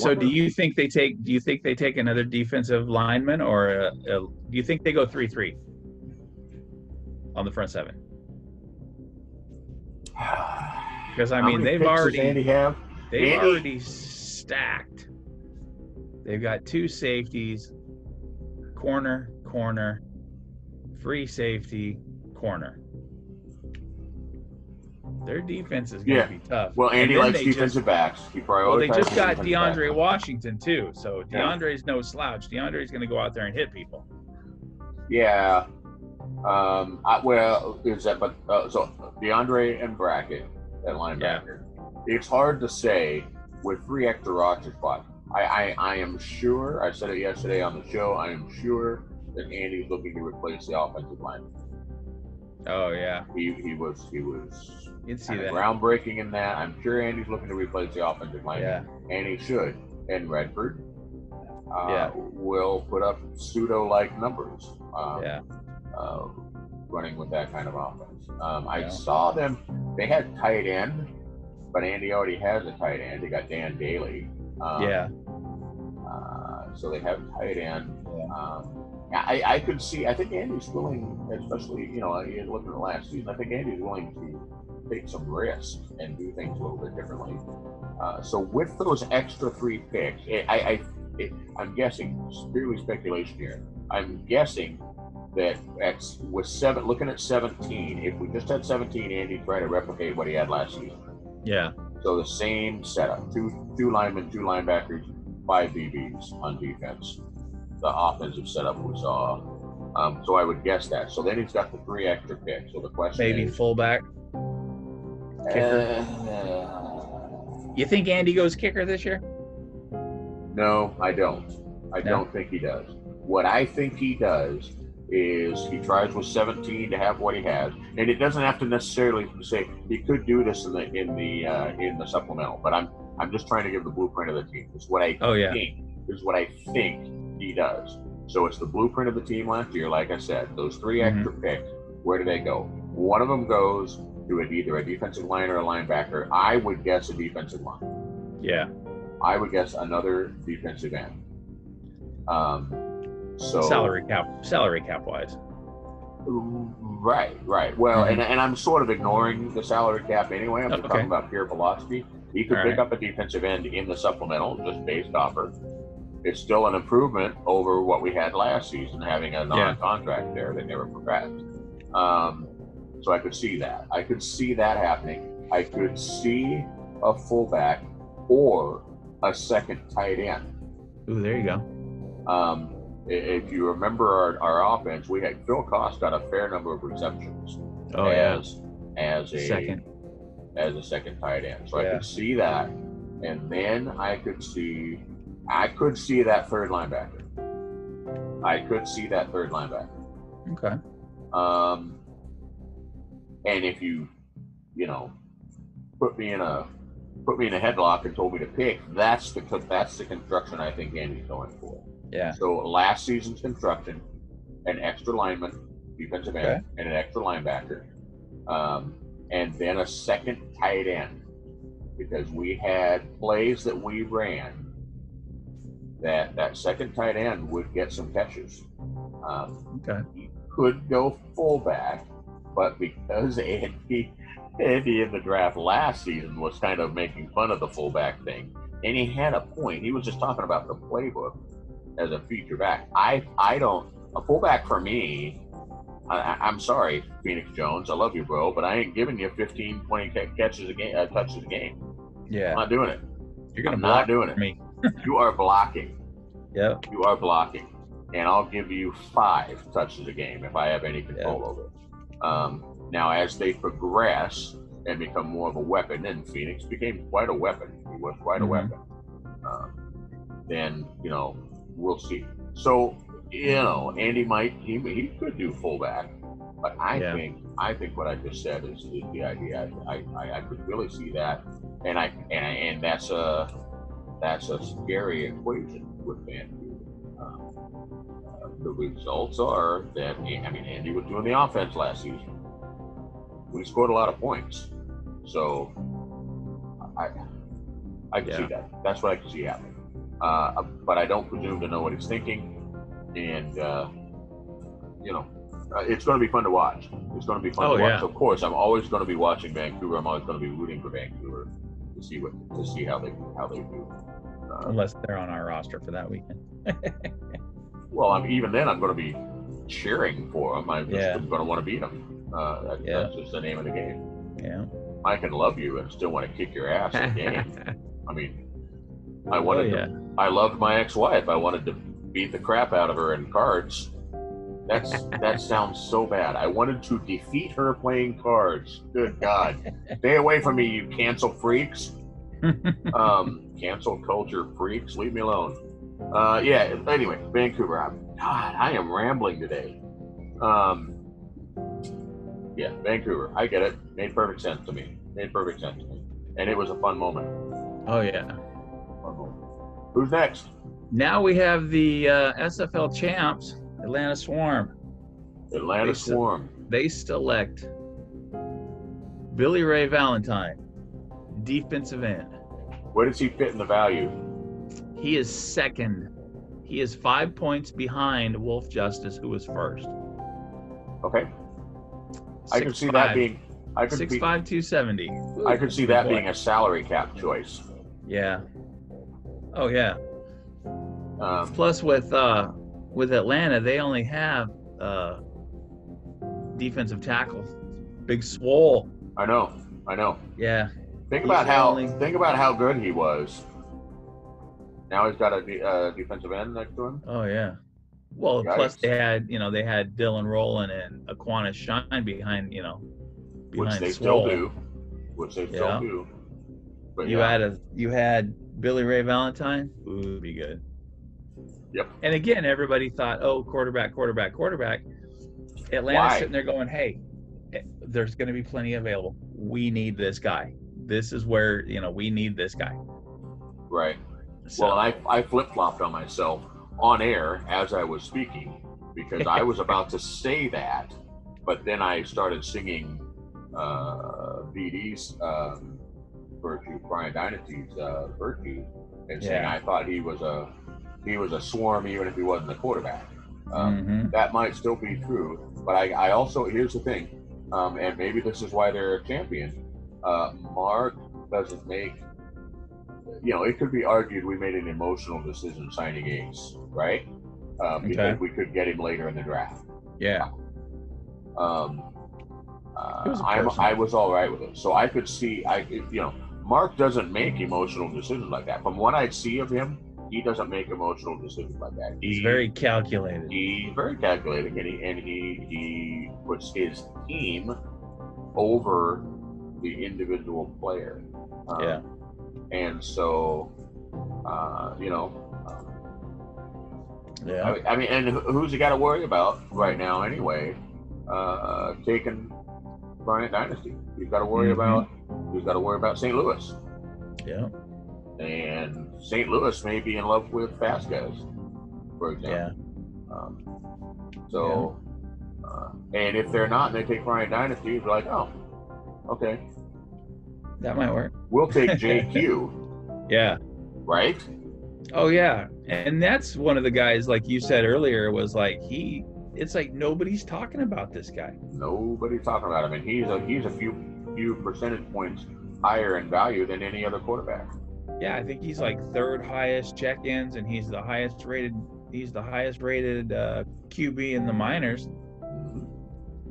so do you think they take another defensive lineman, or do you think they go 3-3 on the front seven? Because I mean, they've already stacked. They've got two safeties, corner, free safety, corner. Their defense is going to be tough. Well, Andy likes defensive backs. They just got DeAndre Washington too, so DeAndre's no slouch. DeAndre's going to go out there and hit people. Yeah. So DeAndre and Brackett at linebacker. Yeah. It's hard to say with three extra roster spots. I am sure. I said it yesterday on the show. I am sure that Andy's looking to replace the offensive lineman. Oh yeah. He was groundbreaking in that. I'm sure Andy's looking to replace the offensive lineman. Yeah. And he should. And Redford will put up pseudo-like numbers. Running with that kind of offense. I saw them. They had tight end, but Andy already has a tight end. They got Dan Daly. So they have tight end. I could see. I think Andy's willing, especially looking at last season. I think Andy's willing to take some risks and do things a little bit differently. So with those extra three picks, I'm guessing. It's purely speculation here. I'm guessing that was seven. Looking at 17, if we just had 17, Andy tried to replicate what he had last season. Yeah. So the same setup: two linemen, two linebackers, 5 DBs on defense. The offensive setup we saw. So I would guess that. So then he's got the three extra picks. So the question is, fullback. Kicker. You think Andy goes kicker this year? No, I don't. I don't think he does. What I think he does is he tries with 17 to have what he has, and it doesn't have to necessarily say he could do this in the supplemental. But I'm just trying to give the blueprint of the team. It's what I think. Is what I think he does. So it's the blueprint of the team last year. Like I said, those three extra picks. Where do they go? One of them goes to either a defensive line or a linebacker. I would guess a defensive line. Yeah. I would guess another defensive end. So salary cap wise. Right. Well, and I'm sort of ignoring the salary cap anyway. I'm talking about pure velocity. He could pick up a defensive end in the supplemental just based off of. It's still an improvement over what we had last season, having a non-contract there that never progressed. So I could see that. I could see that happening. I could see a fullback or a second tight end. Ooh, there you go. If you remember our offense, we had Phil Cost got a fair number of receptions as a second tight end. So I could see that, and then I could see that third linebacker. Okay. And if you put me in a headlock and told me to pick, that's the construction I think Andy's going for. Yeah. So last season's construction, an extra lineman, defensive end, and an extra linebacker, and then a second tight end, because we had plays that we ran that second tight end would get some catches. He could go fullback, but because Andy in the draft last season was kind of making fun of the fullback thing, and he had a point. He was just talking about the playbook as a feature back. A fullback for me, I'm sorry, Phoenix Jones, I love you, bro, but I ain't giving you 15, 20 catches a game, touches a game. Yeah. I'm not doing it. You're going to block doing it. Me. You are blocking. Yep. You are blocking. And I'll give you 5 touches a game if I have any control over it. Now, as they progress and become more of a weapon, and Phoenix became quite a weapon. He was quite a weapon. Then, we'll see. So, Andy might, he could do fullback. But I think what I just said is the idea. I could really see that. And that's a scary equation with Vancouver. The results are that, Andy was doing the offense last season. We scored a lot of points. So I can see that. That's what I can see happening. But I don't presume to know what he's thinking. And, it's going to be fun to watch. It's going to be fun to watch. Of course, I'm always going to be watching Vancouver. I'm always going to be rooting for Vancouver to see how they do. Unless they're on our roster for that weekend. Well, even then, I'm going to be cheering for them. I'm going to want to beat them. That's just the name of the game. Yeah. I can love you and still want to kick your ass in the game. I loved my ex-wife. I wanted to beat the crap out of her in cards. That sounds so bad. I wanted to defeat her playing cards. Good God. Stay away from me, you cancel freaks. Cancel culture freaks. Leave me alone. Anyway, Vancouver. I am rambling today. Vancouver. I get it. Made perfect sense to me. And it was a fun moment. Oh, yeah. Fun moment. Who's next? Now we have the SFL champs. Atlanta Swarm. They select Billy Ray Valentine, defensive end. Where does he fit in the value? He is second. He is 5 points behind Wolf Justice, who was first. Okay. I can see that being 6'5", 270. I could see that being a salary cap choice. Yeah. Oh yeah. Plus with Atlanta, they only have defensive tackle, Big Swole. I know. Yeah. Think about how good he was. Now he's got a defensive end next to him. Oh yeah. Well, plus they had Dylan Rowland and Aquinas Shine behind Swole. Which they still do. But you had Billy Ray Valentine. Ooh, would be good. Yep. And again, everybody thought, oh, quarterback. Atlanta's sitting there going, hey, there's going to be plenty available. We need this guy. This is where, we need this guy. Right. So, well, I flip-flopped on myself on air as I was speaking because I was about to say that, but then I started singing BD's virtue, Brian Dynasty's virtue, and saying I thought he was a swarm even if he wasn't the quarterback. That might still be true, but I also, here's the thing, and maybe this is why they're a champion. Mark doesn't make, it could be argued we made an emotional decision signing Ace, right? Because we could get him later in the draft. Yeah. I was all right with it. So I could see, Mark doesn't make emotional decisions like that. From what I see of him, he doesn't make emotional decisions like that. He's very calculated. He's very calculated, and he puts his team over the individual player. And so, I mean, and who's he got to worry about right now anyway? Taking Brian Dynasty. He's got to worry about. He's got to worry about St. Louis. Yeah. And St. Louis may be in love with fast guys, for example. Yeah. And if they're not, and they take Brian Dynasty, they're like, oh, okay, that might work. We'll take JQ. Yeah. Right. Oh yeah, and that's one of the guys, like you said earlier, was like he. It's like nobody's talking about this guy. Nobody's talking about him, and he's a few percentage points higher in value than any other quarterback. Yeah, I think he's like third highest check-ins, and he's the highest rated. He's the highest rated QB in the minors.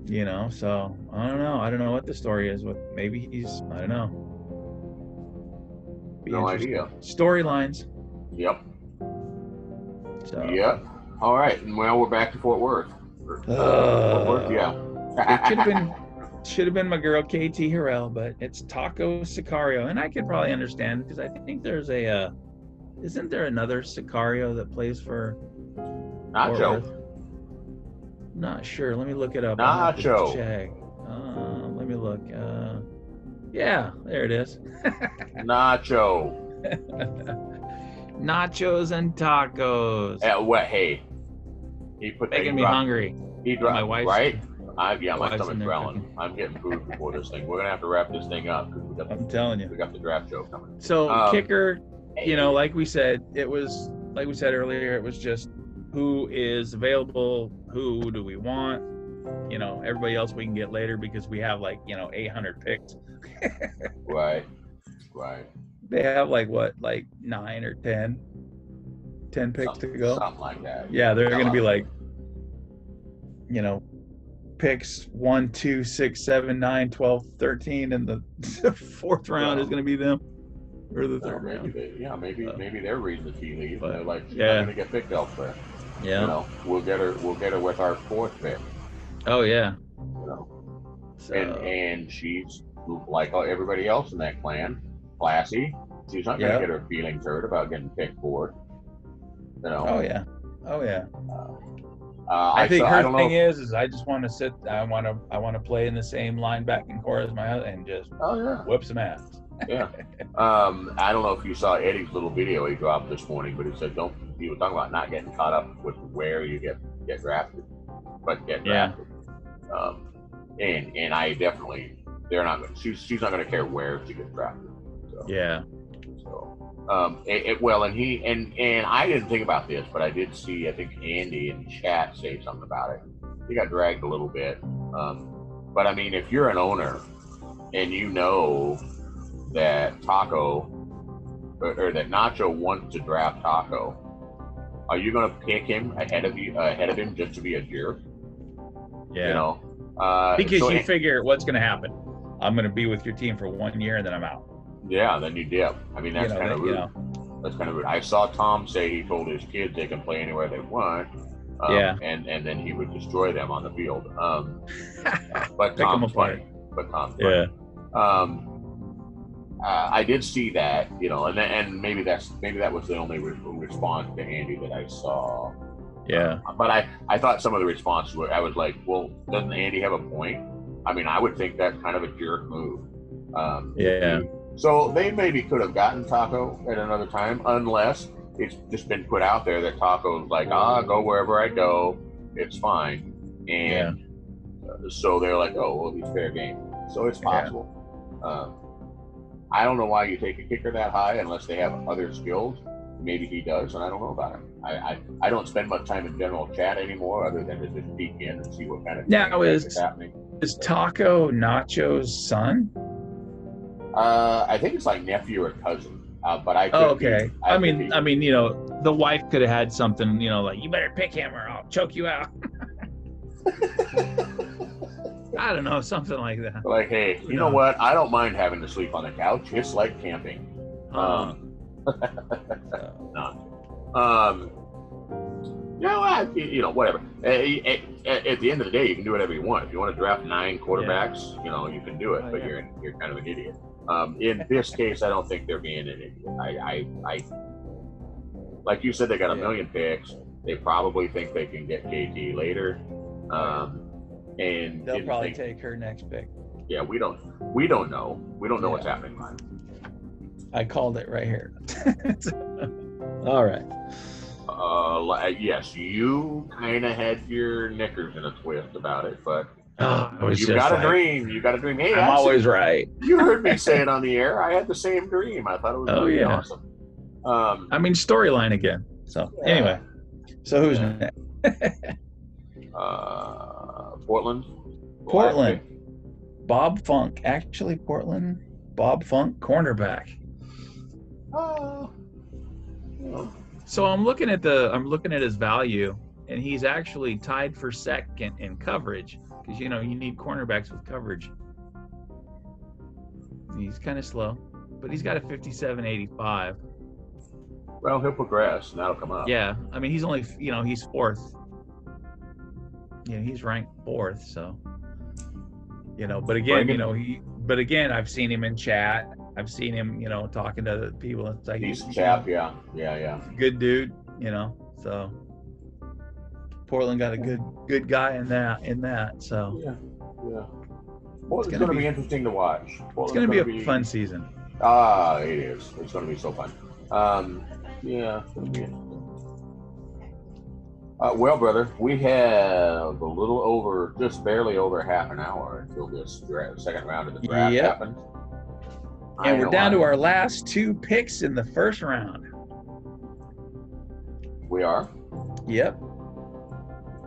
You know, so I don't know. I don't know what the story is. What maybe he's. I don't know. No idea. Storylines. Yep. So. Yep. All right. And well, we're back to Fort Worth. Yeah. It should have been my girl KT Harrell, but it's Taco Sicario, and I could probably understand because I think there's a. Isn't there another Sicario that plays for? Nacho. Not sure. Let me look it up. Nacho. Check. Let me look. Yeah, there it is. Nacho. Nachos and tacos. Hey, he put making me hungry. He dropped my wife. Right? My stomach's growling. I'm getting food before this thing. We're gonna have to wrap this thing up. I'm telling you, we got the draft show coming. So kicker, like we said, it was like we said earlier. It was just who is available. Who do we want? You know, everybody else we can get later because we have 800 picks. Right. They have like 9 or 10, 10 picks to go. Something like that. Yeah, they're going to be picks 1, 2, 6, 7, 9, 12, 13, and the fourth round is going to be them, or the third round. Maybe they're reading the tea leaves. They're like, I'm going to get picked elsewhere. Yeah, we'll get her. We'll get her with our fourth pick. Oh yeah. So. And she's like everybody else in that clan, classy. She's not gonna get her feelings hurt about getting picked fourth. Oh yeah. I want to play in the same linebacking core as my husband and just whip some ass. Yeah. I don't know if you saw Eddie's little video he dropped this morning, but he said he was talking about not getting caught up with where you get drafted, but get drafted. Yeah. And I definitely she's not gonna care where she gets drafted. So. Yeah. So and I didn't think about this, but I did see Andy in chat say something about it. He got dragged a little bit. But I mean if you're an owner and you know that Taco or that Nacho wants to draft Taco, are you going to pick him ahead of him just to be a jerk? Yeah. Because you figure what's going to happen. I'm going to be with your team for 1 year and then I'm out. Yeah, then you dip. I mean, that's kind of rude. That's kind of rude. I saw Tom say he told his kids they can play anywhere they want. And then he would destroy them on the field. But Tom's funny. I did see that, and maybe that was the only response to Andy that I saw. Yeah. But I thought some of the responses were, I was like, well, doesn't Andy have a point? I mean, I would think that's kind of a jerk move. So they maybe could have gotten Taco at another time, unless it's just been put out there that Taco's like, go wherever I go, it's fine. And so they're like, oh, well, it's fair game. So it's possible. Yeah. I don't know why you take a kicker that high unless they have other skills. Maybe he does, and I don't know about him. I don't spend much time in general chat anymore other than to just peek in and see what kind of is happening. Is Taco Nacho's son? I think it's like nephew or cousin. But I could okay. Be, I mean, the wife could have had something, you better pick him or I'll choke you out. I don't know, something like that. Like, hey, you know what? I don't mind having to sleep on the couch. It's like camping. Whatever. At the end of the day, you can do whatever you want. If you want to draft 9 quarterbacks, you know, you can do it. But you're kind of an idiot. In this case, I don't think they're being an idiot. I like you said, they got a million picks. They probably think they can get KD later, and they'll probably take her next pick. Yeah, we don't know. We don't know what's happening. I called it right here. All right. Yes, you kind of had your knickers in a twist about it, but you got a dream. You got a dream. Hey, I'm always right. You heard me say it on the air. I had the same dream. I thought it was really awesome. I mean, storyline again. So anyway, so who's next? Portland. Bob Funk. Actually, Portland. Bob Funk, cornerback. So I'm looking at his value, and he's actually tied for second in coverage because you need cornerbacks with coverage. He's kind of slow, but he's got a 57.85. Well, he'll progress and that'll come up. Yeah, I mean he's only he's fourth. Yeah, he's ranked fourth, so But again, I've seen him in chat. I've seen him, talking to people. It's like, he's a chap, good dude, So Portland got a good guy in that. So well, it's going to be interesting to watch. It's going to be a fun season. It is. It's going to be so fun. It's going to be interesting. Well, brother, we have just barely over half an hour until this second round of the draft happens. And we're down to our last 2 picks in the first round. We are? Yep.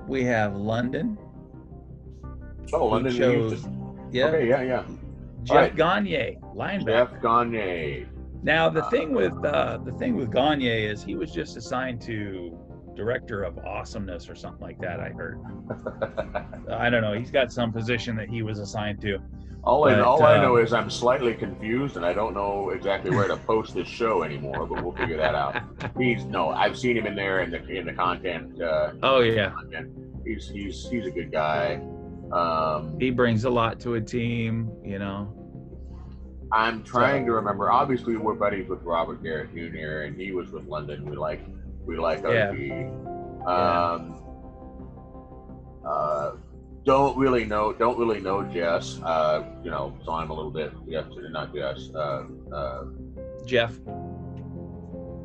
We have London. Oh, London chose. Yeah. Okay, Jeff Gagne, linebacker. Jeff Gagne. Now, the thing with Gagne is he was just assigned to Director of Awesomeness or something like that, I heard. I don't know. He's got some position that he was assigned to. I know is I'm slightly confused, and I don't know exactly where to post this show anymore. But we'll figure that out. I've seen him in there in the content. Content. He's a good guy. He brings a lot to a team. I'm trying to remember. Obviously, we're buddies with Robert Garrett Jr., and he was with London. We like OG. Don't really know Jess. So I'm a little bit. Yes, not Jess. Jeff.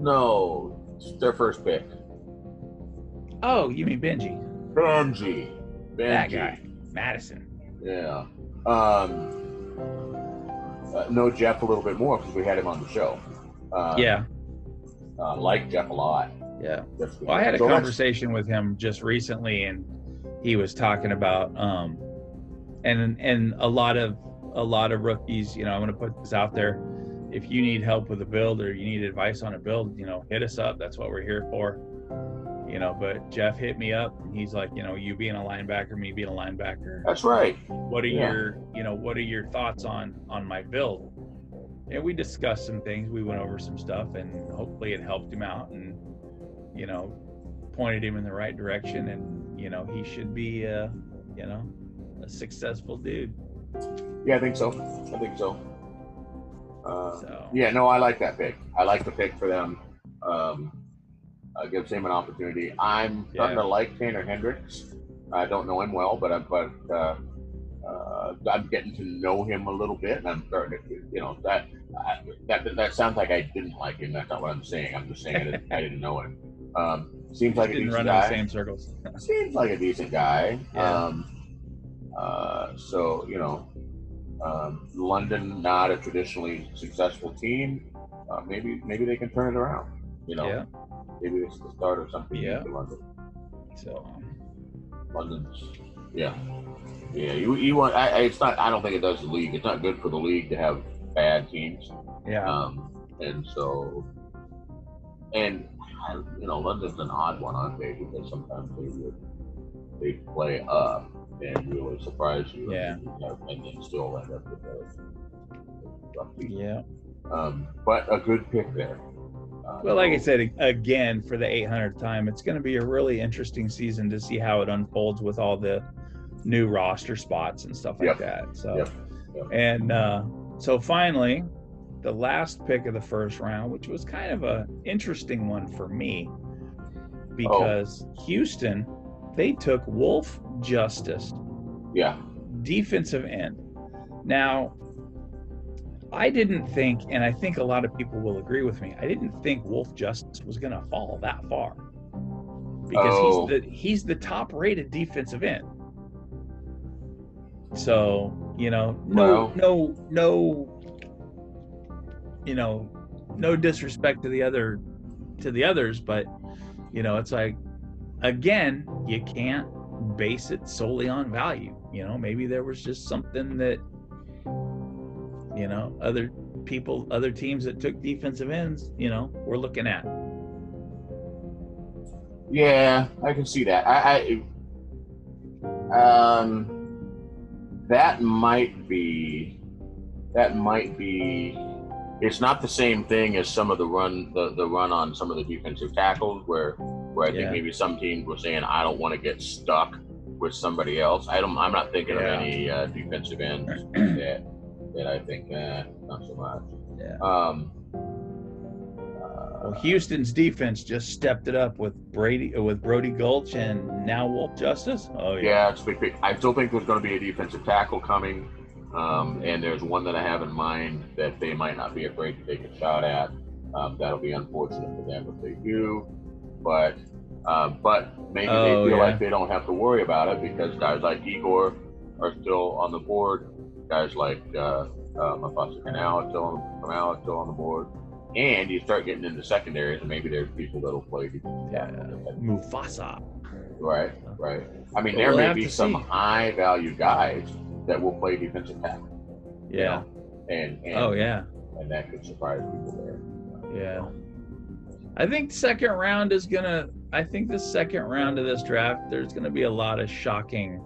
No, it's their first pick. Oh, you mean Benji? Benji. That guy, Madison. Yeah. Know Jeff a little bit more because we had him on the show. Like Jeff a lot. Yeah. Well, I had a conversation with him just recently, and he was talking about and a lot of rookies. I'm going to put this out there. If you need help with a build or you need advice on a build, hit us up. That's what we're here for. But Jeff hit me up, and he's like, you being a linebacker, me being a linebacker. That's right. What are your thoughts on my build? And we discussed some things. We went over some stuff, and hopefully it helped him out, and pointed him in the right direction, and. He should be, a successful dude. Yeah, I think so. I like that pick. I like the pick for them. Gives him an opportunity. I'm starting to like Tanner Hendricks. I don't know him well, but I'm getting to know him a little bit, and I'm starting to, that sounds like I didn't like him. That's not what I'm saying. I'm just saying I didn't know him. Seems like a decent guy. Same circles. Seems like a decent guy. London, not a traditionally successful team. Maybe they can turn it around. Maybe it's the start of something. Yeah. London. So London's. Yeah. Yeah. You want? It's not. I don't think it does the league. It's not good for the league to have bad teams. Yeah. London's an odd one, aren't they? Because sometimes they play up. and we would surprise you. Yeah. And then still end up with those. Yeah. But a good pick there. Well, like I said, again, for the 800th time, it's going to be a really interesting season to see how it unfolds with all the new roster spots and stuff like that. So, and so finally, the last pick of the first round, which was kind of an interesting one for me, because Houston, they took Wolf Justice. Yeah. Defensive end. Now, I didn't think, and I think a lot of people will agree with me, I didn't think Wolf Justice was going to fall that far, because he's the top-rated defensive end. So, you know, no disrespect to the others, but, you know, it's like, again, you can't base it solely on value. You know, maybe there was just something that, you know, other teams that took defensive ends, you know, we're looking at. Yeah, I can see that. That might be. It's not the same thing as some of the run on some of the defensive tackles, where I think maybe some teams were saying, I don't want to get stuck with somebody else. I'm not thinking of any defensive ends that I think not so much. Yeah. Well, Houston's defense just stepped it up with Brody Gulch and now Wolf Justice. Oh yeah, it's a big pick. I still think there's going to be a defensive tackle coming, and there's one that I have in mind that they might not be afraid to take a shot at. That'll be unfortunate for them if they do, but maybe they feel like they don't have to worry about it because guys like Igor are still on the board. Guys like Mafasa Canal are still on the board. And you start getting into secondaries, and maybe there's people that'll play. Mufasa. Right. I mean, there may be some high-value guys that will play defensive tackle. Yeah. You know? And that could surprise people there. Yeah. I think the second round of this draft, there's going to be a lot of shocking,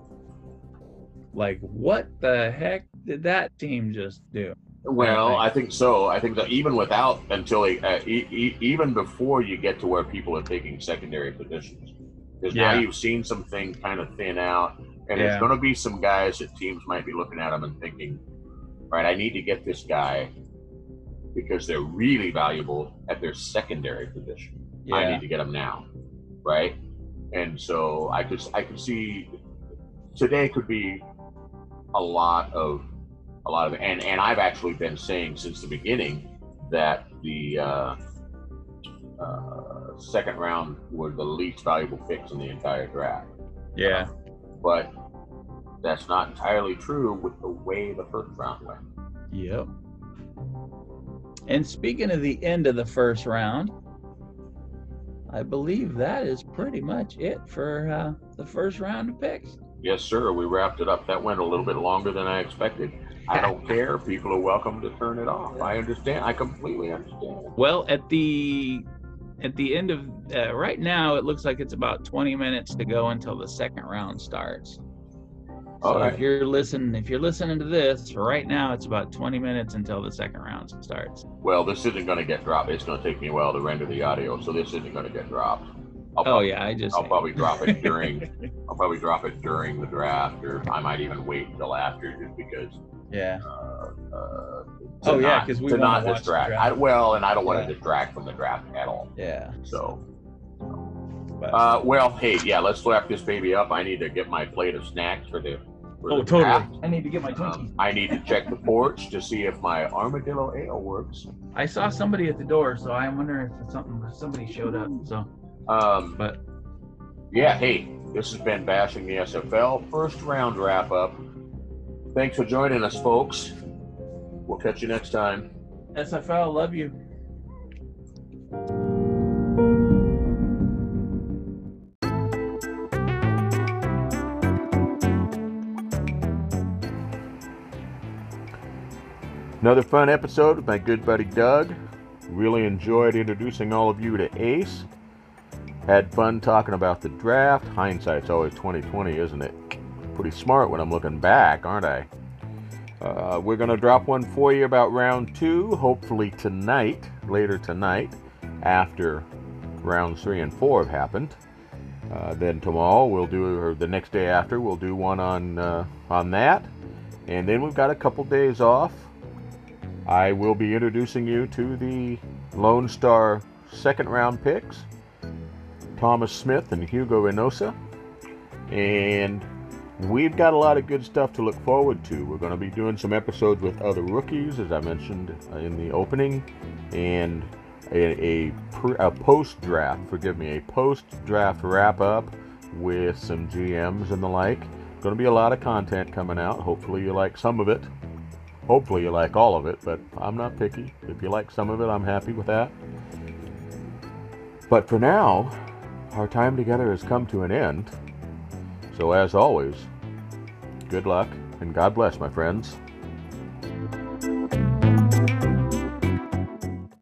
like, what the heck did that team just do? Well, I think that even before you get to where people are taking secondary positions, because now you've seen some things kind of thin out, and there's going to be some guys that teams might be looking at them and thinking, right, I need to get this guy because they're really valuable at their secondary position. Yeah. I need to get them now, right? And so I could see today could be a lot of, and I've actually been saying since the beginning that the second round were the least valuable picks in the entire draft. Yeah. But that's not entirely true with the way the first round went. Yep. And speaking of the end of the first round, I believe that is pretty much it for the first round of picks. Yes, sir. We wrapped it up. That went a little bit longer than I expected. I don't care. People are welcome to turn it off. I understand. I completely understand. Well, at the end of right now, it looks like it's about 20 minutes to go until the second round starts. All right. If you're listening to this right now, it's about 20 minutes until the second round starts. Well, this isn't going to get dropped. It's going to take me a while to render the audio, so this isn't going to get dropped. I'll probably drop it during the draft, or I might even wait until after, just because. Yeah. Because we want to distract. And I don't want to distract from the draft at all. Yeah. Let's wrap this baby up. I need to get my plate of snacks for the. Draft. I need to get my Twinkies. I need to check the porch to see if my armadillo ale works. I saw somebody at the door, so I'm wondering if somebody showed up. So. This has been Bashing the SFL first round wrap up. Thanks for joining us, folks. We'll catch you next time. SFL, love you. Another fun episode with my good buddy Doug. Really enjoyed introducing all of you to Ace. Had fun talking about the draft. Hindsight's always 20/20, isn't it? pretty smart when I'm looking back, aren't I? We're going to drop one for you about round two, hopefully tonight, later tonight, after rounds 3 and 4 have happened. Then tomorrow we'll do, or the next day after, we'll do one on that. And then we've got a couple days off. I will be introducing you to the Lone Star second round picks, Thomas Smith and Hugo Reynosa. And we've got a lot of good stuff to look forward to. We're going to be doing some episodes with other rookies, as I mentioned in the opening, and a post-draft, post-draft wrap-up with some GMs and the like. Going to be a lot of content coming out. Hopefully you like some of it. Hopefully you like all of it, but I'm not picky. If you like some of it, I'm happy with that. But for now, our time together has come to an end. So as always, good luck and God bless, my friends.